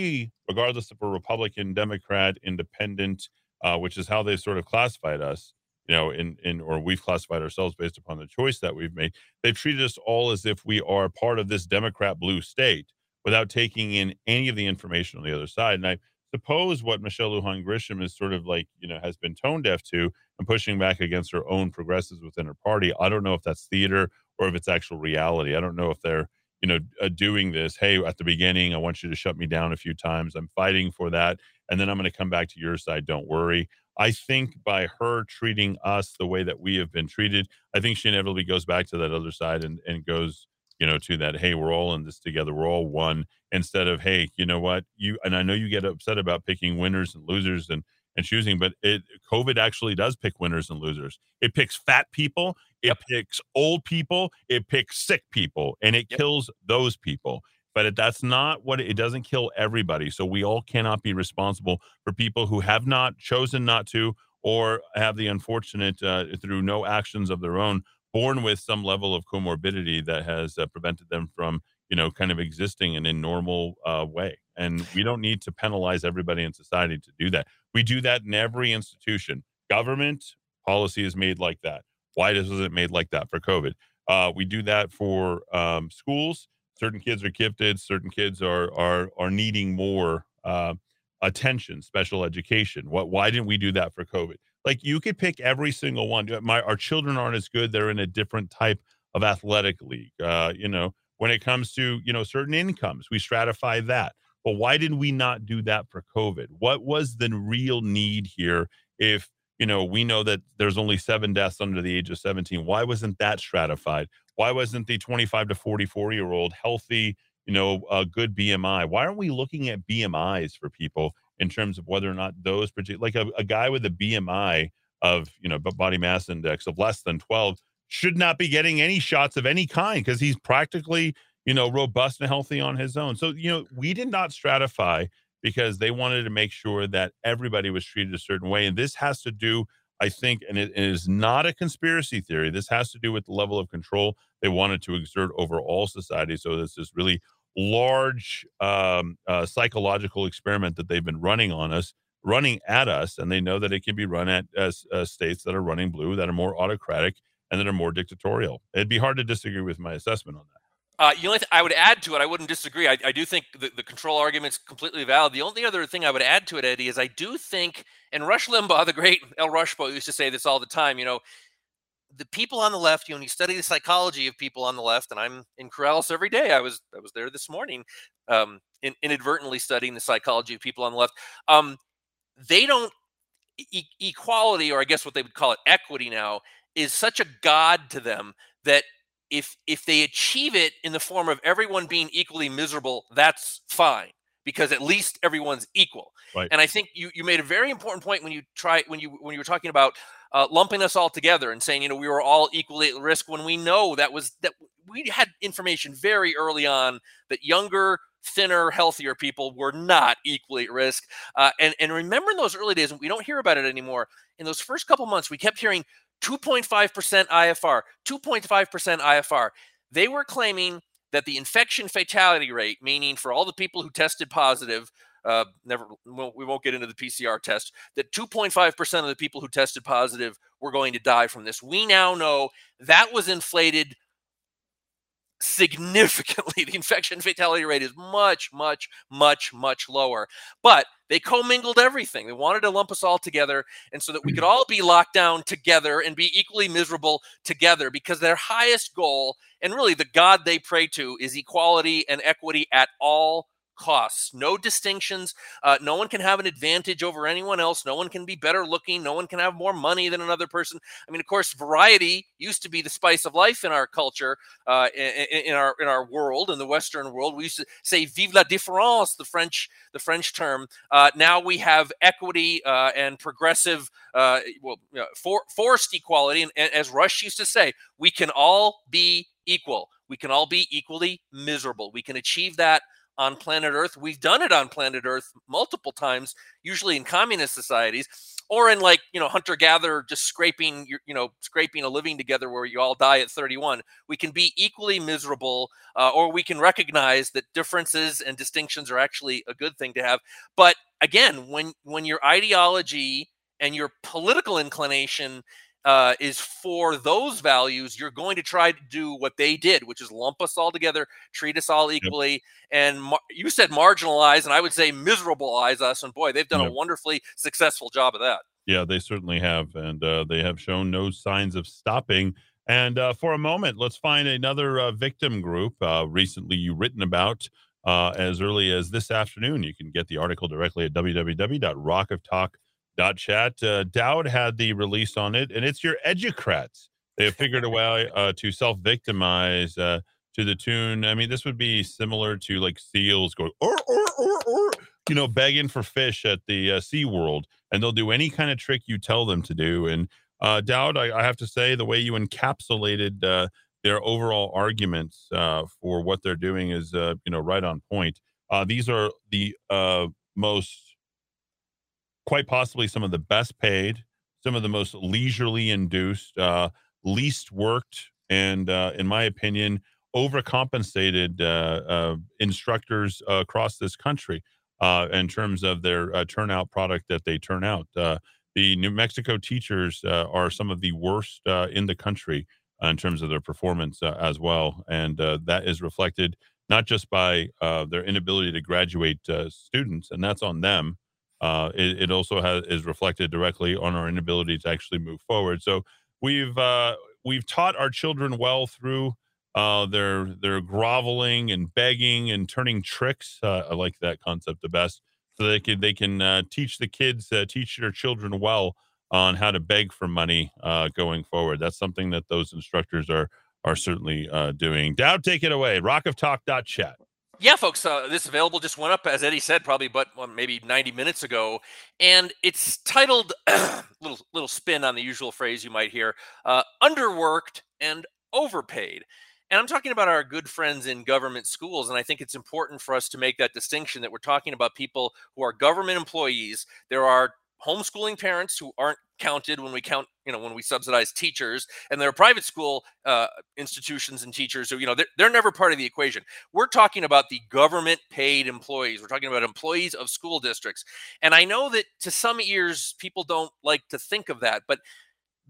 regardless if we're Republican, Democrat, Independent, uh, which is how they've sort of classified us, you know, in, in, or we've classified ourselves based upon the choice that we've made. They've treated us all as if we are part of this Democrat blue state, without taking in any of the information on the other side. And I suppose what Michelle Lujan Grisham is sort of like, you know, has been tone deaf to and pushing back against her own progressives within her party. I don't know if that's theater or if it's actual reality. I don't know if they're, you know, uh, doing this. Hey, at the beginning, I want you to shut me down a few times. I'm fighting for that. And then I'm going to come back to your side. Don't worry. I think by her treating us the way that we have been treated, I think she inevitably goes back to that other side and, and goes, you know, to that, hey, we're all in this together. We're all one, instead of, hey, you know what, you, and I know you get upset about picking winners and losers and, and choosing, but it, COVID actually does pick winners and losers. It picks fat people. It yep. picks old people. It picks sick people, and it yep. kills those people. But it, that's not what it, it doesn't kill everybody. So we all cannot be responsible for people who have not chosen not to, or have the unfortunate uh, through no actions of their own, born with some level of comorbidity that has uh, prevented them from, you know, kind of existing in a normal uh, way. And we don't need to penalize everybody in society to do that. We do that in every institution. Government policy is made like that. Why is it made like that for COVID? Uh, we do that for um, schools. certain kids are gifted, certain kids are are are needing more uh, attention, special education. What? Why didn't we do that for COVID? Like, you could pick every single one. My, our children aren't as good. They're in a different type of athletic league. Uh, you know, when it comes to, you know, certain incomes, we stratify that. But why did we not do that for COVID? What was the real need here? If, you know, we know that there's only seven deaths under the age of seventeen. Why wasn't that stratified? Why wasn't the twenty-five to forty-four year old healthy, you know, a good B M I? Why aren't we looking at B M Is for people in terms of whether or not those particular, like a, a guy with a B M I of, you know, body mass index of less than twelve should not be getting any shots of any kind, because he's practically, you know, robust and healthy on his own. So, you know, we did not stratify because they wanted to make sure that everybody was treated a certain way. And this has to do, I think, and it is not a conspiracy theory, this has to do with the level of control they wanted to exert over all society. So this is really large um, uh, psychological experiment that they've been running on us, running at us, and they know that it can be run at uh, uh, states that are running blue, that are more autocratic, and that are more dictatorial. It'd be hard to disagree with my assessment on that. Uh, you know, I would add to it, I wouldn't disagree. I, I do think the, the control argument's completely valid. The only other thing I would add to it, Eddie, is I do think, and Rush Limbaugh, the great El Rushbo, used to say this all the time, you know, the people on the left, you know, when you study the psychology of people on the left, and I'm in Corvallis every day, I was I was there this morning, um, in, inadvertently studying the psychology of people on the left, um, they don't, e- equality, or I guess what they would call it, equity now, is such a god to them that if if they achieve it in the form of everyone being equally miserable, that's fine, because at least everyone's equal. Right. And I think you you made a very important point when you try when you when you were talking about uh, lumping us all together and saying, you know, we were all equally at risk, when we know that was that we had information very early on that younger, thinner, healthier people were not equally at risk. Uh, and and remember in those early days, and we don't hear about it anymore. In those first couple months, we kept hearing two point five percent I F R, two point five percent I F R. They were claiming that the infection fatality rate, meaning for all the people who tested positive, uh, never, we won't get into the P C R test, that two point five percent of the people who tested positive were going to die from this. We now know that was inflated significantly. The infection fatality rate is much, much, much, much lower. But they commingled everything. They wanted to lump us all together, and so that we could all be locked down together and be equally miserable together, because their highest goal, and really the god they pray to, is equality and equity at all costs. No distinctions. Uh, no one can have an advantage over anyone else. No one can be better looking. No one can have more money than another person. I mean, of course, variety used to be the spice of life in our culture, uh, in, in our in our world, in the Western world. We used to say "vive la différence," the French the French term. Uh, now we have equity uh, and progressive, uh, well, you know, for, forced equality. And, and as Rush used to say, we can all be equal. We can all be equally miserable. We can achieve that on planet Earth. We've done it on planet Earth multiple times, usually in communist societies, or in, like, you know, hunter-gatherer, just scraping, you know, scraping a living together where you all die at thirty-one. We can be equally miserable, uh, or we can recognize that differences and distinctions are actually a good thing to have. But again, when when your ideology and your political inclination Uh, is for those values, you're going to try to do what they did, which is lump us all together, treat us all equally. Yep. And mar- you said marginalize, and I would say miserableize us. And boy, they've done yep. a wonderfully successful job of that. Yeah, they certainly have. And uh, they have shown no signs of stopping. And uh, for a moment, let's find another uh, victim group uh, recently you written about uh, as early as this afternoon. You can get the article directly at w w w dot rock of talk dot com. Dot chat. Uh, Dowd had the release on it, and it's your educrats. They have figured a way uh, to self-victimize uh, to the tune. I mean, this would be similar to like seals going, or, or, or, or, you know, begging for fish at the uh, Sea World, and they'll do any kind of trick you tell them to do. And uh, Dowd, I, I have to say, the way you encapsulated uh, their overall arguments uh, for what they're doing is, uh, you know, right on point. Uh, these are the uh, most quite possibly some of the best paid, some of the most leisurely induced, uh, least worked, and, uh, in my opinion, overcompensated uh, uh, instructors uh, across this country uh, in terms of their uh, turnout product that they turn out. Uh, the New Mexico teachers uh, are some of the worst uh, in the country in terms of their performance uh, as well, and uh, that is reflected not just by uh, their inability to graduate uh, students, and that's on them. Uh, it, it also has, is reflected directly on our inability to actually move forward. So we've uh, we've taught our children well through uh, their their groveling and begging and turning tricks. Uh, I like that concept the best. So they can they can uh, teach the kids, uh, teach their children well on how to beg for money uh, going forward. That's something that those instructors are are certainly uh, doing. Dow, take it away. rock of talk dot chat. Yeah, folks, uh, this available just went up, as Eddie said, probably, but well, maybe ninety minutes ago, and it's titled, little little spin on the usual phrase you might hear, uh, underworked and overpaid. And I'm talking about our good friends in government schools, and I think it's important for us to make that distinction that we're talking about people who are government employees. There are homeschooling parents who aren't counted when we count, you know, when we subsidize teachers, and there are private school uh, institutions and teachers who, you know, they're, they're never part of the equation. We're talking about the government paid employees. We're talking about employees of school districts. And I know that to some ears, people don't like to think of that, but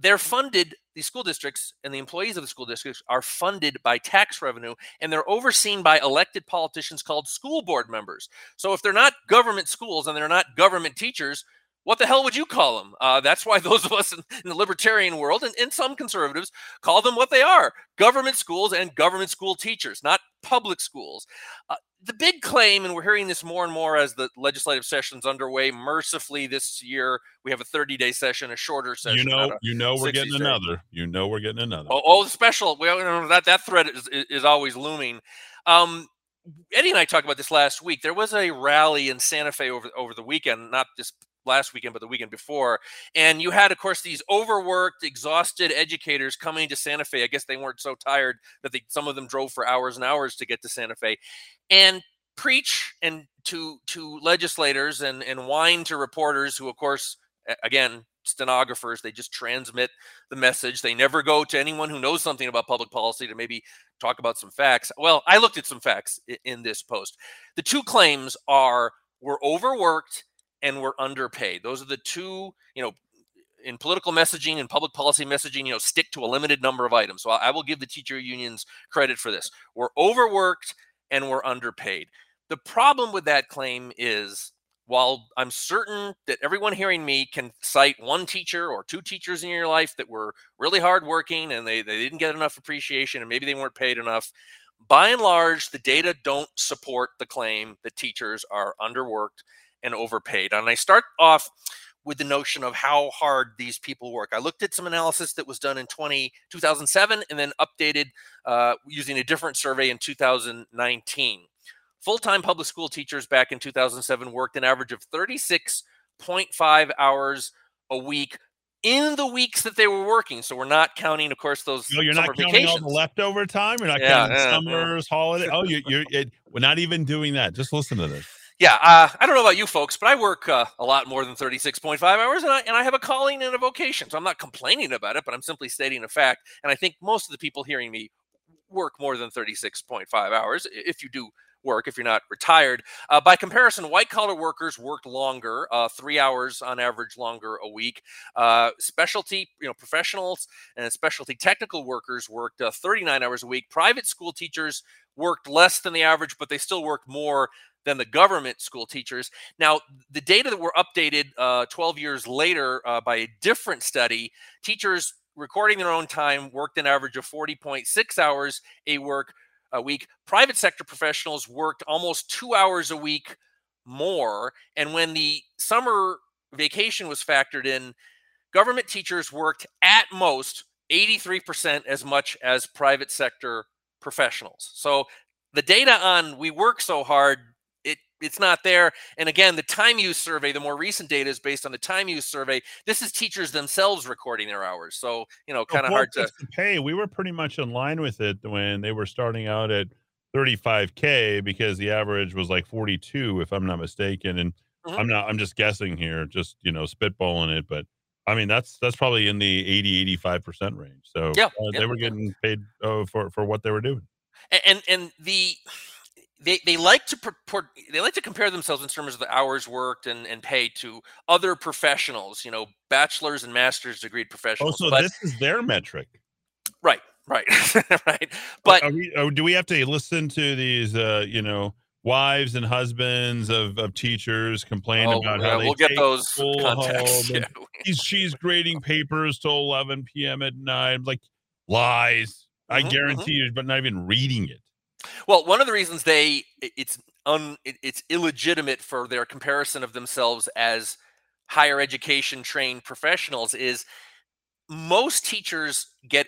they're funded, the school districts and the employees of the school districts are funded by tax revenue, and they're overseen by elected politicians called school board members. So if they're not government schools and they're not government teachers, what the hell would you call them? Uh, that's why those of us in, in the libertarian world and, and some conservatives call them what they are, government schools and government school teachers, not public schools. Uh, the big claim, and we're hearing this more and more as the legislative session's underway, mercifully this year, we have a thirty-day session, a shorter session. You know, you know we're getting day. another. You know we're getting another. Oh, oh special. Well, that, that threat is, is always looming. Um, Eddie and I talked about this last week. There was a rally in Santa Fe over, over the weekend, not this last weekend, but the weekend before. And you had, of course, these overworked, exhausted educators coming to Santa Fe. I guess they weren't so tired that they, some of them drove for hours and hours to get to Santa Fe and preach and to to legislators and, and whine to reporters who, of course, again, stenographers, they just transmit the message. They never go to anyone who knows something about public policy to maybe talk about some facts. Well, I looked at some facts in, in this post. The two claims are we're overworked and we're underpaid. Those are the two, you know, in political messaging and public policy messaging, you know, stick to a limited number of items. So I will give the teacher unions credit for this. We're overworked and we're underpaid. The problem with that claim is, while I'm certain that everyone hearing me can cite one teacher or two teachers in your life that were really hardworking and they, they didn't get enough appreciation and maybe they weren't paid enough, by and large, the data don't support the claim that teachers are underworked and overpaid. And I start off with the notion of how hard these people work. I looked at some analysis that was done in two thousand seven and then updated uh, using a different survey in two thousand nineteen. Full-time public school teachers back in two thousand seven worked an average of thirty-six point five hours a week in the weeks that they were working. So we're not counting, of course, those no, you're summer not counting vacations. All the leftover time. You're not yeah, counting yeah, summers, yeah. holiday. Oh, you, you're it, we're not even doing that. Just listen to this. Yeah, uh, I don't know about you folks, but I work uh, a lot more than thirty-six point five hours, and I, and I have a calling and a vocation. So I'm not complaining about it, but I'm simply stating a fact. And I think most of the people hearing me work more than thirty-six point five hours, if you do work, if you're not retired. Uh, by comparison, white-collar workers worked longer, uh, three hours on average longer a week. Uh, specialty, you know, professionals and specialty technical workers worked uh, thirty-nine hours a week. Private school teachers worked less than the average, but they still worked more than the government school teachers. Now, the data that were updated uh, twelve years later uh, by a different study, teachers recording their own time worked an average of forty point six hours a work a week. Private sector professionals worked almost two hours a week more. And when the summer vacation was factored in, government teachers worked at most eighty-three percent as much as private sector professionals. So the data on we work so hard, it's not there. And again, the time use survey, the more recent data is based on the time use survey. This is teachers themselves recording their hours. So, you know, kind of hard to pay. We were pretty much in line with it when they were starting out at thirty-five K because the average was like forty-two, if I'm not mistaken. And mm-hmm. I'm not, I'm just guessing here, just, you know, spitballing it. But I mean, that's, that's probably in the eighty, eighty-five percent range. So yeah, uh, yeah. they were getting paid oh, for, for what they were doing. And, and the, They they like to purport, they like to compare themselves in terms of the hours worked and, and pay to other professionals, you know, bachelor's and master's degree professionals. Oh, so but, this is their metric, right? Right. Right. But are we, are, do we have to listen to these, uh, you know, wives and husbands of, of teachers complain oh, about yeah, how they we'll get those contacts. Yeah. He's, she's grading papers till eleven p.m. at night. Like lies. I mm-hmm, guarantee mm-hmm. you, but not even reading it. Well, one of the reasons they it's un it's illegitimate for their comparison of themselves as higher education trained professionals is most teachers get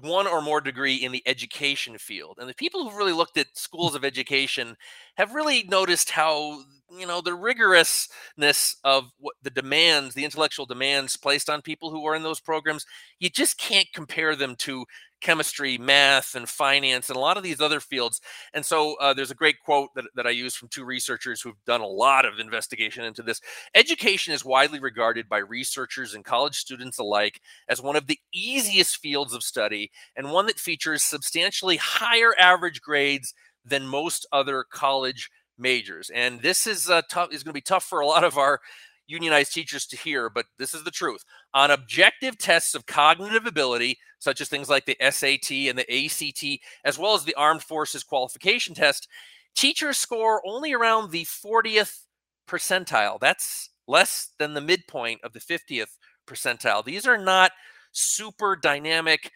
one or more degree in the education field. And the people who've really looked at schools of education have really noticed how, you know, the rigorousness of what the demands, the intellectual demands placed on people who are in those programs, you just can't compare them to chemistry, math, and finance, and a lot of these other fields. And so uh, there's a great quote that, that I use from two researchers who've done a lot of investigation into this. Education is widely regarded by researchers and college students alike as one of the easiest fields of study and one that features substantially higher average grades than most other college majors. And this is uh, tough, is going to be tough for a lot of our unionized teachers to hear, but this is the truth. On objective tests of cognitive ability, such as things like the S A T and the A C T, as well as the Armed Forces Qualification Test, teachers score only around the fortieth percentile. That's less than the midpoint of the fiftieth percentile. These are not super dynamic,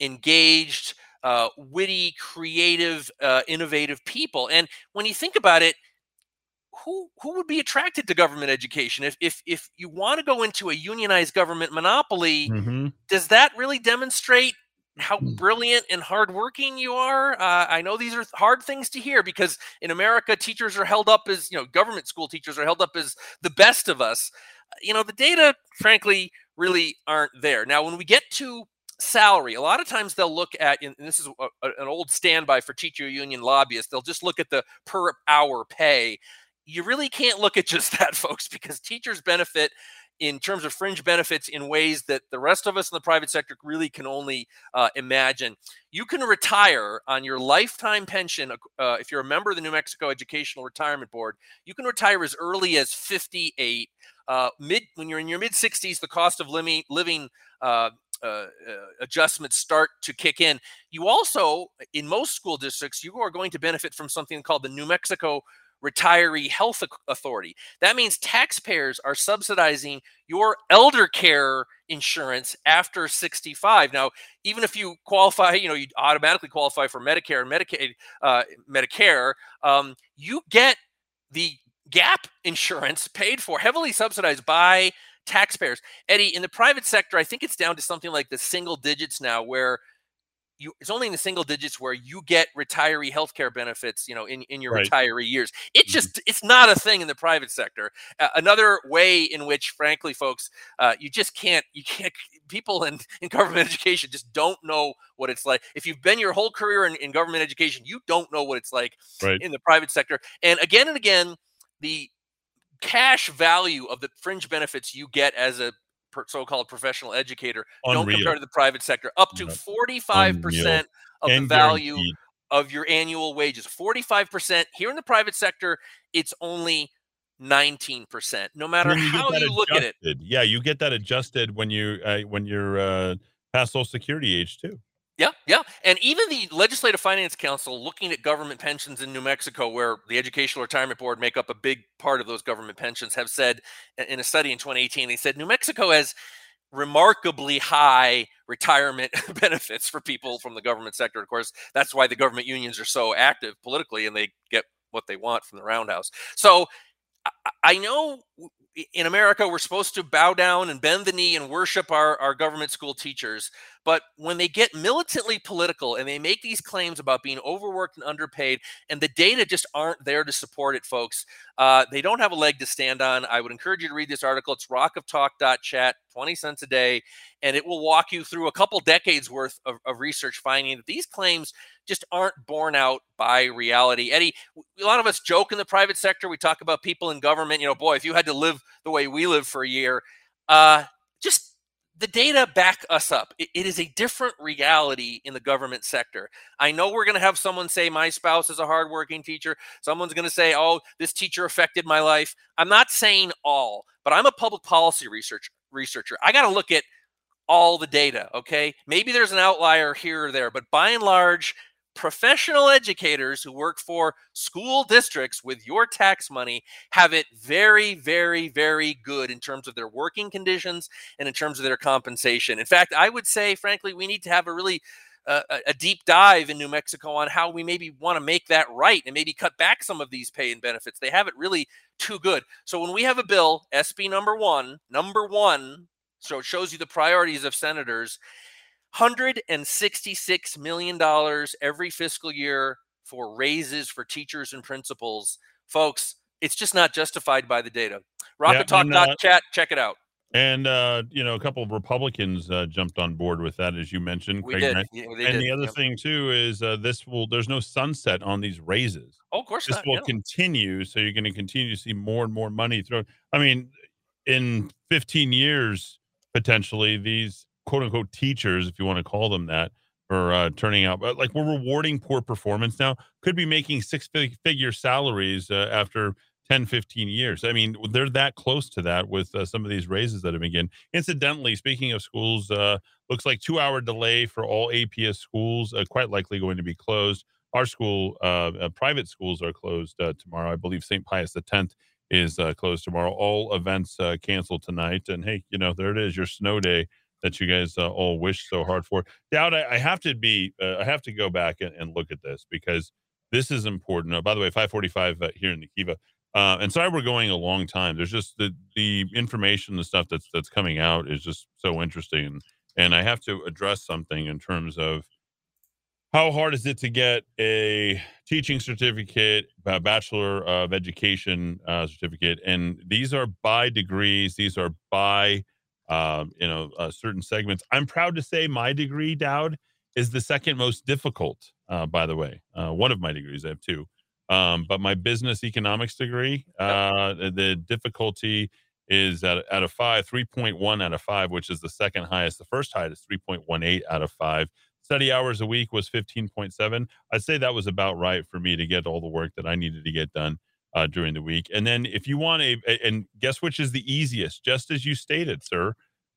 engaged, uh, witty, creative, uh, innovative people. And when you think about it, Who who would be attracted to government education? If if if you want to go into a unionized government monopoly, mm-hmm. does that really demonstrate how brilliant and hardworking you are? Uh, I know these are hard things to hear because in America, teachers are held up as, you know, government school teachers are held up as the best of us. You know, the data, frankly, really aren't there. Now, when we get to salary, a lot of times they'll look at, and this is a, an old standby for teacher union lobbyists, they'll just look at the per hour pay. You really can't look at just that, folks, because teachers benefit in terms of fringe benefits in ways that the rest of us in the private sector really can only uh, imagine. You can retire on your lifetime pension. Uh, if you're a member of the New Mexico Educational Retirement Board, you can retire as early as fifty-eight. Uh, mid, when you're in your mid-sixties, the cost of living, living uh, Uh, uh, adjustments start to kick in. You also, in most school districts, you are going to benefit from something called the New Mexico Retiree Health Authority. That means taxpayers are subsidizing your elder care insurance after sixty-five. Now, even if you qualify, you know, you automatically qualify for Medicare and Medicaid, uh, Medicare, um, you get the gap insurance paid for, heavily subsidized by taxpayers. Eddie, in the private sector, I think it's down to something like the single digits now where you, it's only in the single digits where you get retiree healthcare benefits, you know, in, in your right. retiree years. It just, it's not a thing in the private sector. Uh, another way in which, frankly, folks, uh, you just can't, you can't, people in, in government education just don't know what it's like. If you've been your whole career in, in government education, you don't know what it's like right. in the private sector. And again and again, the cash value of the fringe benefits you get as a so-called professional educator Unreal. don't compare to the private sector. Up to forty-five percent Unreal. of and the value guaranteed. of your annual wages. forty-five percent here in the private sector, it's only nineteen percent. No matter you how you look adjusted. at it, yeah, you get that adjusted when you uh, when you're uh, past Social Security age too. Yeah, yeah. And even the Legislative Finance Council looking at government pensions in New Mexico, where the Educational Retirement Board make up a big part of those government pensions, have said in a study in twenty eighteen, they said New Mexico has remarkably high retirement benefits for people from the government sector. Of course, that's why the government unions are so active politically and they get what they want from the roundhouse. So I know in America, we're supposed to bow down and bend the knee and worship our, our government school teachers. But when they get militantly political and they make these claims about being overworked and underpaid, and the data just aren't there to support it, folks, uh, they don't have a leg to stand on. I would encourage you to read this article. It's rock of talk dot chat, twenty cents a day, and it will walk you through a couple decades worth of, of research finding that these claims just aren't borne out by reality. Eddie, a lot of us joke in the private sector. We talk about people in government. You know, boy, if you had to live the way we live for a year, uh, just the data back us up. It, it is a different reality in the government sector. I know we're going to have someone say, my spouse is a hardworking teacher. Someone's going to say, oh, this teacher affected my life. I'm not saying all, but I'm a public policy research, researcher. I got to look at all the data, okay? Maybe there's an outlier here or there, but by and large, professional educators who work for school districts with your tax money have it very, very, very good in terms of their working conditions and in terms of their compensation. In fact, I would say, frankly, we need to have a really uh, a deep dive in New Mexico on how we maybe want to make that right and maybe cut back some of these pay and benefits. They have it really too good. So when we have a bill, S B number one, number one, so it shows you the priorities of senators, one hundred sixty-six million dollars every fiscal year for raises for teachers and principals. Folks, it's just not justified by the data. Rockoftalk dot chat, yeah, uh, check it out. And, uh, you know, a couple of Republicans uh, jumped on board with that, as you mentioned. We Craig did. Yeah, and did. The other yep. thing, too, is uh, this will there's no sunset on these raises. Oh, of course this not. This will yeah. continue. So you're going to continue to see more and more money thrown. I mean, in fifteen years, potentially, these quote unquote teachers, if you want to call them that, for uh, turning out, but like we're rewarding poor performance now, could be making six figure salaries uh, after ten, fifteen years. I mean, they're that close to that with uh, some of these raises that have been given. Incidentally, speaking of schools, uh, looks like two hour delay for all A P S schools, uh, quite likely going to be closed. Our school, uh, uh, private schools are closed uh, tomorrow. I believe Saint Pius the tenth is uh, closed tomorrow. All events uh, canceled tonight. And hey, you know, there it is, your snow day that you guys uh, all wish so hard for. Dowd, I, I have to be, uh, I have to go back and, and look at this because this is important. Uh, by the way, five forty-five uh, here in the Kiva. Uh, and sorry, we're going a long time. There's just the the information, the stuff that's that's coming out is just so interesting. And, and I have to address something in terms of how hard is it to get a teaching certificate, a Bachelor of Education uh, certificate. And these are by degrees. These are by Um, you know, uh, certain segments. I'm proud to say my degree, Dowd, is the second most difficult, uh, by the way. Uh, one of my degrees, I have two. Um, but my business economics degree, uh, the difficulty is at, out of five, three point one out of five, which is the second highest. The first highest is three point one eight out of five. Study hours a week was fifteen point seven. I'd say that was about right for me to get all the work that I needed to get done Uh, during the week. And then if you want a, a, and guess which is the easiest, just as you stated, sir.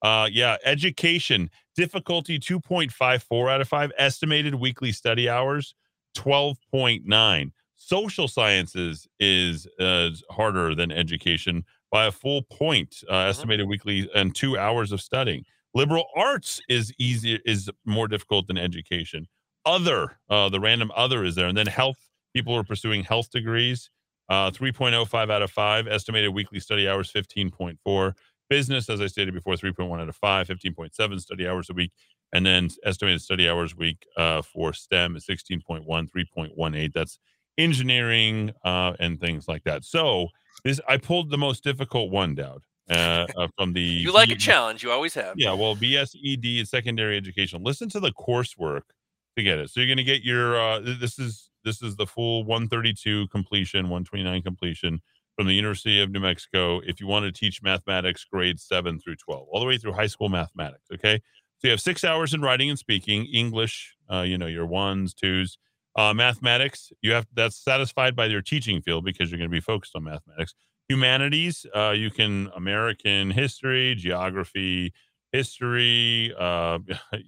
Uh, yeah. Education difficulty, two point five four out of five. Estimated weekly study hours, twelve point nine. Social sciences is uh, harder than education by a full point, uh, mm-hmm. estimated weekly and two hours of studying. Liberal arts is easier, is more difficult than education. Other, uh, the random other is there. And then health, people are pursuing health degrees. Uh, three point oh five out of five, estimated weekly study hours, fifteen point four. Business, as I stated before, three point one out of five, fifteen point seven study hours a week. And then estimated study hours a week uh, for STEM is sixteen point one, three point one eight. That's engineering uh, and things like that. So this I pulled the most difficult one, Dowd, uh, uh, from the... You like B- a challenge, you always have. Yeah, well, B S E D is secondary education. Listen to the coursework to get it. So you're going to get your... Uh, this is... This is the full one thirty-two completion, one twenty-nine completion from the University of New Mexico. If you want to teach mathematics, grades seven through twelve, all the way through high school mathematics. Okay, so you have six hours in writing and speaking, English. Uh, you know your ones, twos, uh, mathematics. You have that's satisfied by your teaching field because you're going to be focused on mathematics. Humanities. Uh, you can American history, geography, history, uh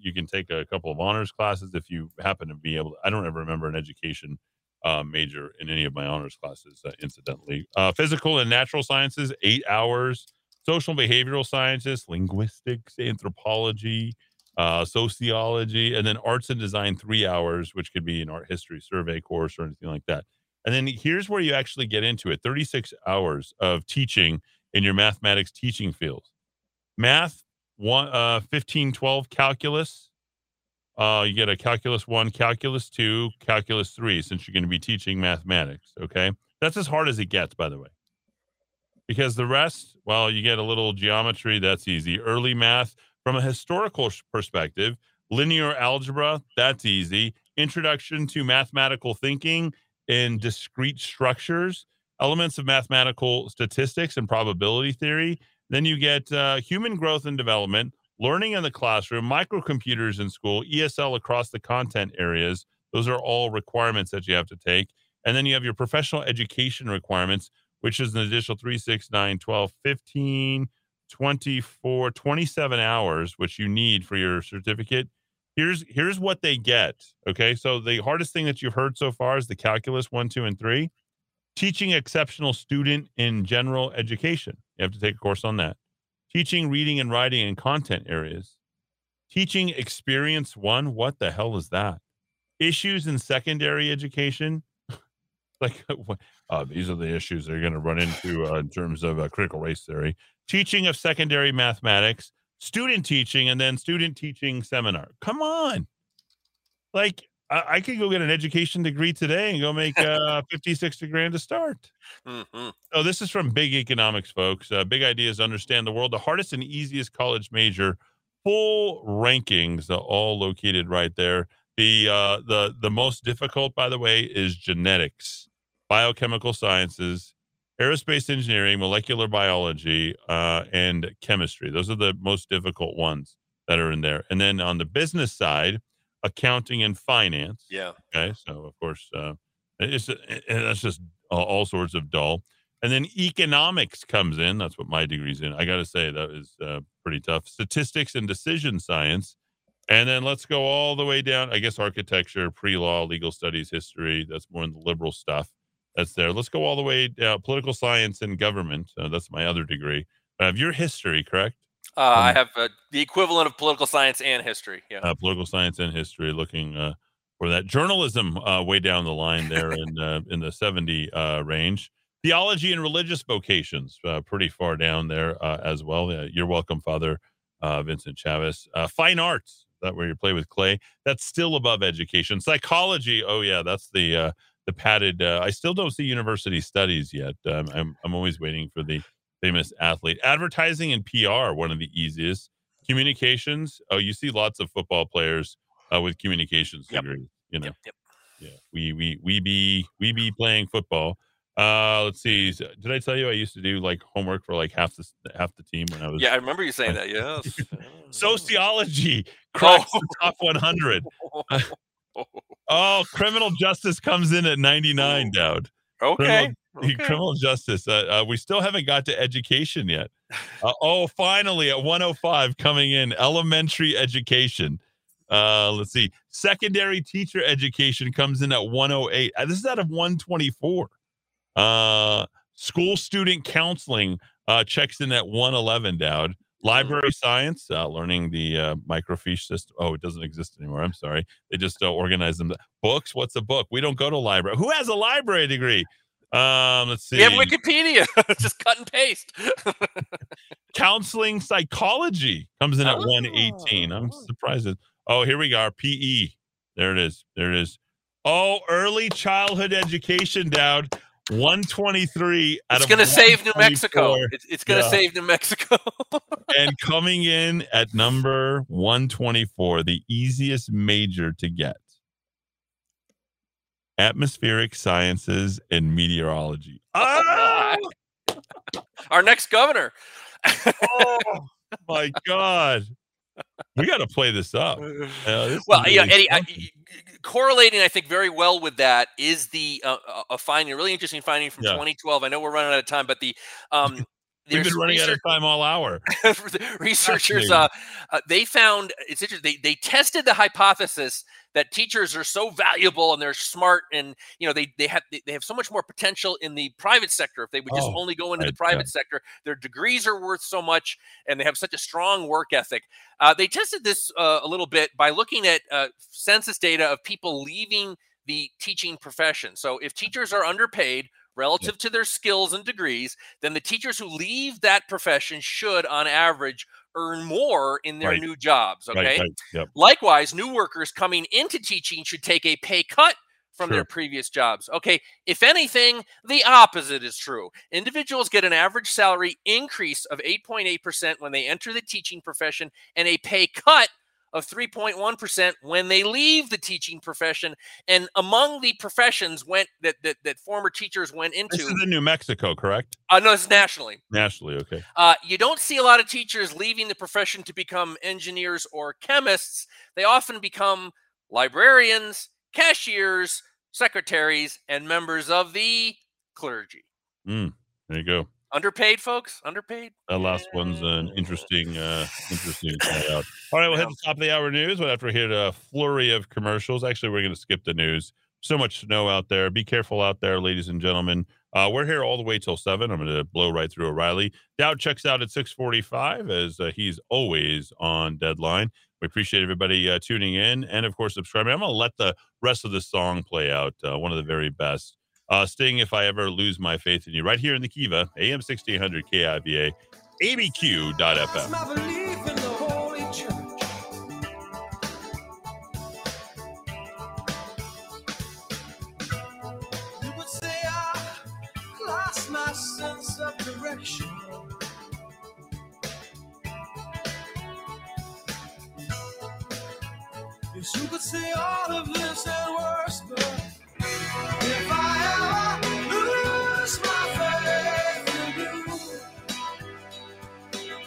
you can take a couple of honors classes if you happen to be able to. I don't ever remember an education uh major in any of my honors classes, uh, incidentally. Uh physical and natural sciences, eight hours. Social and behavioral sciences, linguistics, anthropology, uh sociology, and then arts and design, three hours, which could be an art history survey course or anything like that. And then here's where you actually get into it: thirty-six hours of teaching in your mathematics teaching fields. Math one, uh, fifteen twelve calculus. Uh, you get a calculus one, calculus two, calculus three, since you're going to be teaching mathematics. Okay. That's as hard as it gets, by the way, because the rest, well, you get a little geometry. That's easy. Early math from a historical perspective, linear algebra. That's easy. Introduction to mathematical thinking in discrete structures, elements of mathematical statistics and probability theory. Then you get uh, human growth and development, learning in the classroom, microcomputers in school, E S L across the content areas. Those are all requirements that you have to take. And then you have your professional education requirements, which is an additional three, six, nine, twelve, fifteen, twenty-four, twenty-seven hours, which you need for your certificate. Here's, here's what they get. Okay. So the hardest thing that you've heard so far is the calculus one, two, and three. Teaching exceptional student in general education. You have to take a course on that. Teaching reading and writing and content areas. Teaching experience one. What the hell is that? Issues in secondary education. Like, uh, these are the issues they're going to run into uh, in terms of uh, critical race theory. Teaching of secondary mathematics. Student teaching, and then student teaching seminar. Come on. Like, I, I could go get an education degree today and go make uh, fifty, sixty grand to start. Mm-hmm. So this is from Big Economics, folks. Uh, big Ideas Understand the World, the hardest and easiest college major, full rankings, uh, all located right there. The, uh, the, the most difficult, by the way, is genetics, biochemical sciences, aerospace engineering, molecular biology, uh, and chemistry. Those are the most difficult ones that are in there. And then on the business side, accounting and finance. Yeah. Okay. So of course, uh, it's it, it, that's just uh, all sorts of dull. And then economics comes in. That's what my degree's in. I got to say that is uh, pretty tough. Statistics and decision science. And then let's go all the way down. I guess architecture, pre-law, legal studies, history. That's more in the liberal stuff. That's there. Let's go all the way down. Political science and government. Uh, that's my other degree. I have your history, correct? Uh, um, I have uh, the equivalent of political science and history. Yeah. Uh, political science and history. Looking uh, for that journalism uh, way down the line there in uh, in the seventy uh, range. Theology and religious vocations. Uh, pretty far down there uh, as well. Uh, you're welcome, Father uh, Vincent Chavez. Uh, fine arts. That where you play with clay. That's still above education. Psychology. Oh yeah, that's the. Uh, The padded. Uh, I still don't see university studies yet. Um, I'm I'm always waiting for the famous athlete. Advertising and P R, one of the easiest. Communications. Oh, you see lots of football players uh, with communications yep. degrees. You know, yep, yep. yeah. We we we be we be playing football. Uh, let's see. Did I tell you I used to do like homework for like half the half the team when I was? Yeah, I remember you saying that. Yes. Sociology cracks oh. the top one hundred. Uh, Oh, criminal justice comes in at ninety-nine, Dowd. Okay. Criminal, okay. criminal justice. Uh, uh, we still haven't got to education yet. Uh, oh, finally at one oh five coming in, elementary education. Uh, let's see. Secondary teacher education comes in at one oh eight. Uh, this is out of one twenty-four. Uh, school student counseling uh, checks in at one eleven, Dowd. Library science, uh, learning the uh, microfiche system. Oh, it doesn't exist anymore. I'm sorry. They just uh, organize them. Books. What's a book? We don't go to library. Who has a library degree? Um, let's see. We have Wikipedia. Just cut and paste. Counseling psychology comes in at oh. one eighteen. I'm surprised. Oh, here we go. P E. There it is. There it is. Oh, early childhood education, Dowd. one twenty-three. It's going to save New Mexico. It's, it's going to yeah. save New Mexico. And coming in at number one twenty-four, the easiest major to get. Atmospheric sciences and meteorology. Oh! Our next governor. Oh, my God. We got to play this up. Uh, this well, really yeah, Eddie, I, correlating, I think, very well with that is the uh, a finding, a really interesting finding from yeah. twenty twelve. I know we're running out of time, but the um, we've been running out of time all hour. Researchers uh, uh, they found it's interesting. They they tested the hypothesis that teachers are so valuable and they're smart, and you know they they have they have so much more potential in the private sector if they would just oh, only go into I, the private yeah. sector. Their degrees are worth so much, and they have such a strong work ethic. Uh, they tested this uh, a little bit by looking at uh, census data of people leaving the teaching profession. So if teachers are underpaid relative yeah. to their skills and degrees, then the teachers who leave that profession should, on average, earn more in their right. new jobs. Okay. Right, right. Yep. Likewise, new workers coming into teaching should take a pay cut from sure. their previous jobs. Okay. If anything, the opposite is true. Individuals get an average salary increase of eight point eight percent when they enter the teaching profession and a pay cut of three point one percent when they leave the teaching profession. And among the professions went that that, that former teachers went into. This is in New Mexico, correct? Uh, no, it's nationally. Nationally, okay. Uh, you don't see a lot of teachers leaving the profession to become engineers or chemists. They often become librarians, cashiers, secretaries, and members of the clergy. Mm, there you go. Underpaid, folks. Underpaid. That last yeah. one's an interesting, uh, interesting out. All right, we'll yeah. hit the top of the hour news. But after we hit a flurry of commercials, actually, we're going to skip the news. So much snow out there. Be careful out there, ladies and gentlemen. Uh, we're here all the way till seven. I'm going to blow right through O'Reilly. Dow checks out at six forty-five, as uh, he's always on deadline. We appreciate everybody uh, tuning in and, of course, subscribing. I'm going to let the rest of the song play out, uh, one of the very best. Uh, Sting, If I Ever Lose My Faith in You, right here in the Kiva, A M sixteen hundred K I V A, A B Q dot F M. You could say all of this and worse, but if I ever lose my faith in you,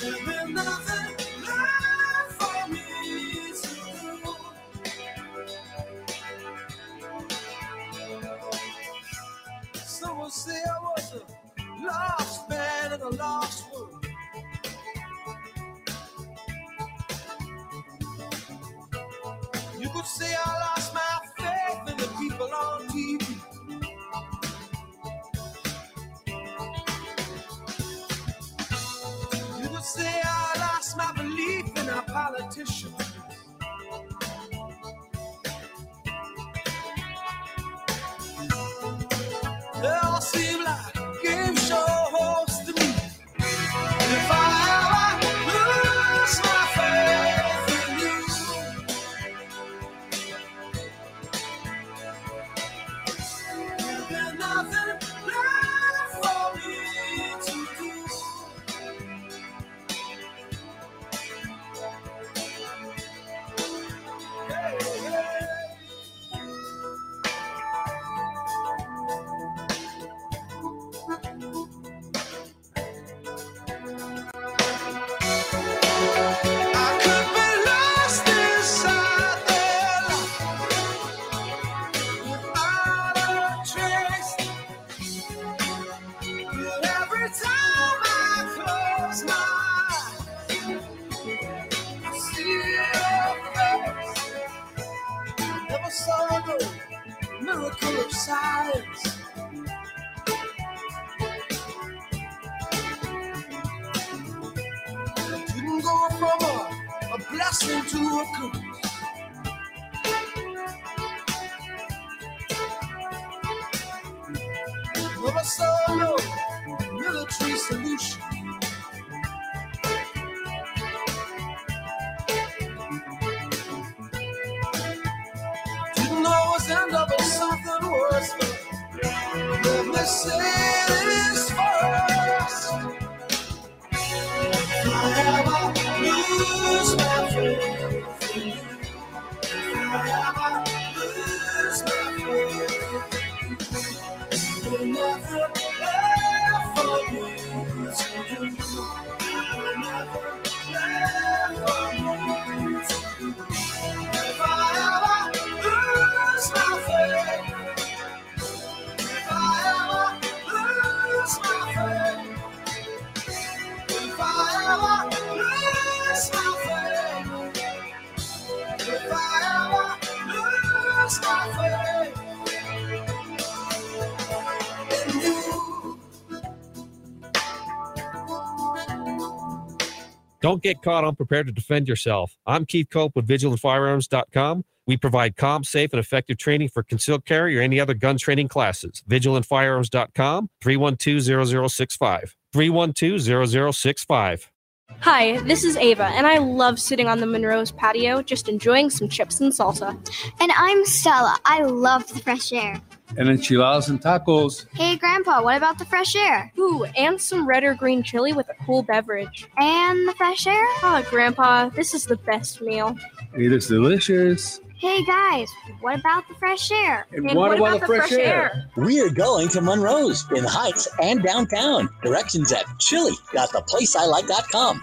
there'll be nothing left for me to do. Some would say I was a lost man in a lost world. Say I lost my faith in the people on T V. You could say I lost my belief in our politicians. They all seem like game show hosts to me. If I ever lose my faith, don't get caught unprepared to defend yourself. I'm Keith Cope with Vigilant Firearms dot com. We provide calm, safe, and effective training for concealed carry or any other gun training classes. Vigilant Firearms dot com, three one two, zero zero six five. three one two, zero zero six five. Hi, this is Ava, and I love sitting on the Monroe's patio just enjoying some chips and salsa. And I'm Stella. I love the fresh air. And enchiladas and tacos. Hey, Grandpa, what about the fresh air? Ooh, and some red or green chili with a cool beverage. And the fresh air? Oh, Grandpa, this is the best meal. It is delicious. Hey, guys, what about the fresh air? And, and what, what about, about the fresh, fresh air? air? We are going to Monroe's in the Heights and downtown. Directions at chili dot the place I like dot com.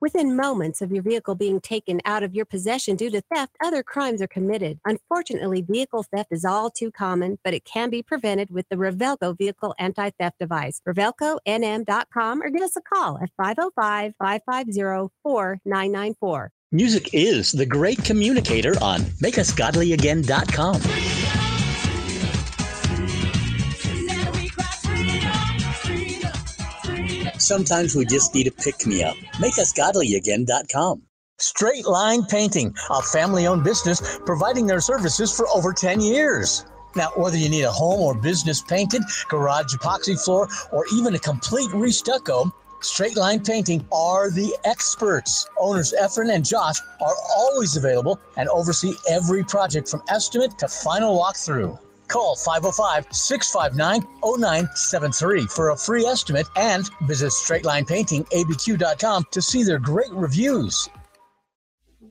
Within moments of your vehicle being taken out of your possession due to theft, other crimes are committed. Unfortunately, vehicle theft is all too common, but it can be prevented with the Revelco Vehicle Anti-Theft Device. Revelco N M dot com or give us a call at five oh five, five five zero, four nine nine four. Music is the great communicator on make us godly again dot com. Sometimes we just need a pick-me-up. make us godly again dot com. Straight Line Painting, a family-owned business providing their services for over ten years. Now, whether you need a home or business painted, garage epoxy floor, or even a complete re-stucco, Straight Line Painting are the experts. Owners Efren and Josh are always available and oversee every project from estimate to final walkthrough. Call five oh five, six five nine, oh nine seven three for a free estimate and visit straight line painting A B Q dot com to see their great reviews.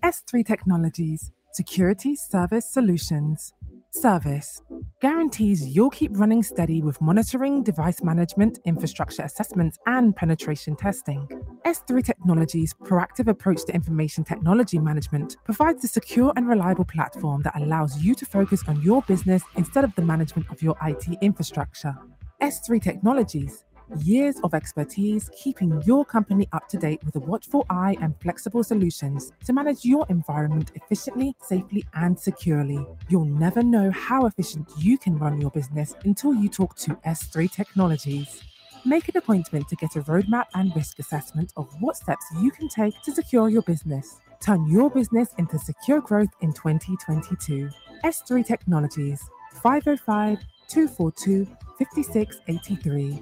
S three Technologies, Security Service Solutions. Service guarantees you'll keep running steady with monitoring, device management, infrastructure assessments, and penetration testing. S three Technologies' proactive approach to information technology management provides a secure and reliable platform that allows you to focus on your business instead of the management of your I T infrastructure. S three Technologies, years of expertise keeping your company up to date with a watchful eye and flexible solutions to manage your environment efficiently, safely, and securely. You'll never know how efficient you can run your business until you talk to S three Technologies. Make an appointment to get a roadmap and risk assessment of what steps you can take to secure your business. Turn your business into secure growth in twenty twenty-two. S three Technologies, five oh five, two four two, five six eight three.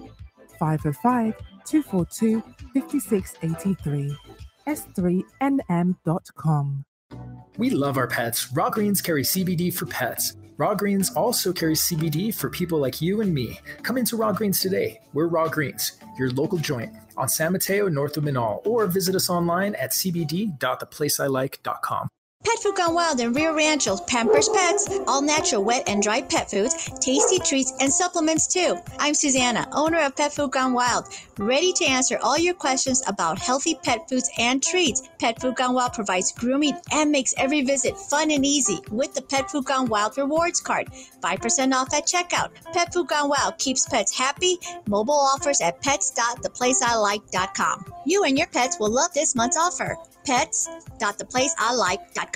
five oh five, two four two, five six eight three, S three N M dot com. We love our pets. Raw Greens carry C B D for pets. Raw Greens also carries C B D for people like you and me. Come into Raw Greens today. We're Raw Greens, your local joint on San Mateo, north of Manal, or visit us online at c b d dot the place i like dot com. Pet Food Gone Wild and Rio Rancho pampers pets, all natural wet and dry pet foods, tasty treats, and supplements too. I'm Susanna, owner of Pet Food Gone Wild, ready to answer all your questions about healthy pet foods and treats. Pet Food Gone Wild provides grooming and makes every visit fun and easy with the Pet Food Gone Wild rewards card. five percent off at checkout. Pet Food Gone Wild keeps pets happy. Mobile offers at pets dot the place i like dot com. You and your pets will love this month's offer. pets dot the place i like dot com.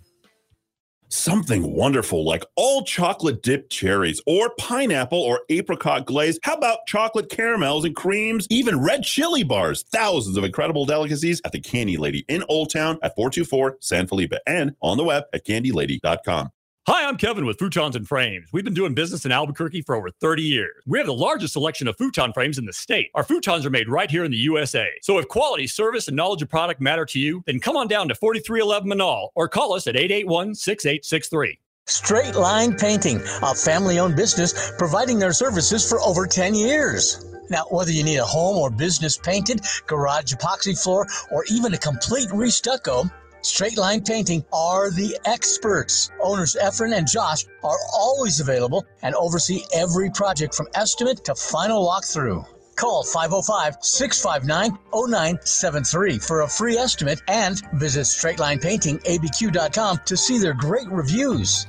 Something wonderful like all chocolate dipped cherries or pineapple or apricot glaze. How about chocolate caramels and creams, even red chili bars? Thousands of incredible delicacies at the Candy Lady in Old Town at four two four San Felipe and on the web at candy lady dot com. Hi, I'm Kevin with Futons and Frames. We've been doing business in Albuquerque for over thirty years. We have the largest selection of futon frames in the state. Our futons are made right here in the U S A. So if quality, service, and knowledge of product matter to you, then come on down to forty-three eleven Manal or call us at eight eight one, six eight six three. Straight Line Painting, a family-owned business providing their services for over ten years. Now, whether you need a home or business painted, garage epoxy floor, or even a complete re-stucco, Straight Line Painting are the experts. Owners Efren and Josh are always available and oversee every project from estimate to final walkthrough. Call five oh five, six five nine, oh nine seven three for a free estimate and visit straight line painting A B Q dot com to see their great reviews.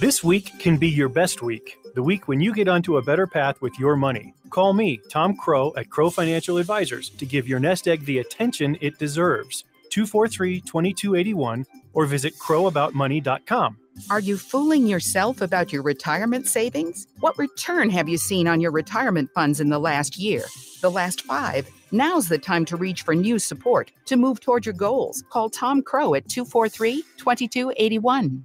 This week can be your best week, the week when you get onto a better path with your money. Call me, Tom Crow, at Crow Financial Advisors to give your nest egg the attention it deserves. two four three, two two eight one or visit crow about money dot com. Are you fooling yourself about your retirement savings? What return have you seen on your retirement funds in the last year, the last five? Now's the time to reach for new support to move toward your goals. Call Tom Crow at two four three, two two eight one.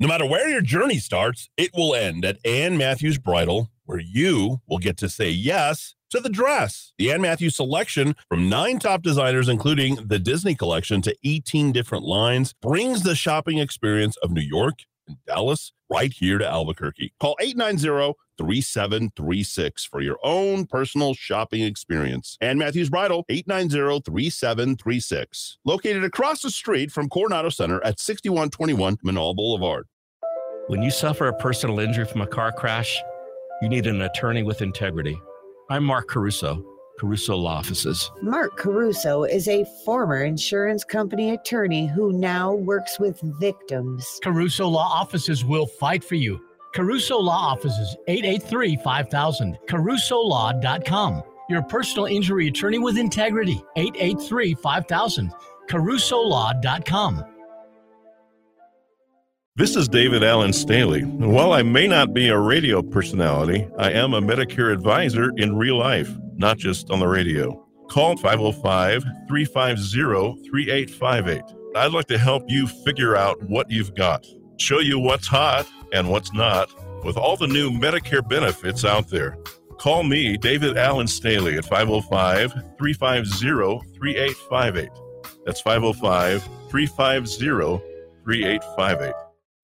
No matter where your journey starts, it will end at Ann Matthews Bridal, where you will get to say yes to the dress. The Ann Matthews selection from nine top designers, including the Disney collection, to eighteen different lines, brings the shopping experience of New York and Dallas right here to Albuquerque. Call eight nine zero, three seven three six for your own personal shopping experience. Ann Matthews Bridal, eight nine zero, three seven three six. Located across the street from Coronado Center at sixty-one twenty-one Manoa Boulevard. When you suffer a personal injury from a car crash, you need an attorney with integrity. I'm Mark Caruso, Caruso Law Offices. Mark Caruso is a former insurance company attorney who now works with victims. Caruso Law Offices will fight for you. Caruso Law Offices, eight eight three, five thousand, caruso law dot com. Your personal injury attorney with integrity, eight eight three, five thousand, caruso law dot com. This is David Allen Staley, and while I may not be a radio personality, I am a Medicare advisor in real life, not just on the radio. Call five oh five, three five zero, three eight five eight. I'd like to help you figure out what you've got, show you what's hot and what's not, with all the new Medicare benefits out there. Call me, David Allen Staley, at five oh five, three five zero, three eight five eight. That's five oh five, three five zero, three eight five eight.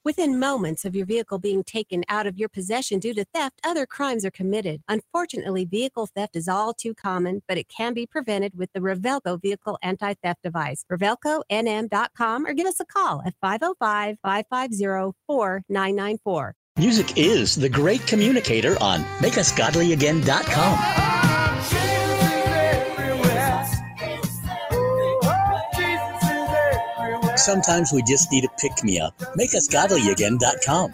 Within moments of your vehicle being taken out of your possession due to theft, other crimes are committed. Unfortunately, vehicle theft is all too common, but it can be prevented with the Revelco Vehicle Anti-Theft Device. Revelco N M dot com or give us a call at five oh five, five five zero, four nine nine four. Music is the great communicator on make us godly again dot com. Sometimes we just need a pick-me-up. make us godly again dot com.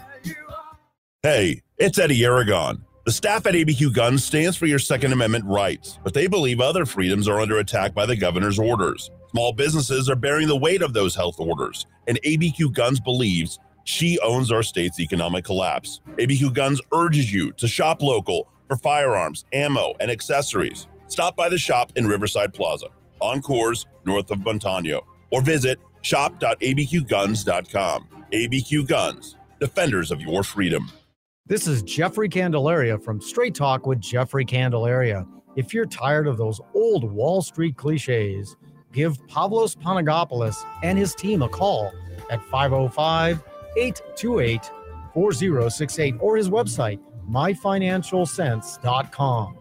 Hey, it's Eddie Aragon. The staff at A B Q Guns stands for your Second Amendment rights, but they believe other freedoms are under attack by the governor's orders. Small businesses are bearing the weight of those health orders, and A B Q Guns believes she owns our state's economic collapse. A B Q Guns urges you to shop local for firearms, ammo, and accessories. Stop by the shop in Riverside Plaza, on Coors, north of Montano, or visit shop dot a b q guns dot com. A B Q Guns, defenders of your freedom. This is Jeffrey Candelaria from Straight Talk with Jeffrey Candelaria. If you're tired of those old Wall Street cliches, give Pavlos Panagopoulos and his team a call at five oh five, eight two eight, four oh six eight or his website, my financial sense dot com.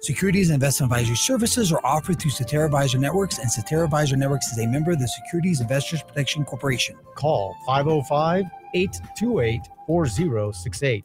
Securities and investment advisory services are offered through Cetera Advisor Networks, and Cetera Advisor Networks is a member of the Securities Investors Protection Corporation. Call five oh five, eight two eight, four oh six eight.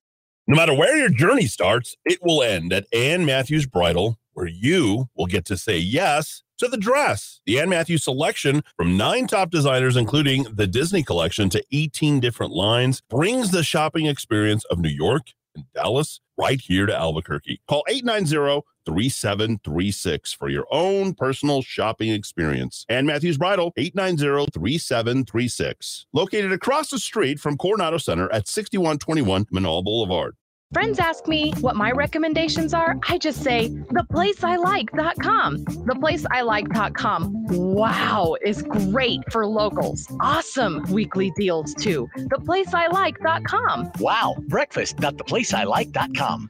No matter where your journey starts, it will end at Ann Matthews Bridal, where you will get to say yes to the dress. The Ann Matthews selection from nine top designers, including the Disney collection, to eighteen different lines, brings the shopping experience of New York and Dallas right here to Albuquerque. Call eight nine zero, three seven three six for your own personal shopping experience. Ann Matthews Bridal, eight nine zero, three seven three six. Located across the street from Coronado Center at sixty-one twenty-one Manoa Boulevard. Friends ask me what my recommendations are. I just say, the place I like dot com. the place I like dot com, wow, is great for locals. Awesome weekly deals, too. the place I like dot com. Wow, breakfast dot the place I like dot com.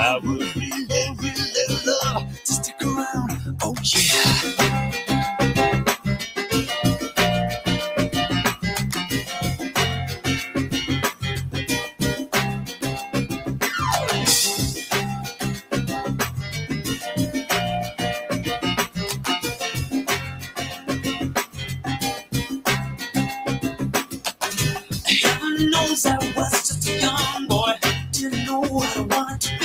I would be every little love to stick around. Oh, yeah. Heaven knows I was just a young boy. Didn't know what I wanted to be.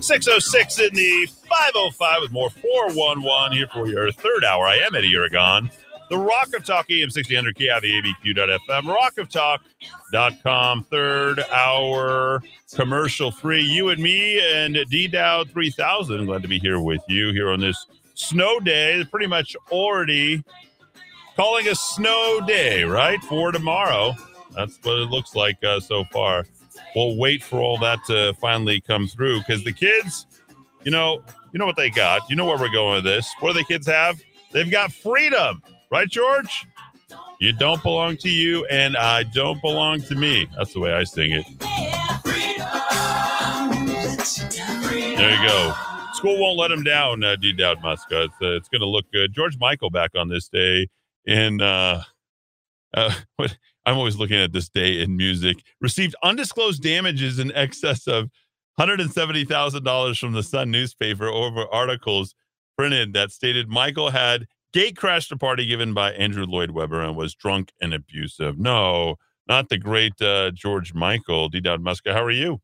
six oh six in the five oh five with more four one one here for your third hour. I am Eddie Aragon. The Rock of Talk, A M sixteen hundred K I V A, A B Q dot F M, rock of talk dot com. Third hour, commercial free. You and me and D Dow three thousand. Glad to be here with you here on this snow day. Pretty much already calling a snow day, right, for tomorrow. That's what it looks like uh, so far. We'll wait for all that to finally come through because the kids, you know, you know what they got. You know where we're going with this. What do the kids have? They've got freedom. Right, George? You don't belong to you and I don't belong to me. That's the way I sing it. There you go. School won't let them down, uh, D-Dowd Muska. It's, uh, it's going to look good. George Michael back on this day in uh, uh, what? I'm always looking at this day in music. Received undisclosed damages in excess of one hundred seventy thousand dollars from the Sun newspaper over articles printed that stated Michael had gate crashed a party given by Andrew Lloyd Webber and was drunk and abusive. No, not the great uh, George Michael. D-Dowd Muska, how are you?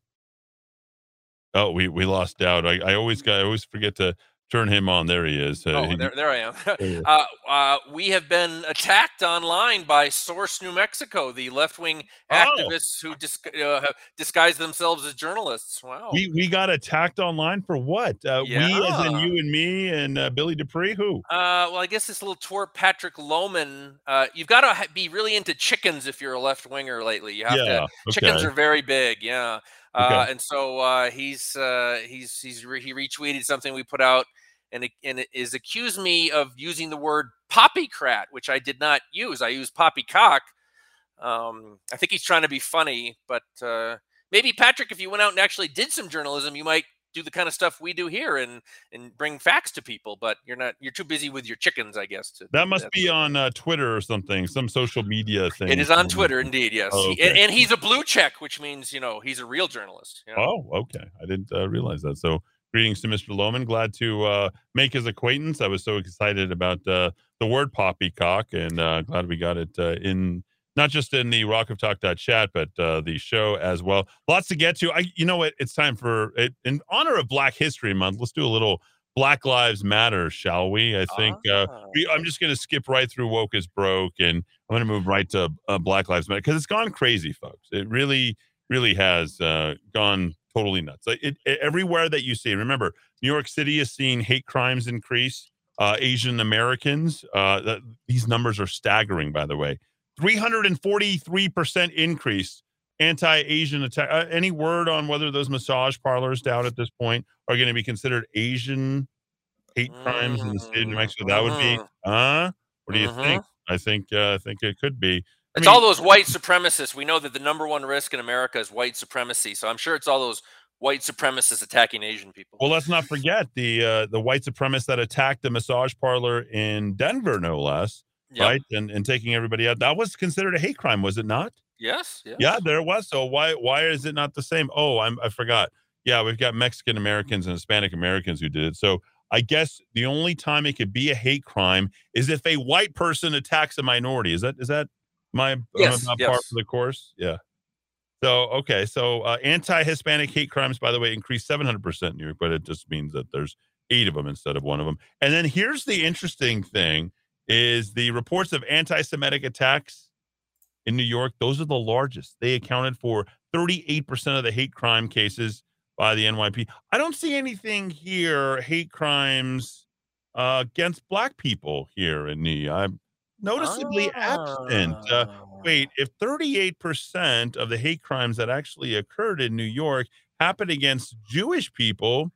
Oh, we, we lost Dowd. I, I always got, I always forget to turn him on. There he is. Uh, oh, there, there I am. uh, uh, we have been attacked online by Source New Mexico, the left-wing oh. activists who dis- uh, disguise themselves as journalists. Wow. We we got attacked online for what? Uh, yeah. We as in you and me and uh, Billy Dupree? Who? Uh, well, I guess this little twerp, Patrick Lohman. Uh, you've got to ha- be really into chickens if you're a left-winger lately. You have yeah. to, okay. Chickens are very big. Yeah. Okay. Uh, and so uh, he's uh, he's he's re- he retweeted something we put out, and it, and it is accused me of using the word poppycrat, which I did not use. I used poppycock. Um, I think he's trying to be funny, but uh, maybe Patrick, if you went out and actually did some journalism, you might do the kind of stuff we do here and and bring facts to people. But you're not you're too busy with your chickens, I guess. To that must that. be on uh, Twitter or something, some social media thing. It is on Twitter, indeed. Yes, oh, okay. and, and he's a blue check, which means you know he's a real journalist. You know? Oh, okay. I didn't uh, realize that. So Greetings to Mister Lohman. Glad to uh, make his acquaintance. I was so excited about uh, the word poppycock, and uh, glad we got it uh, in, not just in the rock of talk dot chat, but uh, the show as well. Lots to get to. I, you know what? It's time for, it, in honor of Black History Month, let's do a little Black Lives Matter, shall we? I think ah. uh, we, I'm just going to skip right through Woke is Broke, and I'm going to move right to uh, Black Lives Matter, because it's gone crazy, folks. It really, really has uh, gone totally nuts. Like it, it, everywhere that you see, remember, New York City is seeing hate crimes increase. Uh, Asian Americans, uh, th these numbers are staggering, by the way. three hundred forty-three percent increase anti-Asian attack. Uh, any word on whether those massage parlors down at this point are going to be considered Asian hate crimes mm-hmm. in the state of New Mexico? That would be, uh, what do you mm-hmm. think? I think, uh, I think it could be. It's I mean, all those white supremacists. We know that the number one risk in America is white supremacy. So I'm sure it's all those white supremacists attacking Asian people. Well, let's not forget the uh, the white supremacists that attacked the massage parlor in Denver, no less, yep. right? And and taking everybody out. That was considered a hate crime, was it not? Yes. yes. Yeah, there was. So why why is it not the same? Oh, I'm, I forgot. Yeah, we've got Mexican Americans and Hispanic Americans who did it. So I guess the only time it could be a hate crime is if a white person attacks a minority. Is that is that? My yes, not yes. part of the course. Yeah. So, okay. So uh, anti-Hispanic hate crimes, by the way, increased seven hundred percent in New York, but it just means that there's eight of them instead of one of them. And then here's the interesting thing is the reports of anti-Semitic attacks in New York. Those are the largest. They accounted for thirty-eight percent of the hate crime cases by the N Y P D. I don't see anything here, hate crimes uh, against black people here in the, I'm, noticeably absent. Uh, wait, if thirty-eight percent of the hate crimes that actually occurred in New York happened against Jewish people,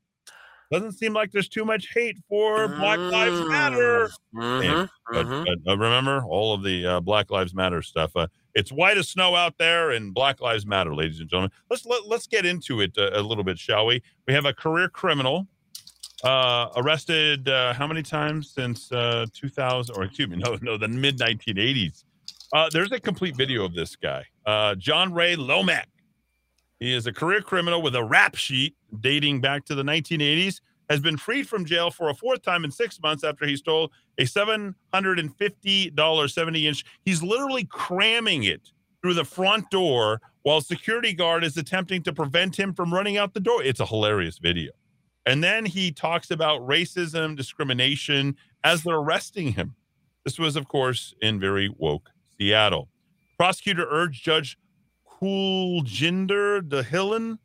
doesn't seem like there's too much hate for Black Lives Matter. Mm-hmm, and, but, mm-hmm. but, uh, remember all of the uh, Black Lives Matter stuff. Uh, it's white as snow out there and Black Lives Matter, ladies and gentlemen. Let's, let, let's get into it a, a little bit, shall we? We have a career criminal. Uh, arrested uh, how many times since uh, two thousand, or excuse me, no, no, the mid nineteen eighties. Uh, there's a complete video of this guy, uh, John Ray Lomack. He is a career criminal with a rap sheet dating back to the nineteen eighties, has been freed from jail for a fourth time in six months after he stole a seven hundred fifty dollar seventy inch. He's literally cramming it through the front door while security guard is attempting to prevent him from running out the door. It's a hilarious video. And then he talks about racism, discrimination, as they're arresting him. This was, of course, in very woke Seattle. Prosecutor urged Judge Kuljinder Dhillon,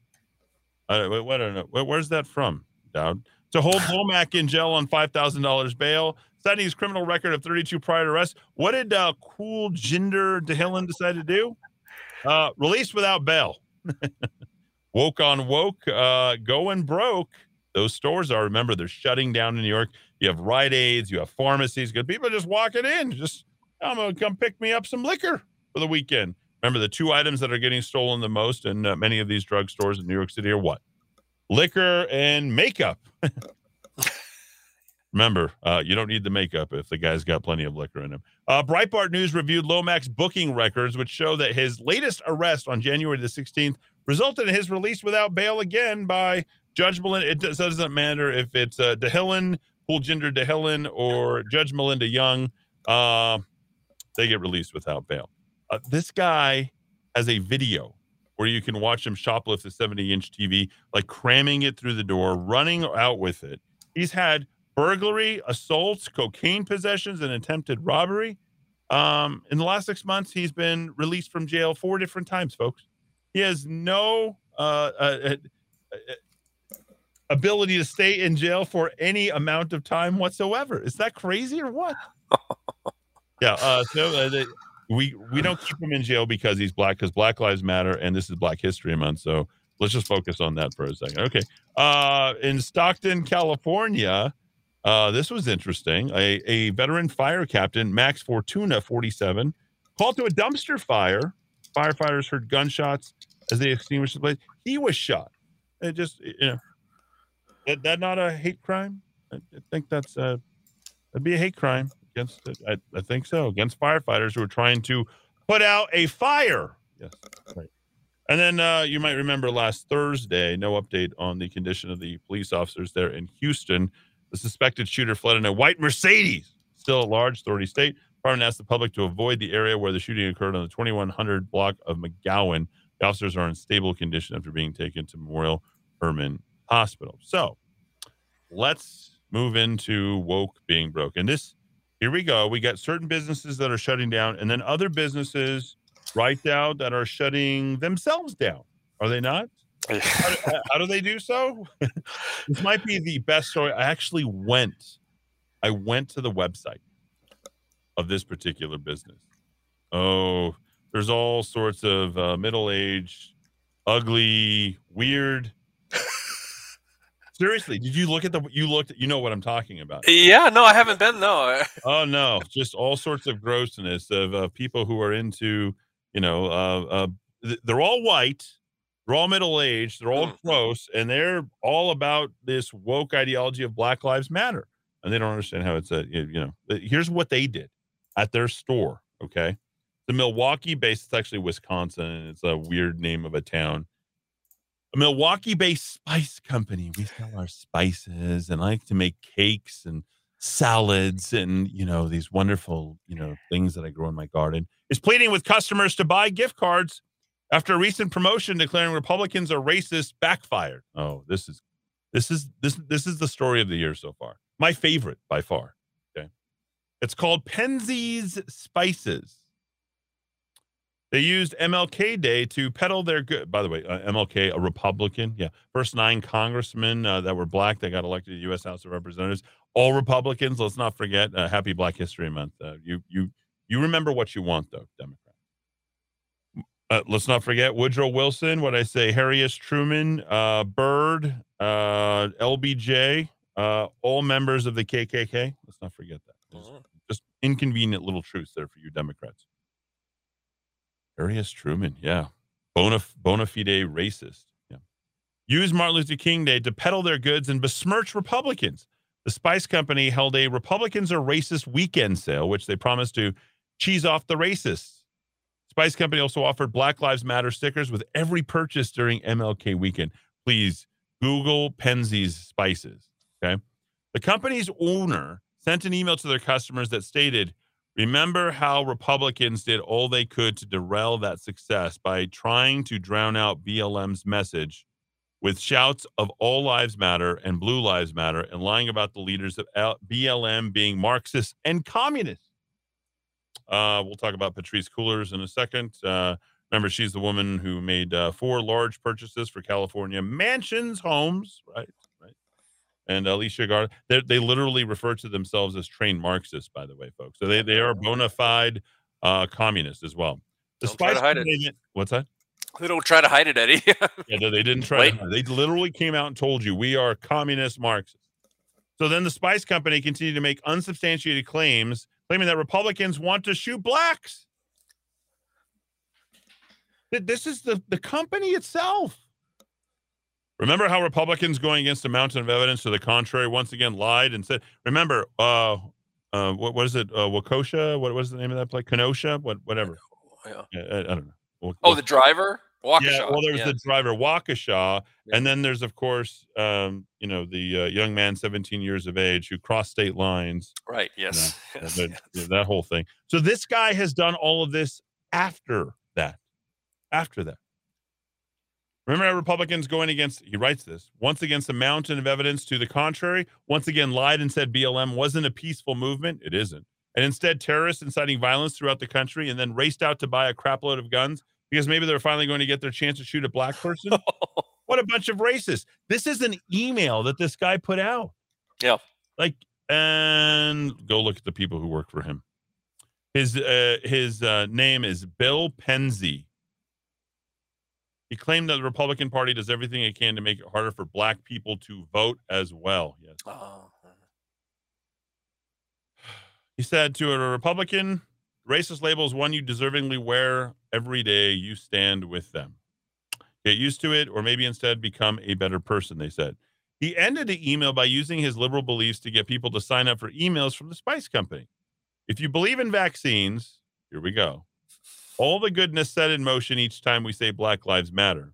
I don't know, where's that from, Dowd, to hold Lomack in jail on five thousand dollar bail, citing his criminal record of thirty-two prior arrests. What did uh, Kuljinder Dhillon decide to do? Uh, release without bail. Woke on woke, uh, going broke. Those stores are, remember, they're shutting down in New York. You have Rite Aids, you have pharmacies, because people are just walking in. Just, I'm going to come pick me up some liquor for the weekend. Remember, the two items that are getting stolen the most in uh, many of these drugstores in New York City are what? Liquor and makeup. Remember, uh, you don't need the makeup if the guy's got plenty of liquor in him. Uh, Breitbart News reviewed Lomack's booking records, which show that his latest arrest on January the sixteenth resulted in his release without bail again by Judge Melinda. It doesn't matter if it's uh, Dhillon, Kuljinder Dhillon, or Judge Melinda Young. Uh, they get released without bail. Uh, this guy has a video where you can watch him shoplift a seventy inch T V, like cramming it through the door, running out with it. He's had burglary, assaults, cocaine possessions, and attempted robbery. Um, in the last six months, he's been released from jail four different times, folks. He has no... Uh, uh, uh, ability to stay in jail for any amount of time whatsoever. Is that crazy or what? yeah. Uh, so uh, they, we, we don't keep him in jail because he's black, because Black Lives Matter, and this is Black History Month. So let's just focus on that for a second. Okay. Uh, in Stockton, California, uh, this was interesting. A, a veteran fire captain, Max Fortuna, forty-seven, called to a dumpster fire. Firefighters heard gunshots as they extinguished the blaze. He was shot. It just, you know, That, that not a hate crime? I, I think that's a, that'd be a hate crime against, I, I think so, against firefighters who are trying to put out a fire. Yes, right. And then uh, you might remember last Thursday, no update on the condition of the police officers there in Houston. The suspected shooter fled in a white Mercedes, still at large, authority state. Department asked the public to avoid the area where the shooting occurred on the twenty-one hundred block of McGowan. The officers are in stable condition after being taken to Memorial Hermann Hospital. So let's move into woke being broke. And this, here we go. We got certain businesses that are shutting down, and then other businesses right now that are shutting themselves down. Are they not? How, do, how do they do so? This might be the best story. I actually went, I went to the website of this particular business. Oh, there's all sorts of uh, middle-aged, ugly, weird. Seriously, did you look at the, you looked at, you know what I'm talking about. Yeah, no, I haven't been, no. Oh, no, just all sorts of grossness of uh, people who are into, you know, uh, uh, th- they're all white, they're all middle-aged, they're all mm. gross, and they're all about this woke ideology of Black Lives Matter. And they don't understand how it's a, you know, here's what they did at their store, okay? The Milwaukee-based, it's actually Wisconsin, and it's a weird name of a town. A Milwaukee-based spice company. We sell our spices and I like to make cakes and salads and, you know, these wonderful, you know, things that I grow in my garden. It's pleading with customers to buy gift cards after a recent promotion declaring Republicans are racist backfired. Oh, this is, this is, this, this is the story of the year so far. My favorite by far. Okay. It's called Penzeys Spices. They used M L K Day to peddle their good. By the way, uh, M L K, a Republican. Yeah. First nine congressmen uh, that were black, they got elected to the U S House of Representatives. All Republicans. Let's not forget. Uh, happy Black History Month. Uh, you, you, you remember what you want, though, Democrats. Uh, let's not forget Woodrow Wilson. What I say, Harry S. Truman, uh, Byrd, uh, L B J, uh, all members of the K K K. Let's not forget that. Just, just inconvenient little truths there for you Democrats. Harry S. Truman, yeah. Bona, bona fide racist. Yeah. Use Martin Luther King Day to peddle their goods and besmirch Republicans. The Spice Company held a Republicans are racist weekend sale, which they promised to cheese off the racists. Spice Company also offered Black Lives Matter stickers with every purchase during M L K weekend. Please Google Penzeys Spices, okay? The company's owner sent an email to their customers that stated, remember how Republicans did all they could to derail that success by trying to drown out B L M's message with shouts of all lives matter and blue lives matter and lying about the leaders of B L M being Marxists and communists. Uh, we'll talk about Patrisse Cullors in a second. Uh, remember, she's the woman who made uh, four large purchases for California mansions, homes, right? And Alicia Garza, they literally refer to themselves as trained Marxists, by the way, folks. So they, they are bona fide uh, communists as well. The don't try to hide it. What's that? They don't try to hide it, Eddie. Yeah, they didn't try to hide it. They literally came out and told you, we are communist Marxists. So then the Spice Company continued to make unsubstantiated claims, claiming that Republicans want to shoot blacks. This is the, the company itself. Remember how Republicans going against a mountain of evidence to the contrary once again lied and said, remember, uh, uh, what was it? Uh, Wakosha? What was the name of that place? Kenosha? What? Whatever. Yeah. Yeah, I, I don't know. Wak- oh, the driver? Waukesha. Yeah, well, there was yeah. the driver, Waukesha. Yeah. And then there's, of course, um, you know, the uh, young man, seventeen years of age, who crossed state lines. Right, yes. You know, yes, that, yes. That whole thing. So this guy has done all of this after that. After that. Remember how Republicans going against, he writes this, once against a mountain of evidence to the contrary, once again lied and said B L M wasn't a peaceful movement. It isn't. And instead, terrorists inciting violence throughout the country and then raced out to buy a crapload of guns because maybe they're finally going to get their chance to shoot a black person. What a bunch of racists. This is an email that this guy put out. Yeah. Like, and go look at the people who work for him. His, uh, his uh, name is Bill Penzey. He claimed that the Republican Party does everything it can to make it harder for black people to vote as well. Yes. Oh. He said to a Republican, racist label is one you deservingly wear every day. You stand with them. Get used to it, or maybe instead become a better person, they said. He ended the email by using his liberal beliefs to get people to sign up for emails from the Spice Company. If you believe in vaccines, here we go. all the goodness set in motion each time we say Black Lives Matter.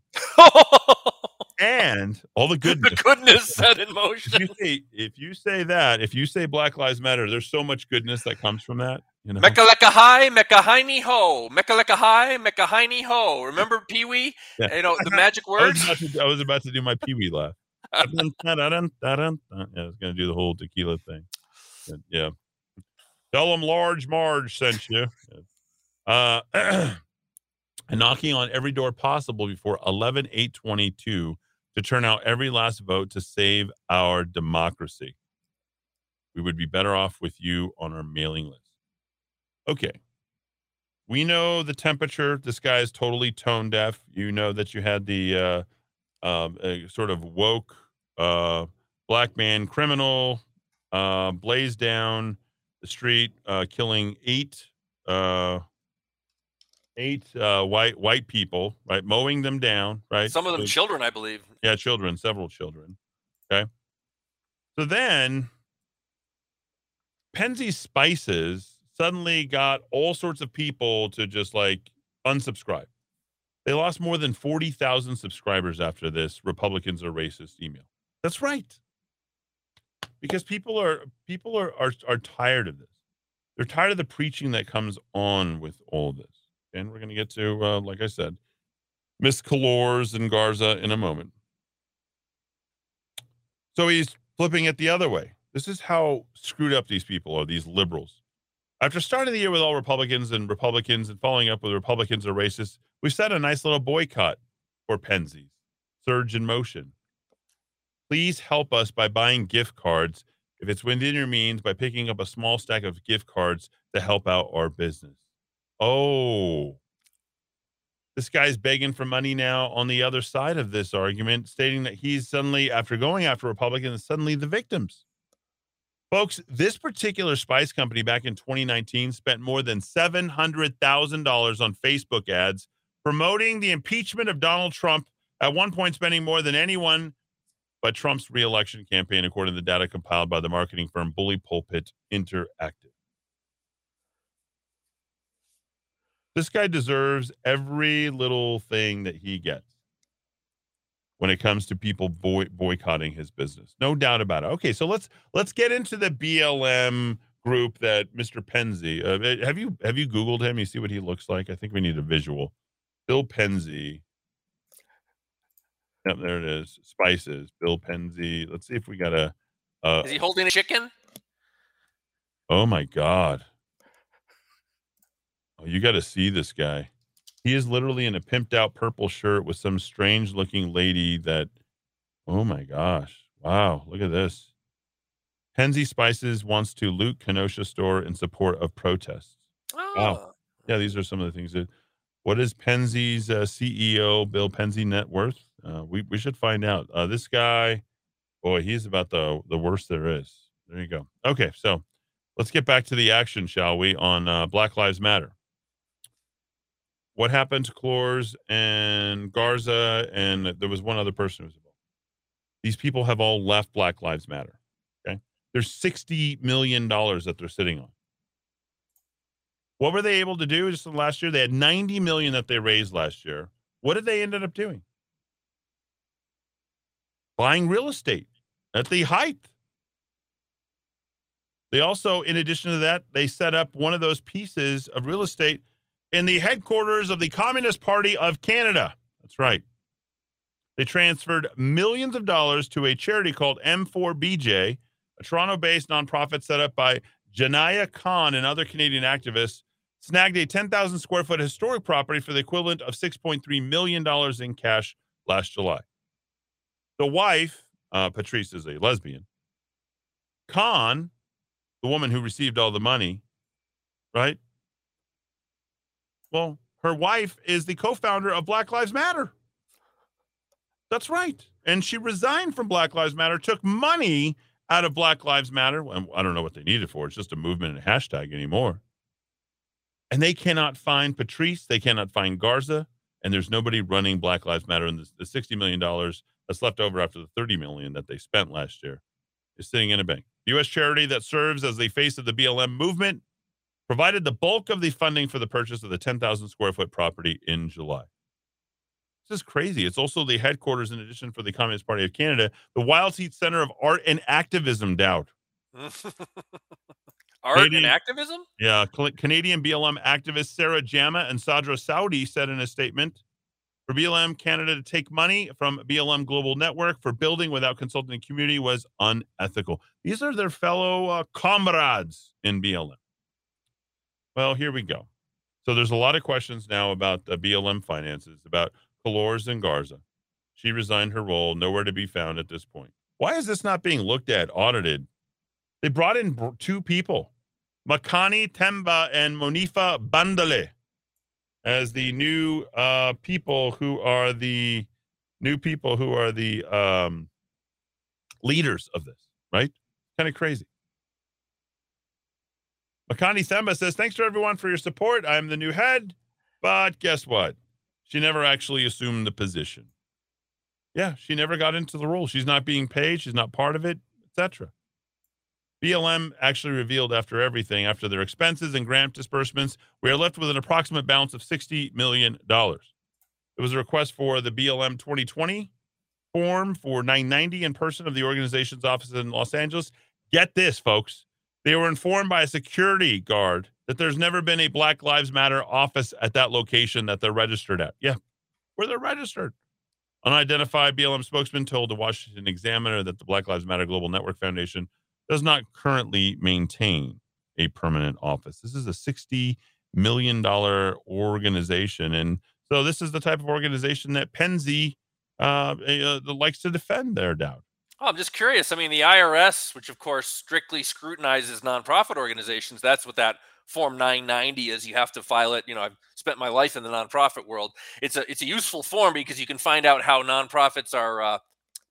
And all the goodness. The goodness set in motion. If you, say, if you say that, if you say Black Lives Matter, there's so much goodness that comes from that. You know? Mekaleka hi, mekahini ho. Mekaleka hi, mekahini ho. Remember Pee Wee? Yeah. You know, the I, magic word? I was about to, I was about to do my Pee Wee laugh. Yeah, I was going to do the whole tequila thing. But, yeah. Tell them Large Marge sent you. Uh, and knocking on every door possible before eleven eight twenty-two to turn out every last vote to save our democracy. We would be better off with you on our mailing list. Okay. We know the temperature. This guy is totally tone deaf. You know that you had the uh, um, a sort of woke uh, black man criminal uh, blaze down the street, uh, killing eight uh, eight uh, white white people, right? Mowing them down, right? Some of them so, children, I believe. Yeah, children, several children. Okay. So then, Penzeys Spices suddenly got all sorts of people to just like unsubscribe. They lost more than forty thousand subscribers after this Republicans are racist email. That's right. Because people are, people are, are, are tired of this. They're tired of the preaching that comes on with all this. And we're going to get to, uh, like I said, Miss Cullors and Garza in a moment. So he's flipping it the other way. This is how screwed up these people are, these liberals. After starting the year with all Republicans and Republicans and following up with Republicans are racist, we've set a nice little boycott for Penzeys. Surge in motion. Please help us by buying gift cards, if it's within your means, by picking up a small stack of gift cards to help out our business. Oh, this guy's begging for money now on the other side of this argument, stating that he's suddenly, after going after Republicans, suddenly the victims. Folks, this particular spice company back in twenty nineteen spent more than seven hundred thousand dollars on Facebook ads promoting the impeachment of Donald Trump, at one point spending more than anyone but Trump's reelection campaign, according to the data compiled by the marketing firm Bully Pulpit Interactive. This guy deserves every little thing that he gets when it comes to people boy, boycotting his business. No doubt about it. Okay, so let's let's get into the B L M group that Mister Penzey, uh, have you have you Googled him? You see what he looks like? I think we need a visual. Bill Penzey. Yep, there it is. Spices. Bill Penzey. Let's see if we got a... Uh, is he holding a chicken? Oh, my God. Oh, you got to see this guy. He is literally in a pimped out purple shirt with some strange looking lady that, oh my gosh. Wow. Look at this. Penzeys Spices wants to loot Kenosha store in support of protests. Oh. Wow. Yeah. These are some of the things that, what is Penzeys uh, C E O Bill Penzey net worth? Uh, we, we should find out. Uh, this guy, boy, he's about the, the worst there is. There you go. Okay. So let's get back to the action, shall we, on uh, Black Lives Matter. What happened to Cullors and Garza, and there was one other person who was involved. These people have all left Black Lives Matter. Okay, there's sixty million dollars that they're sitting on. What were they able to do just last year? They had ninety million dollars that they raised last year. What did they end up doing? Buying real estate at the height. They also, in addition to that, they set up one of those pieces of real estate in the headquarters of the Communist Party of Canada. That's right. They transferred millions of dollars to a charity called M four B J, a Toronto-based nonprofit set up by Janaya Khan and other Canadian activists, snagged a ten thousand square foot historic property for the equivalent of six point three million dollars in cash last July. The wife, uh, Patrisse is a lesbian. Khan, the woman who received all the money, right? Well, her wife is the co-founder of Black Lives Matter. That's right. And she resigned from Black Lives Matter, took money out of Black Lives Matter. I don't know what they needed for. It's just a movement and a hashtag anymore. And they cannot find Patrisse. They cannot find Garza. And there's nobody running Black Lives Matter. And the sixty million dollars that's left over after the thirty million dollars that they spent last year is sitting in a bank. The U S charity that serves as the face of the B L M movement provided the bulk of the funding for the purchase of the ten thousand square foot property in July. This is crazy. It's also the headquarters, in addition, for the Communist Party of Canada, the Wild Seed Center of Art and Activism, Dowd. Art Canadian, and activism? Yeah. Canadian B L M activists Sarah Jama and Sadra Saudi said in a statement, for B L M Canada to take money from B L M Global Network for building without consulting the community was unethical. These are their fellow uh, comrades in B L M. Well, here we go. So there's a lot of questions now about the B L M finances, about Cullors and Garza. She resigned her role, nowhere to be found at this point. Why is this not being looked at, audited? They brought in two people, Makani Temba and Monifa Bandele, as the new uh, people who are the new people who are the um, leaders of this, right? Kind of crazy. Makani Temba says, thanks to everyone for your support. I'm the new head, but guess what? She never actually assumed the position. Yeah, she never got into the role. She's not being paid. She's not part of it, et cetera. B L M actually revealed after everything, after their expenses and grant disbursements, we are left with an approximate balance of sixty million dollars. It was a request for the B L M twenty twenty form for nine ninety in person of the organization's office in Los Angeles. Get this, folks. They were informed by a security guard that there's never been a Black Lives Matter office at that location that they're registered at. Yeah, where they're registered. Unidentified B L M spokesman told the Washington Examiner that the Black Lives Matter Global Network Foundation does not currently maintain a permanent office. This is a sixty million dollars organization. And so this is the type of organization that Penzey uh, uh, likes to defend their doubt. Oh, I'm just curious. I mean, the I R S, which of course strictly scrutinizes nonprofit organizations, that's what that Form nine ninety is. You have to file it. You know, I've spent my life in the nonprofit world. It's a, it's a useful form because you can find out how nonprofits are uh,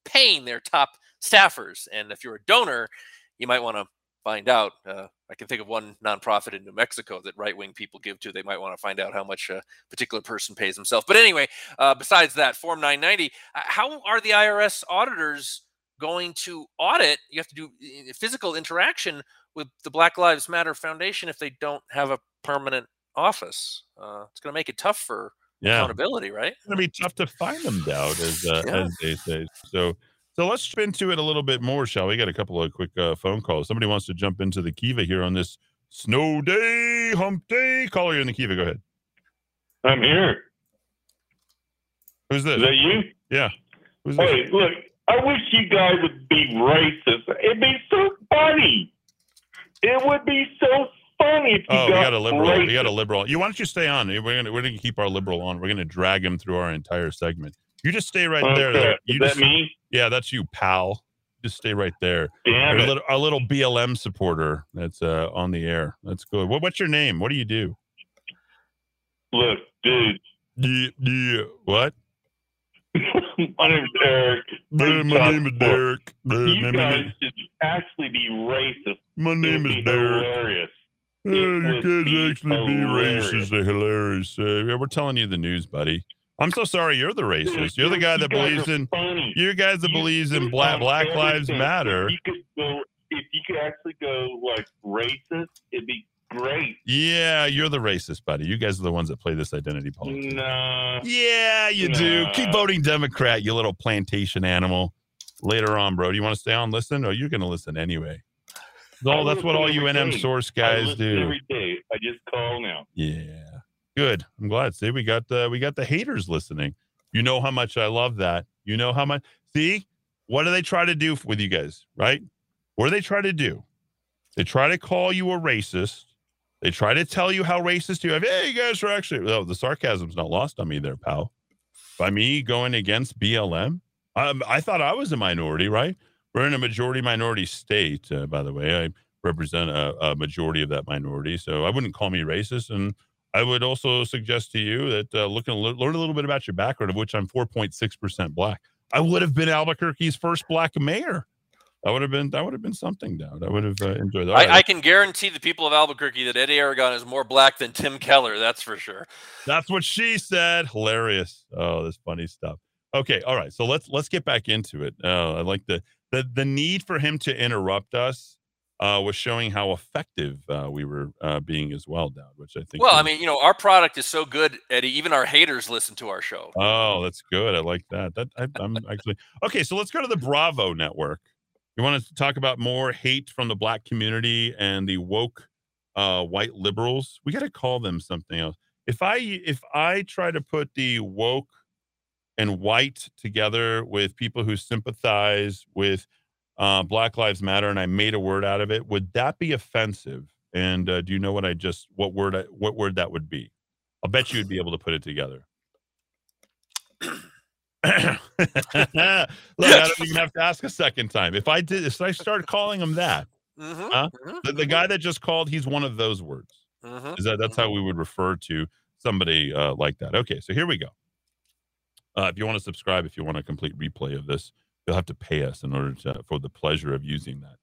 paying their top staffers. And if you're a donor, you might want to find out. Uh, I can think of one nonprofit in New Mexico that right-wing people give to. They might want to find out how much a particular person pays himself. But anyway, uh, besides that, Form nine ninety, how are the I R S auditors going to audit? You have to do physical interaction with the Black Lives Matter Foundation if they don't have a permanent office. Uh, it's going to make it tough for yeah. accountability, right? It's going to be tough to find them, Dowd, as, uh, yeah. as they say. So... So let's jump into it a little bit more, shall we? Got a couple of quick uh, phone calls. Somebody wants to jump into the Kiva here on this snow day, hump day. Caller, you're in the Kiva. Go ahead. I'm here. Who's this? Is that you? Yeah. Who's hey, this? Look, I wish you guys would be racist. It'd be so funny. It would be so funny if you oh, got, we got a liberal. Racist. We got a liberal. You, why don't you stay on? We're going we're gonna to keep our liberal on. We're going to drag him through our entire segment. You just stay right okay. there. there. You Is just, that me? Yeah, that's you, pal. Just stay right there. Damn our, little, our little B L M supporter that's uh, on the air. That's good. What, what's your name? What do you do? Look, dude. Yeah, yeah. What? My name's Eric. My, my name is Derek. You guys should actually be racist. My name is Derek. Hilarious. Uh, you guys actually hilarious. be racist. They're hilarious. Uh, yeah, we're telling you the news, buddy. I'm so sorry. You're the racist. You're the guy that believes in you guys that believes in black Black Lives Matter. If you could go, if you could actually go like racist, it'd be great. Yeah, you're the racist, buddy. You guys are the ones that play this identity politics. Nah. Yeah, you nah. do. Keep voting Democrat, you little plantation animal. Later on, bro. Do you want to stay on? Listen, or you're going to listen anyway. Oh, that's what all you N M source guys do. Every day, I just call now. Yeah. Good. I'm glad. See, we got the we got the haters listening. You know how much I love that. You know how much. See, what do they try to do with you guys, right? What do they try to do? They try to call you a racist. They try to tell you how racist you are. Hey, you guys are actually. Well, the sarcasm's not lost on me there, pal. By me going against B L M, I, I thought I was a minority, right? We're in a majority minority state, uh, by the way. I represent a, a majority of that minority, so I wouldn't call me racist. And I would also suggest to you that uh, look and learn a little bit about your background, of which I'm four point six percent black. I would have been Albuquerque's first black mayor. I would have been. That would have been something, Dowd. I would have uh, enjoyed that. I, right. I can guarantee the people of Albuquerque that Eddie Aragon is more black than Tim Keller. That's for sure. That's what she said. Hilarious. Oh, this funny stuff. Okay. All right. So let's let's get back into it. Uh, I like the the the need for him to interrupt us. uh, was showing how effective uh, we were uh, being as well, Dowd, which I think. Well, was... I mean, you know, our product is so good, Eddie, even our haters listen to our show. Oh, that's good. I like that. That I, I'm actually. Okay, so let's go to the Bravo Network. You want to talk about more hate from the black community and the woke uh, white liberals? We got to call them something else. If I if I try to put the woke and white together with people who sympathize with uh, Black Lives Matter, and I made a word out of it, would that be offensive? And uh, do you know what I just what word I, what word that would be? I'll bet you would be able to put it together. Look, I don't even have to ask a second time. If I did, if I started calling him that, mm-hmm, huh? Mm-hmm, the, the guy that just called, he's one of those words. Mm-hmm, is that that's mm-hmm. how we would refer to somebody uh, like that? Okay, so here we go. Uh, if you want to subscribe, if you want a complete replay of this, you'll have to pay us in order to for the pleasure of using that.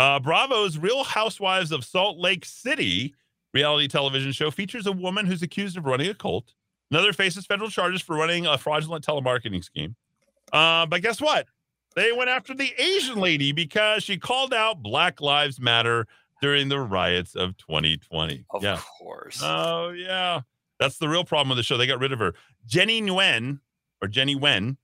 Uh, Bravo's Real Housewives of Salt Lake City reality television show features a woman who's accused of running a cult. Another faces federal charges for running a fraudulent telemarketing scheme. Uh, but guess what? They went after the Asian lady because she called out Black Lives Matter during the riots of twenty twenty. Of yeah. course. Oh, yeah. That's the real problem with the show. They got rid of her. Jenny Nguyen, or Jenny Nguyen,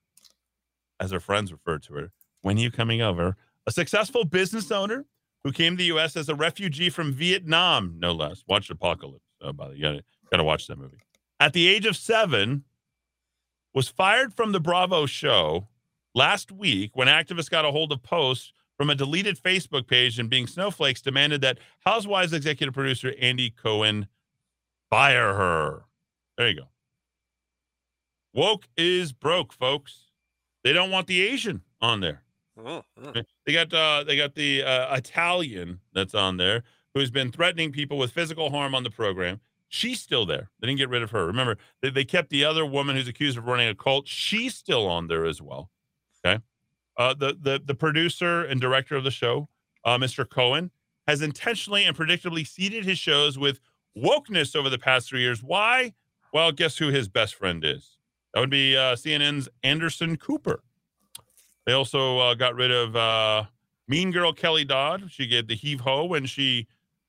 as her friends refer to her, when you coming over, a successful business owner who came to the U S as a refugee from Vietnam, no less. Watch Apocalypse. Oh, by the way, you gotta, gotta watch that movie. At the age of seven, was fired from the Bravo show last week when activists got a hold of posts from a deleted Facebook page and, being snowflakes, demanded that Housewives executive producer Andy Cohen fire her. There you go. Woke is broke, folks. They don't want the Asian on there. Oh, oh. They got uh, they got the uh, Italian that's on there who's been threatening people with physical harm on the program. She's still there. They didn't get rid of her. Remember, they, they kept the other woman who's accused of running a cult. She's still on there as well. Okay. Uh, the, the, the producer and director of the show, uh, Mister Cohen, has intentionally and predictably seeded his shows with wokeness over the past three years. Why? Well, guess who his best friend is? That would be uh, C N N's Anderson Cooper. They also uh, got rid of uh, Mean Girl Kelly Dodd. She gave the heave-ho when she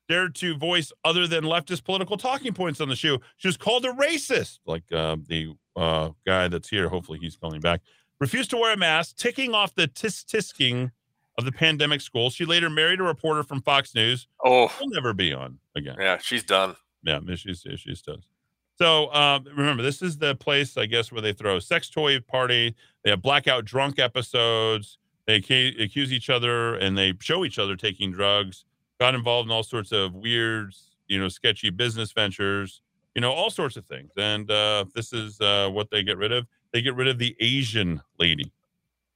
dared to voice other than leftist political talking points on the show. She was called a racist, like uh, the uh, guy that's here. Hopefully he's calling back. Refused to wear a mask, ticking off the tis-tisking of the pandemic school. She later married a reporter from Fox News. Oh, she'll never be on again. Yeah, she's done. Yeah, she's, she's done. So um, remember, this is the place, I guess, where they throw a sex toy party. They have blackout drunk episodes. They accuse each other and they show each other taking drugs. Got involved in all sorts of weird, you know, sketchy business ventures, you know, all sorts of things. And uh, this is uh, what they get rid of. They get rid of the Asian lady.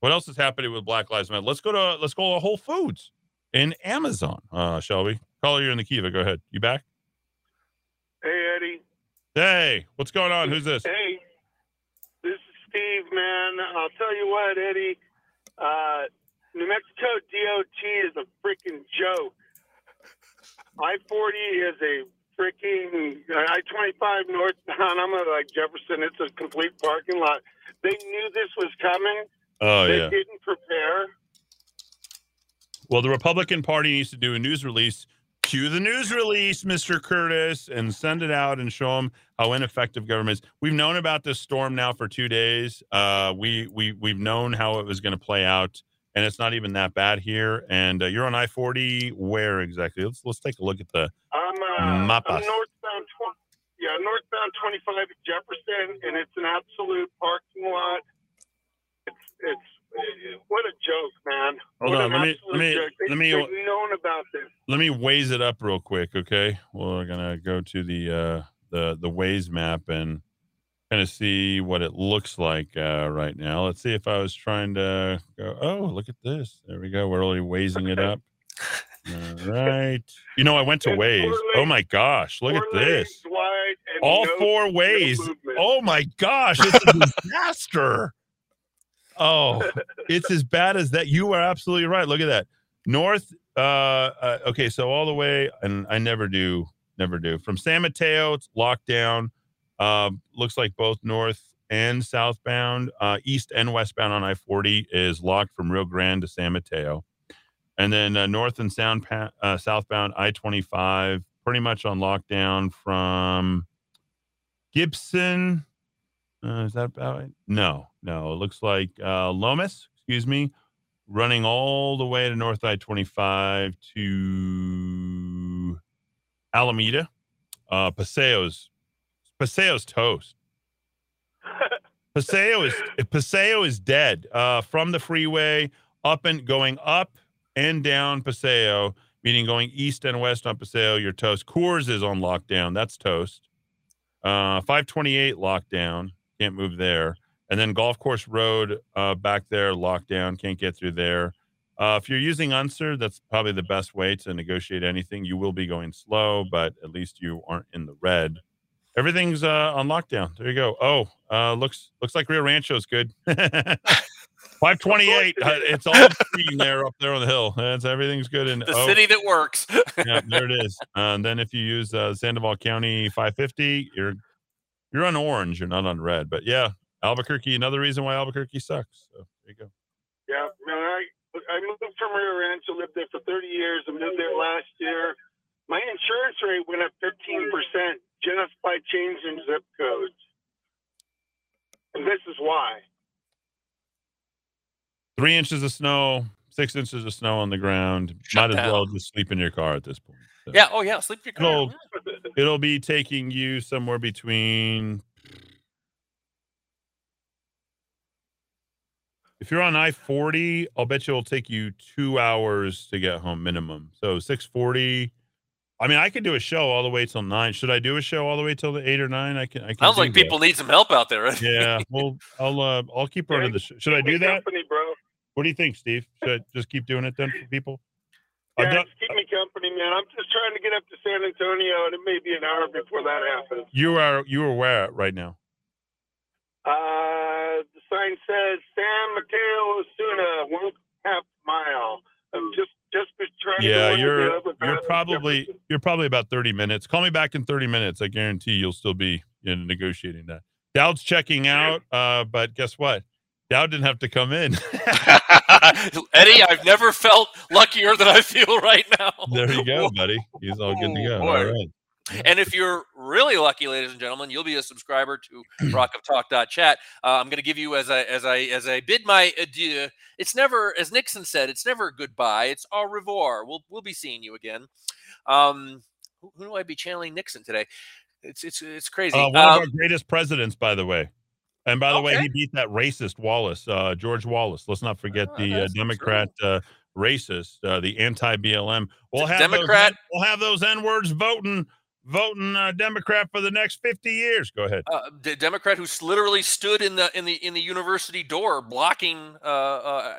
What else is happening with Black Lives Matter? Let's go to let's go to Whole Foods and Amazon, uh, shall we? Caller, you're in the Kiva. Go ahead. You back? Hey, Eddie. Hey, what's going on? Who's this? Hey, this is Steve, man. I'll tell you what, Eddie. Uh, New Mexico D O T is a freaking joke. I forty is a freaking I twenty-five northbound. I'm like Jefferson. It's a complete parking lot. They knew this was coming. Oh, they yeah. They didn't prepare. Well, the Republican Party needs to do a news release. Cue the news release, Mister Curtis, and send it out and show them how ineffective government is. We've known about this storm now for two days. Uh, we, we, we've known how it was going to play out. And it's not even that bad here. And uh, you're on I forty. Where exactly? Let's let's take a look at the I'm, uh, mapas. I'm northbound twenty. Yeah, northbound twenty-five at Jefferson, and it's an absolute parking lot. It's it's it, what a joke, man. Hold what on, let me let me joke. They, let me they've known about this. Let me Waze it up real quick, okay? We're gonna go to the uh, the the Waze map and kind of see what it looks like uh, right now. Let's see if I was trying to go. Oh, look at this. There we go. We're already Wazing it up. All right. You know, I went to Waze. Oh, my gosh. Look at this. All four ways. Oh, my gosh. It's a disaster. Oh, it's as bad as that. You are absolutely right. Look at that. North. Uh, uh, okay, so all the way. And I never do. Never do. From San Mateo, it's locked down. Uh, looks like both north and southbound, uh, east and westbound on I forty is locked from Rio Grande to San Mateo. And then uh, north and sound, uh, southbound I twenty-five, pretty much on lockdown from Gibson. Uh, is that about it? No, no. It looks like uh, Lomas, excuse me, running all the way to north I twenty-five to Alameda. Uh, Paseo's, Paseo's toast. Paseo is Paseo is dead. Uh, from the freeway, up and going up and down Paseo, meaning going east and west on Paseo, you're toast. Coors is on lockdown. That's toast. Uh, five twenty-eight lockdown. Can't move there. And then Golf Course Road uh, back there, lockdown. Can't get through there. Uh, if you're using Unser, that's probably the best way to negotiate anything. You will be going slow, but at least you aren't in the red. Everything's uh, on lockdown. There you go. Oh, uh, looks looks like Rio Rancho's good. five twenty-eight. Uh, it's all green there up there on the hill. That's everything's good in the oh, city that works. Yeah, there it is. Uh, and then if you use uh, Sandoval County five fifty, you're you're on orange. You're not on red. But yeah, Albuquerque. Another reason why Albuquerque sucks. So there you go. Yeah, man. I I moved from Rio Rancho. Lived there for thirty years. I moved there last year. My insurance rate went up fifteen percent just by changing zip codes. And this is why. Three inches of snow, six inches of snow on the ground. Shut Might down. as well just sleep in your car at this point. So yeah. Oh, yeah. Sleep in your car. It'll, it'll be taking you somewhere between. If you're on I forty, I'll bet you it'll take you two hours to get home minimum. So six forty. I mean, I could do a show all the way till nine. Should I do a show all the way till the eight or nine? I can. I can Sounds like that. People need some help out there. Right? Yeah. Well, I'll uh, I'll keep running the show. Should I do that? Company, bro. What do you think, Steve? Should I just keep doing it then for people? Yeah, done, just keep me company, man. I'm just trying to get up to San Antonio, and it may be an hour before that happens. You are you are where at right now? Uh, the sign says San Mateo Osuna, one half mile. I'm just. Just yeah, you're you're probably you're probably about thirty minutes. Call me back in thirty minutes. I guarantee you'll still be in negotiating that. Dowd's checking out, uh, but guess what? Dowd didn't have to come in. Eddie, I've never felt luckier than I feel right now. There you go, buddy. He's all good to go. All right. And if you're really lucky, ladies and gentlemen, you'll be a subscriber to rock of talk dot chat. Uh, I'm going to give you, as I as I as I bid my adieu. It's never, as Nixon said, it's never goodbye. It's au revoir. We'll we'll be seeing you again. Um, who, who do I be channeling Nixon today? It's it's it's crazy. Uh, one um, of our greatest presidents, by the way. And by the okay. way, he beat that racist Wallace, uh, George Wallace. Let's not forget oh, the uh, Democrat. Uh, racist, uh, the anti-B L M. We'll have Democrat. Those, we'll have those N-words voting. Voting uh, Democrat for the next fifty years. Go ahead. Uh, the Democrat who literally stood in the in the in the university door, blocking uh, uh,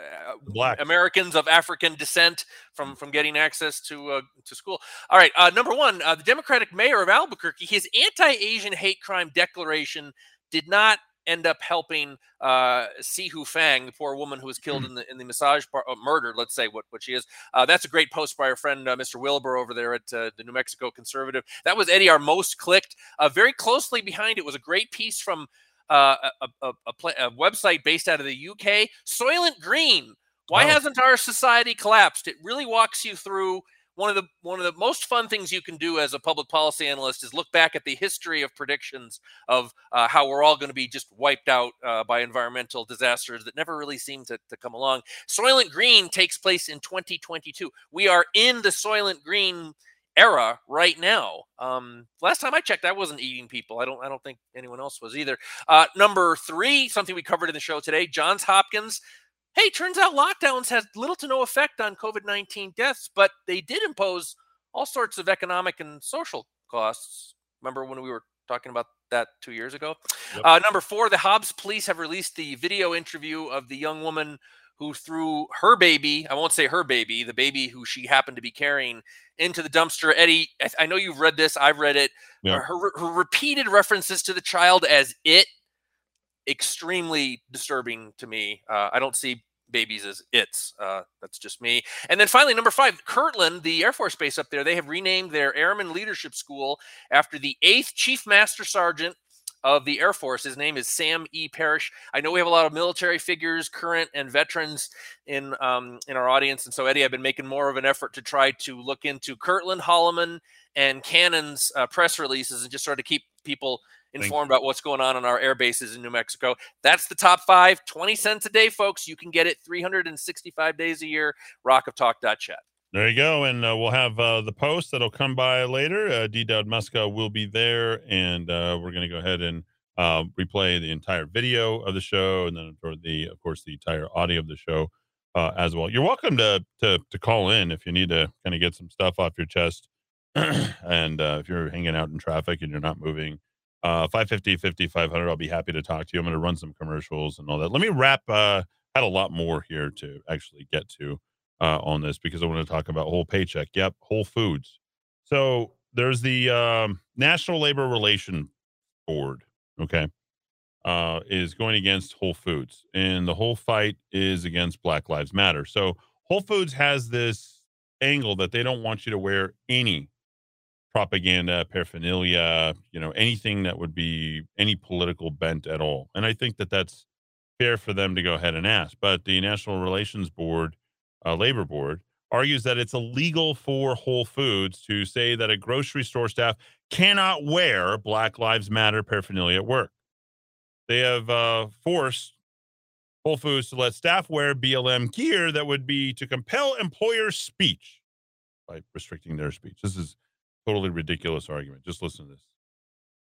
Black Americans of African descent from from getting access to uh, to school. All right, uh, number one, uh, the Democratic mayor of Albuquerque, his anti-Asian hate crime declaration did not end up helping uh, Si Hu Fang, the poor woman who was killed mm-hmm. in the in the massage parlor, oh, murdered. Let's say what, what she is. Uh, that's a great post by our friend uh, Mister Wilbur over there at uh, the New Mexico Conservative. That was Eddie, our most clicked. Uh, very closely behind it was a great piece from uh, a, a, a, play, a website based out of the U K, Soylent Green. Why wow. hasn't our society collapsed? It really walks you through. One of the one of the most fun things you can do as a public policy analyst is look back at the history of predictions of uh, how we're all going to be just wiped out uh, by environmental disasters that never really seem to, to come along. Soylent Green takes place in twenty twenty-two. We are in the Soylent Green era right now. Um, last time I checked, I wasn't eating people. I don't I don't think anyone else was either. Uh, number three, something we covered in the show today, Johns Hopkins. Hey, turns out lockdowns had little to no effect on COVID nineteen deaths, but they did impose all sorts of economic and social costs. Remember when we were talking about that two years ago? Yep. Uh, number four, the Hobbs police have released the video interview of the young woman who threw her baby, I won't say her baby, the baby who she happened to be carrying into the dumpster. Eddie, I, I know you've read this. I've read it. Yeah. Her, her repeated references to the child as it, extremely disturbing to me. Uh, I don't see babies as it's. Uh, that's just me. And then finally, number five, Kirtland, the Air Force Base up there, they have renamed their Airman Leadership School after the eighth Chief Master Sergeant of the Air Force. His name is Sam E. Parrish. I know we have a lot of military figures, current and veterans in um, in our audience. And so, Eddie, I've been making more of an effort to try to look into Kirtland, Holloman, and Cannon's uh, press releases and just sort of keep people informed about what's going on on our air bases in New Mexico. That's the top five. twenty cents a day, folks. You can get it three hundred sixty-five days a year. rock of talk dot chat. There you go. And uh, we'll have uh, the post that'll come by later. Uh, D. Dowd Muska will be there. And uh, we're going to go ahead and uh, replay the entire video of the show. And then, for the, of course, the entire audio of the show uh, as well. You're welcome to, to, to call in if you need to kind of get some stuff off your chest. And uh, if you're hanging out in traffic and you're not moving, uh, five fifty, fifty, five hundred, I'll be happy to talk to you. I'm going to run some commercials and all that. Let me wrap. Uh, had a lot more here to actually get to uh, on this, because I want to talk about whole paycheck. Yep. Whole Foods. So there's the um, National Labor Relations Board. Okay. Uh, is going against Whole Foods, and the whole fight is against Black Lives Matter. So Whole Foods has this angle that they don't want you to wear any propaganda, paraphernalia, you know, anything that would be any political bent at all. And I think that that's fair for them to go ahead and ask. But the National Relations Board, uh, Labor Board, argues that it's illegal for Whole Foods to say that a grocery store staff cannot wear Black Lives Matter paraphernalia at work. They have uh, forced Whole Foods to let staff wear B L M gear that would be to compel employers' speech by restricting their speech. This is totally ridiculous argument. Just listen to this.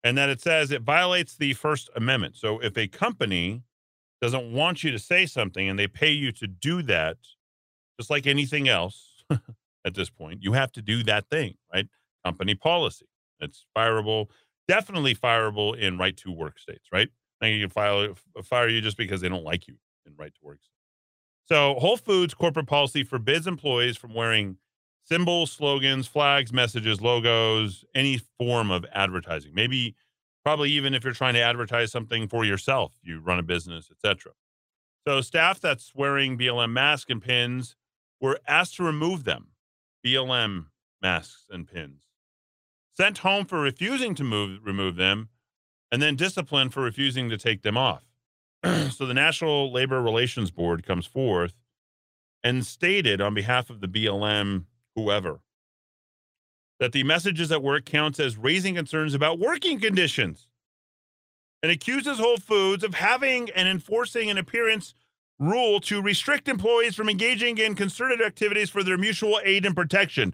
And that it says it violates the First Amendment. So if a company doesn't want you to say something and they pay you to do that, just like anything else at this point, you have to do that thing, right? Company policy. It's fireable, definitely fireable in right to work states, right? I think you can file, fire you just because they don't like you in right to work states. So Whole Foods corporate policy forbids employees from wearing symbols, slogans, flags, messages, logos, any form of advertising. Maybe, probably even if you're trying to advertise something for yourself, you run a business, et cetera. So staff that's wearing B L M masks and pins were asked to remove them. B L M masks and pins. Sent home for refusing to move, remove them, and then disciplined for refusing to take them off. So the National Labor Relations Board comes forth and stated on behalf of the B L M whoever, that the messages at work counts as raising concerns about working conditions, and accuses Whole Foods of having and enforcing an appearance rule to restrict employees from engaging in concerted activities for their mutual aid and protection.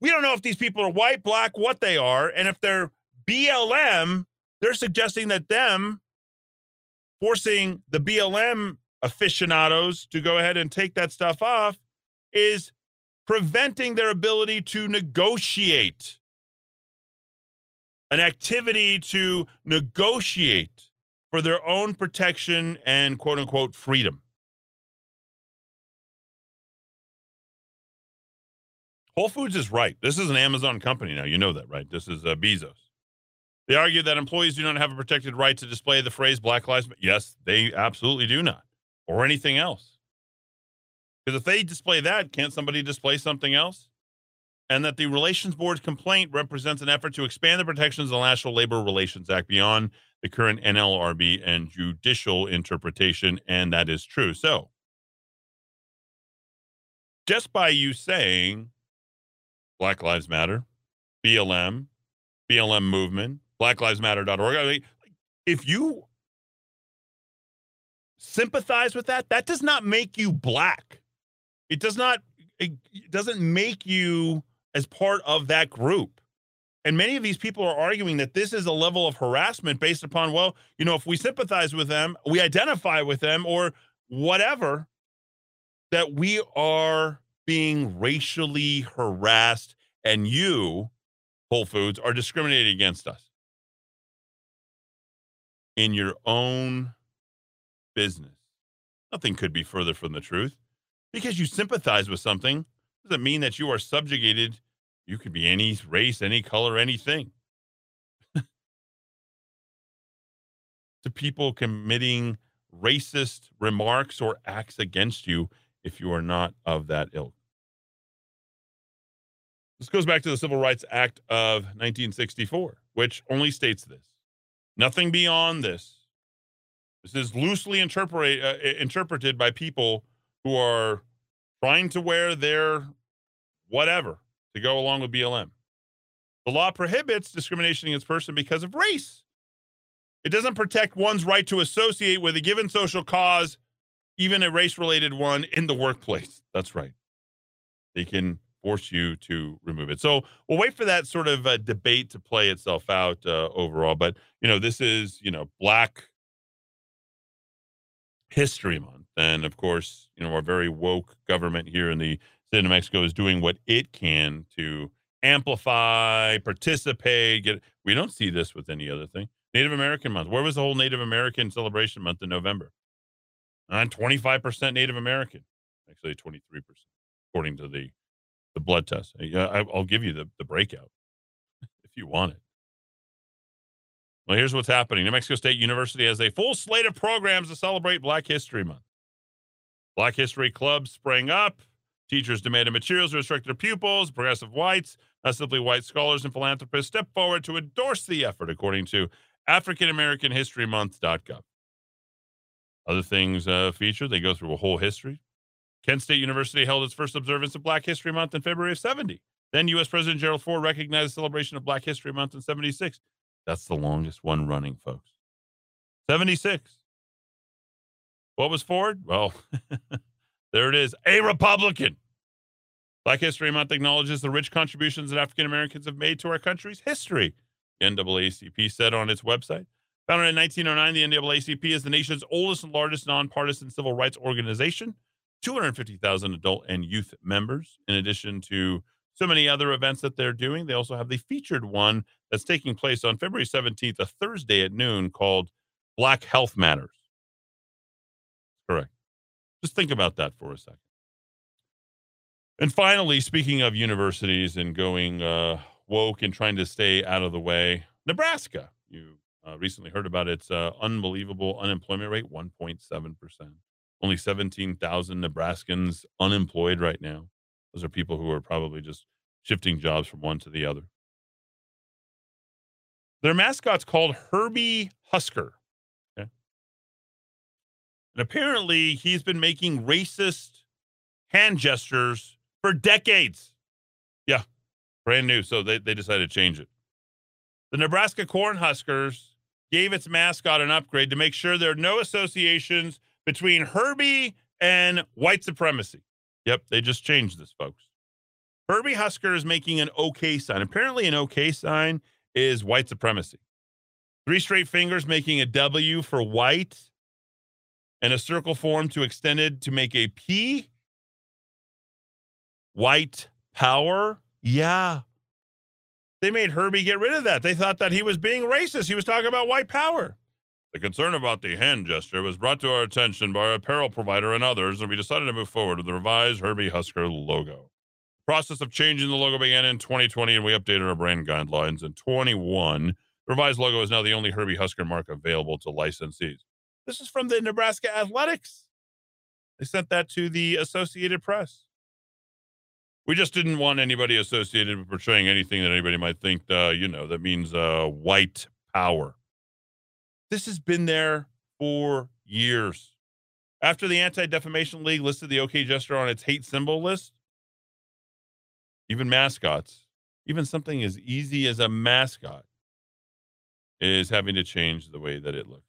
We don't know if these people are white, black, what they are, and if they're B L M, they're suggesting that them forcing the B L M aficionados to go ahead and take that stuff off is preventing their ability to negotiate, an activity to negotiate for their own protection and quote unquote freedom. Whole Foods is right. This is an Amazon company now. You know that, right? This is uh, Bezos. They argue that employees do not have a protected right to display the phrase Black Lives Matter. Yes, they absolutely do not, or anything else. Because if they display that, can't somebody display something else? And that the Relations Board's complaint represents an effort to expand the protections of the National Labor Relations Act beyond the current N L R B and judicial interpretation, and that is true. So, just by you saying Black Lives Matter, B L M, B L M movement, black lives matter dot org, I mean, if you sympathize with that, that does not make you black. It does not, it doesn't make you as part of that group. And many of these people are arguing that this is a level of harassment based upon, well, you know, if we sympathize with them, we identify with them or whatever, that we are being racially harassed and you, Whole Foods, are discriminating against us in your own business. Nothing could be further from the truth. Because you sympathize with something doesn't mean that you are subjugated. You could be any race, any color, anything. To people committing racist remarks or acts against you if you are not of that ilk. This goes back to the Civil Rights Act of nineteen sixty-four, which only states this. Nothing beyond this. This is loosely interpret, uh, interpreted by people who are trying to wear their whatever to go along with B L M. The law prohibits discrimination against a person because of race. It doesn't protect one's right to associate with a given social cause, even a race-related one, in the workplace. That's right. They can force you to remove it. So we'll wait for that sort of uh, debate to play itself out uh, overall. But, you know, this is, you know, Black History Month. And, of course, you know, our very woke government here in the state of Mexico is doing what it can to amplify, participate. Get. We don't see this with any other thing. Native American Month. Where was the whole Native American celebration month in November? And twenty-five percent Native American. Actually, twenty-three percent, according to the, the blood test. I, I'll give you the, the breakout if you want it. Well, here's what's happening. New Mexico State University has a full slate of programs to celebrate Black History Month. Black History clubs sprang up. Teachers demanded materials to instruct their pupils. Progressive whites, not simply white scholars and philanthropists, stepped forward to endorse the effort, according to African American History Month dot gov. Other things uh, featured, they go through a whole history. Kent State University held its first observance of Black History Month in February of seventy. Then U S President Gerald Ford recognized the celebration of Black History Month in seventy-six. That's the longest one running, folks. seventy-six. What was Ford? Well, there it is. A Republican. Black History Month acknowledges the rich contributions that African Americans have made to our country's history, the N double A C P said on its website. Founded in nineteen oh nine, the N double A C P is the nation's oldest and largest nonpartisan civil rights organization. two hundred fifty thousand adult and youth members. In addition to so many other events that they're doing, they also have the featured one that's taking place on February seventeenth, a Thursday at noon, called Black Health Matters. Correct. Just think about that for a second. And finally, speaking of universities and going uh, woke and trying to stay out of the way, Nebraska. You uh, recently heard about its uh, unbelievable unemployment rate, one point seven percent. Only seventeen thousand Nebraskans unemployed right now. Those are people who are probably just shifting jobs from one to the other. Their mascot's called Herbie Husker. Okay? And apparently he's been making racist hand gestures for decades. Yeah, brand new. So they, they decided to change it. The Nebraska Cornhuskers gave its mascot an upgrade to make sure there are no associations between Herbie and white supremacy. Yep, they just changed this, folks. Herbie Husker is making an okay sign. Apparently an okay sign is white supremacy. Three straight fingers making a W for white, and a circle formed to extended to make a P. White power. Yeah. They made Herbie get rid of that. They thought that he was being racist. He was talking about white power. The concern about the hand gesture was brought to our attention by our apparel provider and others, and we decided to move forward with the revised Herbie Husker logo. The process of changing the logo began in twenty twenty, and we updated our brand guidelines in twenty-one. The revised logo is now the only Herbie Husker mark available to licensees. This is from the Nebraska Athletics. They sent that to the Associated Press. We just didn't want anybody associated with portraying anything that anybody might think, uh, you know, that means uh, white power. This has been there for years. After the Anti-Defamation League listed the OK gesture on its hate symbol list, even mascots, even something as easy as a mascot is having to change the way that it looks.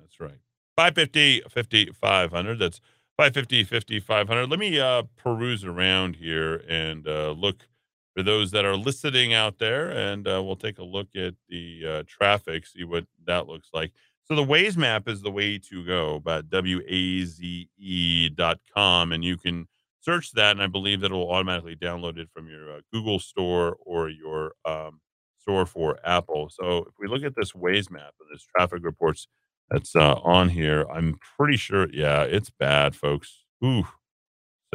That's right. five fifty, fifty-five hundred. That's five fifty, fifty-five hundred. Let me uh, peruse around here and uh, look for those that are listening out there, and uh, we'll take a look at the uh, traffic, see what that looks like. So the Waze map is the way to go, about W A Z E dot com, and you can search that, and I believe that it will automatically download it from your uh, Google store or your um, store for Apple. So if we look at this Waze map and this traffic reports that's uh, on here, I'm pretty sure, yeah, it's bad, folks. Ooh,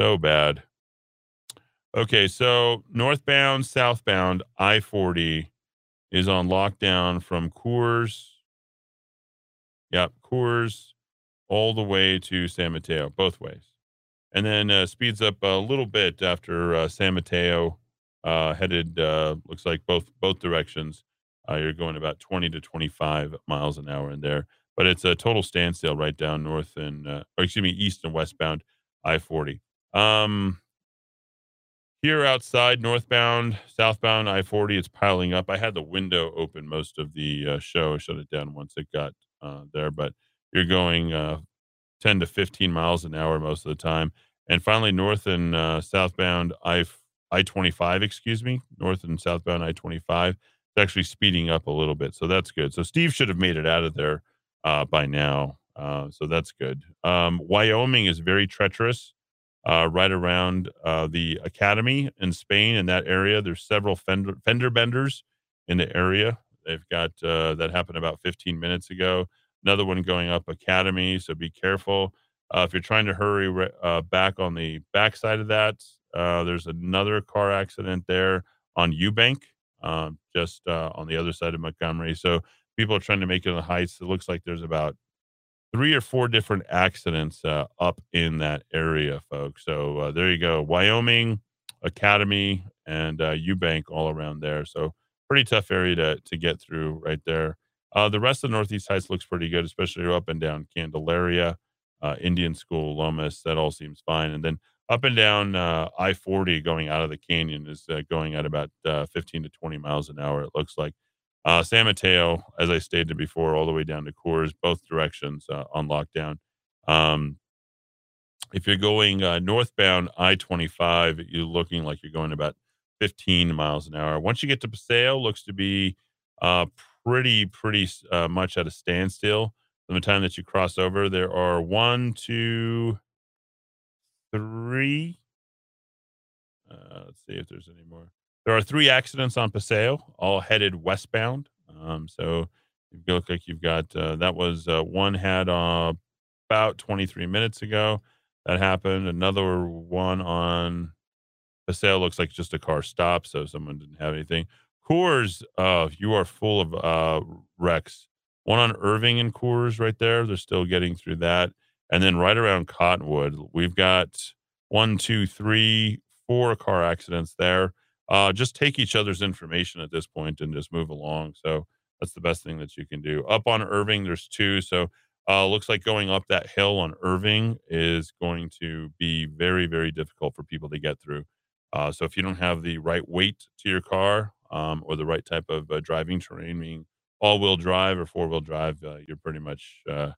so bad. Okay, so northbound, southbound, I forty is on lockdown from Coors. Yep, Coors all the way to San Mateo, both ways. And then uh, speeds up a little bit after uh, San Mateo, uh, headed, uh, looks like, both both directions. Uh, you're going about twenty to twenty-five miles an hour in there. But it's a total standstill right down north and, uh, or excuse me, east and westbound I forty. Um, here outside, northbound, southbound I forty, it's piling up. I had the window open most of the uh, show. I shut it down once it got uh, there. But you're going uh, ten to fifteen miles an hour most of the time. And finally, north and uh, southbound I twenty-five, excuse me, north and southbound I twenty-five. It's actually speeding up a little bit. So that's good. So Steve should have made it out of there uh, by now. Uh, so that's good. Um, Wyoming is very treacherous, uh, right around, uh, the Academy in Spain in that area. There's several fender, fender benders in the area. They've got, uh, that happened about fifteen minutes ago. Another one going up Academy. So be careful. Uh, if you're trying to hurry, uh, back on the backside of that, uh, there's another car accident there on Eubank, um, just, uh, on the other side of Montgomery. So people are trying to make it on the heights. It looks like there's about three or four different accidents uh, up in that area, folks. So uh, there you go. Wyoming, Academy, and uh, Eubank all around there. So pretty tough area to, to get through right there. Uh, the rest of the Northeast Heights looks pretty good, especially up and down Candelaria, uh, Indian School, Lomas. That all seems fine. And then up and down uh, I forty going out of the canyon is uh, going at about uh, fifteen to twenty miles an hour, it looks like. Uh, San Mateo, as I stated before, all the way down to Coors, both directions uh, on lockdown. Um, if you're going uh, northbound I twenty-five, you're looking like you're going about fifteen miles an hour. Once you get to Paseo, looks to be uh, pretty, pretty uh, much at a standstill. From the time that you cross over, there are one, two, three. Uh, let's see if there's any more. There are three accidents on Paseo, all headed westbound. Um, so you look like you've got, uh, that was uh, one had uh, about twenty-three minutes ago. That happened. Another one on Paseo looks like just a car stop, so someone didn't have anything. Coors, uh, you are full of uh, wrecks. One on Irving and Coors right there. They're still getting through that. And then right around Cottonwood, we've got one, two, three, four car accidents there. Uh, just take each other's information at this point and just move along. So that's the best thing that you can do. Up on Irving, there's two. So uh, looks like going up that hill on Irving is going to be very, very difficult for people to get through. Uh, so if you don't have the right weight to your car um, or the right type of uh, driving terrain, meaning all-wheel drive or four-wheel drive, uh, you're pretty much uh,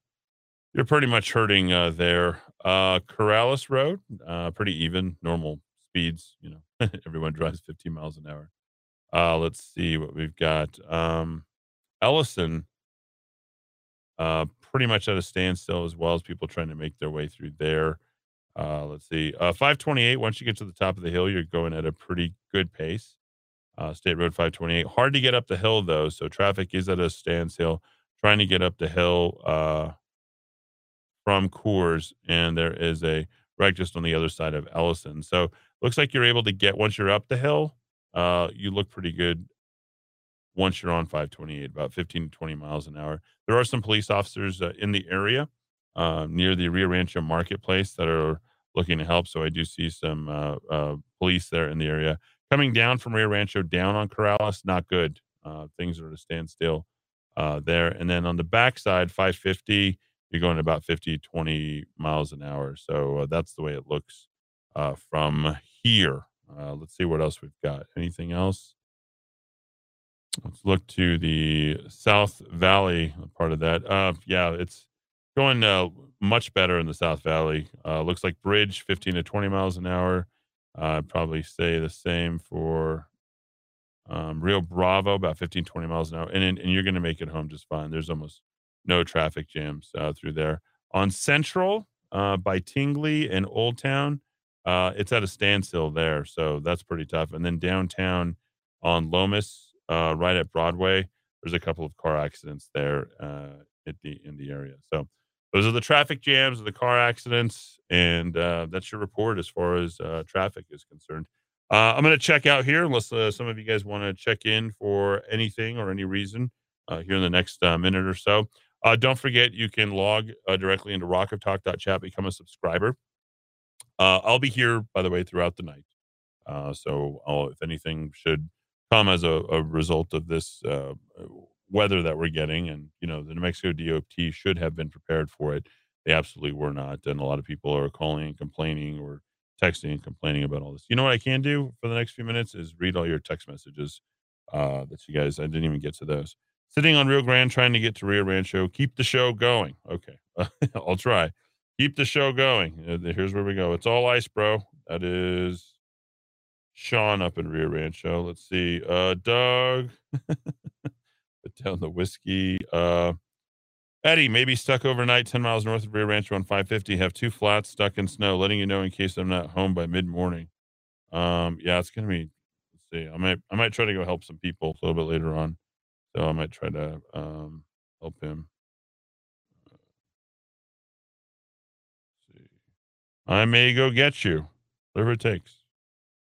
you're pretty much hurting uh, there. Uh, Corrales Road, uh, pretty even, normal speeds, you know, everyone drives fifteen miles an hour. Uh, let's see what we've got. Um, Ellison, uh, pretty much at a standstill as well as people trying to make their way through there. Uh, let's see. Uh, five twenty-eight, once you get to the top of the hill, you're going at a pretty good pace. Uh, State Road five twenty-eight, hard to get up the hill though. So traffic is at a standstill trying to get up the hill, uh, from Coors. And there is a wreck just on the other side of Ellison. So, looks like you're able to get, once you're up the hill, uh, you look pretty good once you're on five twenty-eight, about fifteen to twenty miles an hour. There are some police officers uh, in the area uh, near the Rio Rancho Marketplace that are looking to help. So I do see some uh, uh, police there in the area. Coming down from Rio Rancho down on Corrales, not good. Uh, things are at a standstill uh, there. And then on the backside, five fifty, you're going about fifty, twenty miles an hour. So uh, that's the way it looks uh, from here. Uh, let's see what else we've got. Anything else? Let's look to the South Valley part of that. Uh, yeah, it's going uh, much better in the South Valley. Uh, looks like Bridge, fifteen to twenty miles an hour. Uh, I'd probably say the same for um, Rio Bravo, about fifteen, twenty miles an hour. And, and you're going to make it home just fine. There's almost no traffic jams uh, through there. On Central, uh, by Tingley and Old Town, Uh, it's at a standstill there, so that's pretty tough. And then downtown on Lomas, uh, right at Broadway, there's a couple of car accidents there uh, at the in the area. So those are the traffic jams, the car accidents, and uh, that's your report as far as uh, traffic is concerned. Uh, I'm going to check out here, unless uh, some of you guys want to check in for anything or any reason uh, here in the next uh, minute or so. Uh, don't forget, you can log uh, directly into rock of talk dot chat, become a subscriber. Uh, I'll be here, by the way, throughout the night. Uh, so I'll, if anything should come as a, a result of this uh, weather that we're getting. And, you know, the New Mexico D O T should have been prepared for it. They absolutely were not. And a lot of people are calling and complaining or texting and complaining about all this. You know what I can do for the next few minutes is read all your text messages uh, that you guys, I didn't even get to those. Sitting on Rio Grande, trying to get to Rio Rancho. Keep the show going. Okay. Uh, I'll try. Keep the show going. Uh, here's where we go. It's all ice, bro. That is Sean up in Rio Rancho. Let's see. Uh, Doug. Put down the whiskey. Uh, Eddie, maybe stuck overnight ten miles north of Rio Rancho on five fifty. Have two flats stuck in snow. Letting you know in case I'm not home by mid-morning. Um, yeah, it's going to be, let's see. I might, I might try to go help some people a little bit later on. So I might try to um, help him. Let's see. I may go get you. Whatever it takes.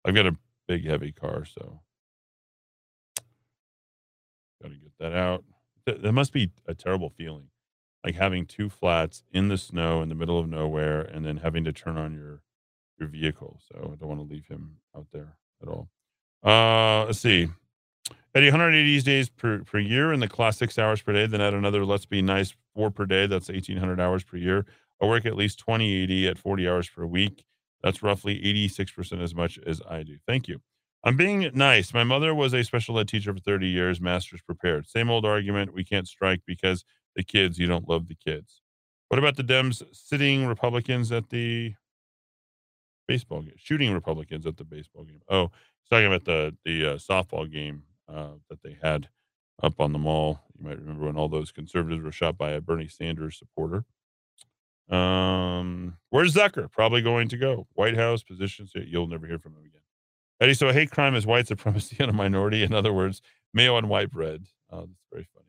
I've got a big, heavy car, so. Got to get that out. Th- that must be a terrible feeling. Like having two flats in the snow in the middle of nowhere and then having to turn on your, your vehicle. So I don't want to leave him out there at all. Uh, let's see. Eddie, one hundred eighty days per, per year in the class, six hours per day. Then add another, let's be nice, four per day. That's eighteen hundred hours per year. I work at least twenty eighty at forty hours per week. That's roughly eighty-six percent as much as I do. Thank you. I'm being nice. My mother was a special ed teacher for thirty years, master's prepared. Same old argument. We can't strike because the kids, you don't love the kids. What about the Dems sitting Republicans at the baseball game? Shooting Republicans at the baseball game. Oh, he's talking about the, the uh, softball game uh, that they had up on the mall. You might remember when all those conservatives were shot by a Bernie Sanders supporter. Um, where's Zucker? Probably going to go. White House positions. You'll never hear from him again. Eddie, so hate crime is white supremacy on a minority. In other words, mayo and white bread. Uh, that's very funny.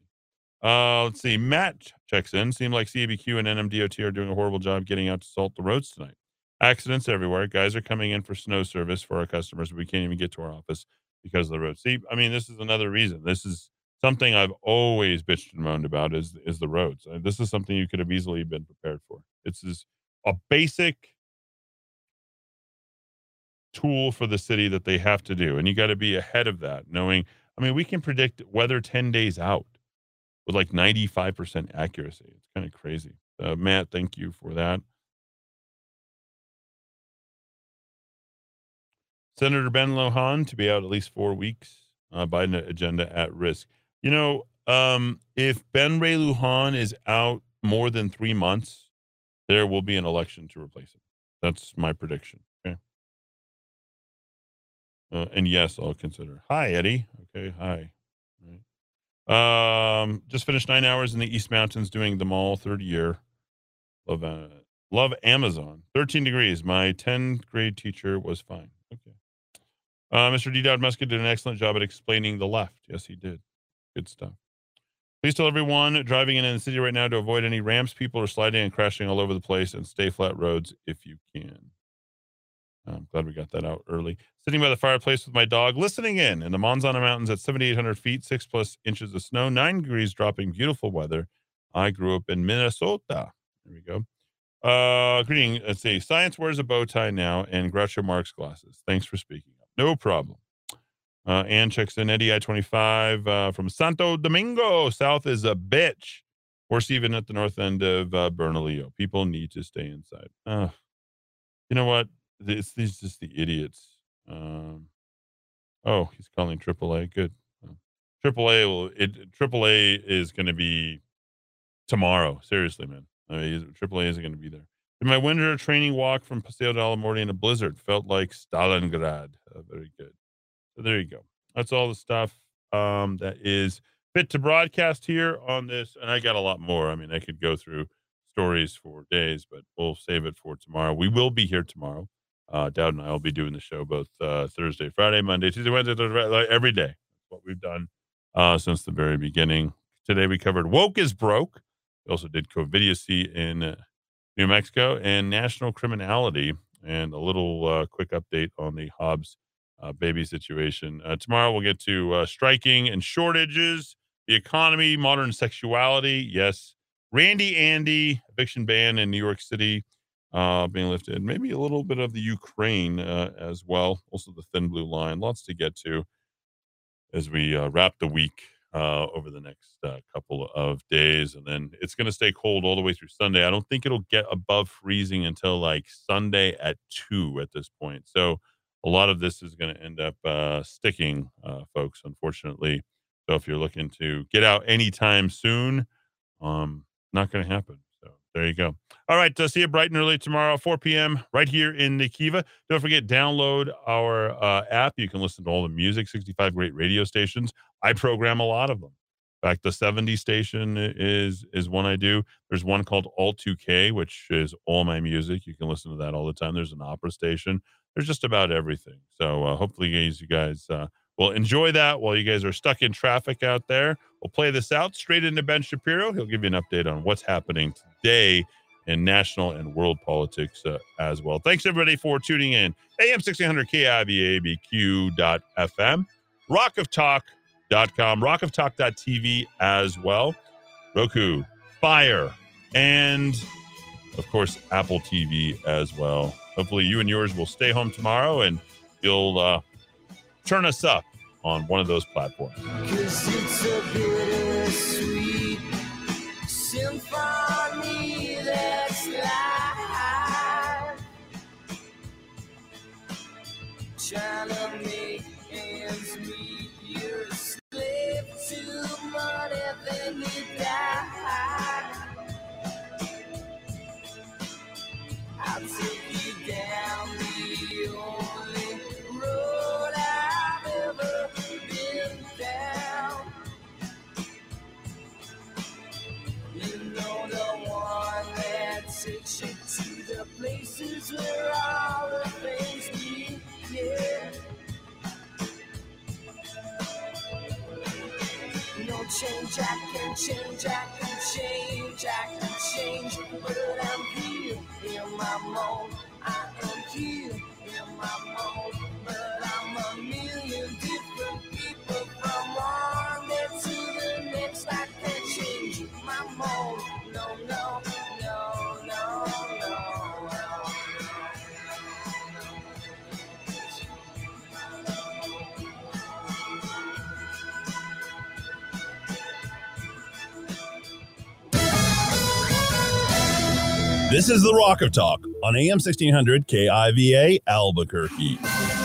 Uh, let's see. Matt checks in. Seemed like C A B Q and N M D O T are doing a horrible job getting out to salt the roads tonight. Accidents everywhere. Guys are coming in for snow service for our customers. We can't even get to our office because of the roads. See, I mean, this is another reason. This is something I've always bitched and moaned about is, is the roads. And this is something you could have easily been prepared for. It's just a basic tool for the city that they have to do. And you got to be ahead of that, knowing, I mean, we can predict weather ten days out with like ninety-five percent accuracy. It's kind of crazy. Uh, Matt, thank you for that. Senator Ben Lujan to be out at least four weeks. Uh, Biden agenda at risk. You know, um, if Ben Ray Lujan is out more than three months, there will be an election to replace him. That's my prediction. Okay. Uh, and yes, I'll consider. Hi, Eddie. Okay. Hi. Right. Um, just finished nine hours in the East Mountains doing the mall, third year. Love, uh, love Amazon. thirteen degrees. My tenth grade teacher was fine. Okay. Uh, Mister D. Dowd Muscat did an excellent job at explaining the left. Yes, he did. Good stuff. Please tell everyone driving in, in the city right now to avoid any ramps. People are sliding and crashing all over the place, and stay flat roads if you can. I'm glad we got that out early. Sitting by the fireplace with my dog, listening in in the Monzana Mountains at seventy-eight hundred feet, six plus inches of snow, nine degrees dropping, beautiful weather. I grew up in Minnesota. There we go. Uh, greeting. Let's see. Science wears a bow tie now and Groucho Marx glasses. Thanks for speaking. No problem. Uh, Ann checks in. Eddie, I twenty-five uh, from Santo Domingo. South is a bitch. Worse even at the north end of uh, Bernalillo. People need to stay inside. Uh, you know what? It's, it's just the idiots. Um, oh, he's calling triple A. Good. triple A will. It, triple A is going to be tomorrow. Seriously, man. I mean, triple A isn't going to be there. In my winter training walk from Paseo de Alamorte in a blizzard, felt like Stalingrad. Uh, very good. So there you go. That's all the stuff um, that is fit to broadcast here on this. And I got a lot more. I mean, I could go through stories for days, but we'll save it for tomorrow. We will be here tomorrow. Uh, Dowd and I will be doing the show both uh, Thursday, Friday, Monday, Tuesday, Wednesday, Thursday, like every day. That's what we've done uh, since the very beginning. Today we covered Woke is Broke. We also did Covidiacy in Uh, New Mexico and national criminality, and a little uh, quick update on the Hobbs uh, baby situation. Uh, tomorrow we'll get to uh, striking and shortages, the economy, modern sexuality. Yes, Randy Andy, eviction ban in New York City uh, being lifted. Maybe a little bit of the Ukraine uh, as well. Also the Thin Blue Line. Lots to get to. as we uh, wrap the week uh, over the next uh, couple of days. And then it's going to stay cold all the way through Sunday. I don't think it'll get above freezing until like Sunday at two at this point. So a lot of this is going to end up uh, sticking, uh, folks, unfortunately. So if you're looking to get out anytime soon, um, not going to happen. So there you go. All right. Uh, see you bright and early tomorrow, four p.m. right here in the Kiva. Don't forget, download our uh, app. You can listen to all the music, sixty-five great radio stations. I program a lot of them. In fact, the seventy station is is one I do. There's one called All two K, which is all my music. You can listen to that all the time. There's an opera station. There's just about everything. So uh, hopefully you guys uh, Well, enjoy that while you guys are stuck in traffic out there. We'll play this out straight into Ben Shapiro. He'll give you an update on what's happening today in national and world politics uh, as well. Thanks, everybody, for tuning in. A M sixteen hundred K I V A A B Q dot F M, rock of talk dot com, rock of talk dot t v as well. Roku, Fire, and, of course, Apple T V as well. Hopefully you and yours will stay home tomorrow, and you'll... Uh, turn us up on one of those platforms. 'Cause it's a bittersweet symphony that's live. Trying to make ends meet, you're a slave to money, then you die. I'll take you down the only road ever been down. You know the one that takes you to the places where all the things be, yeah. No change, I can change, I can change, I can change, but I'm here in my mode, I am here in my mode, but I'm a million different people from one day to the next. I can't change my mode. No, no, no, no, no, no. This is the Rock of Talk on A M sixteen hundred K I V A Albuquerque.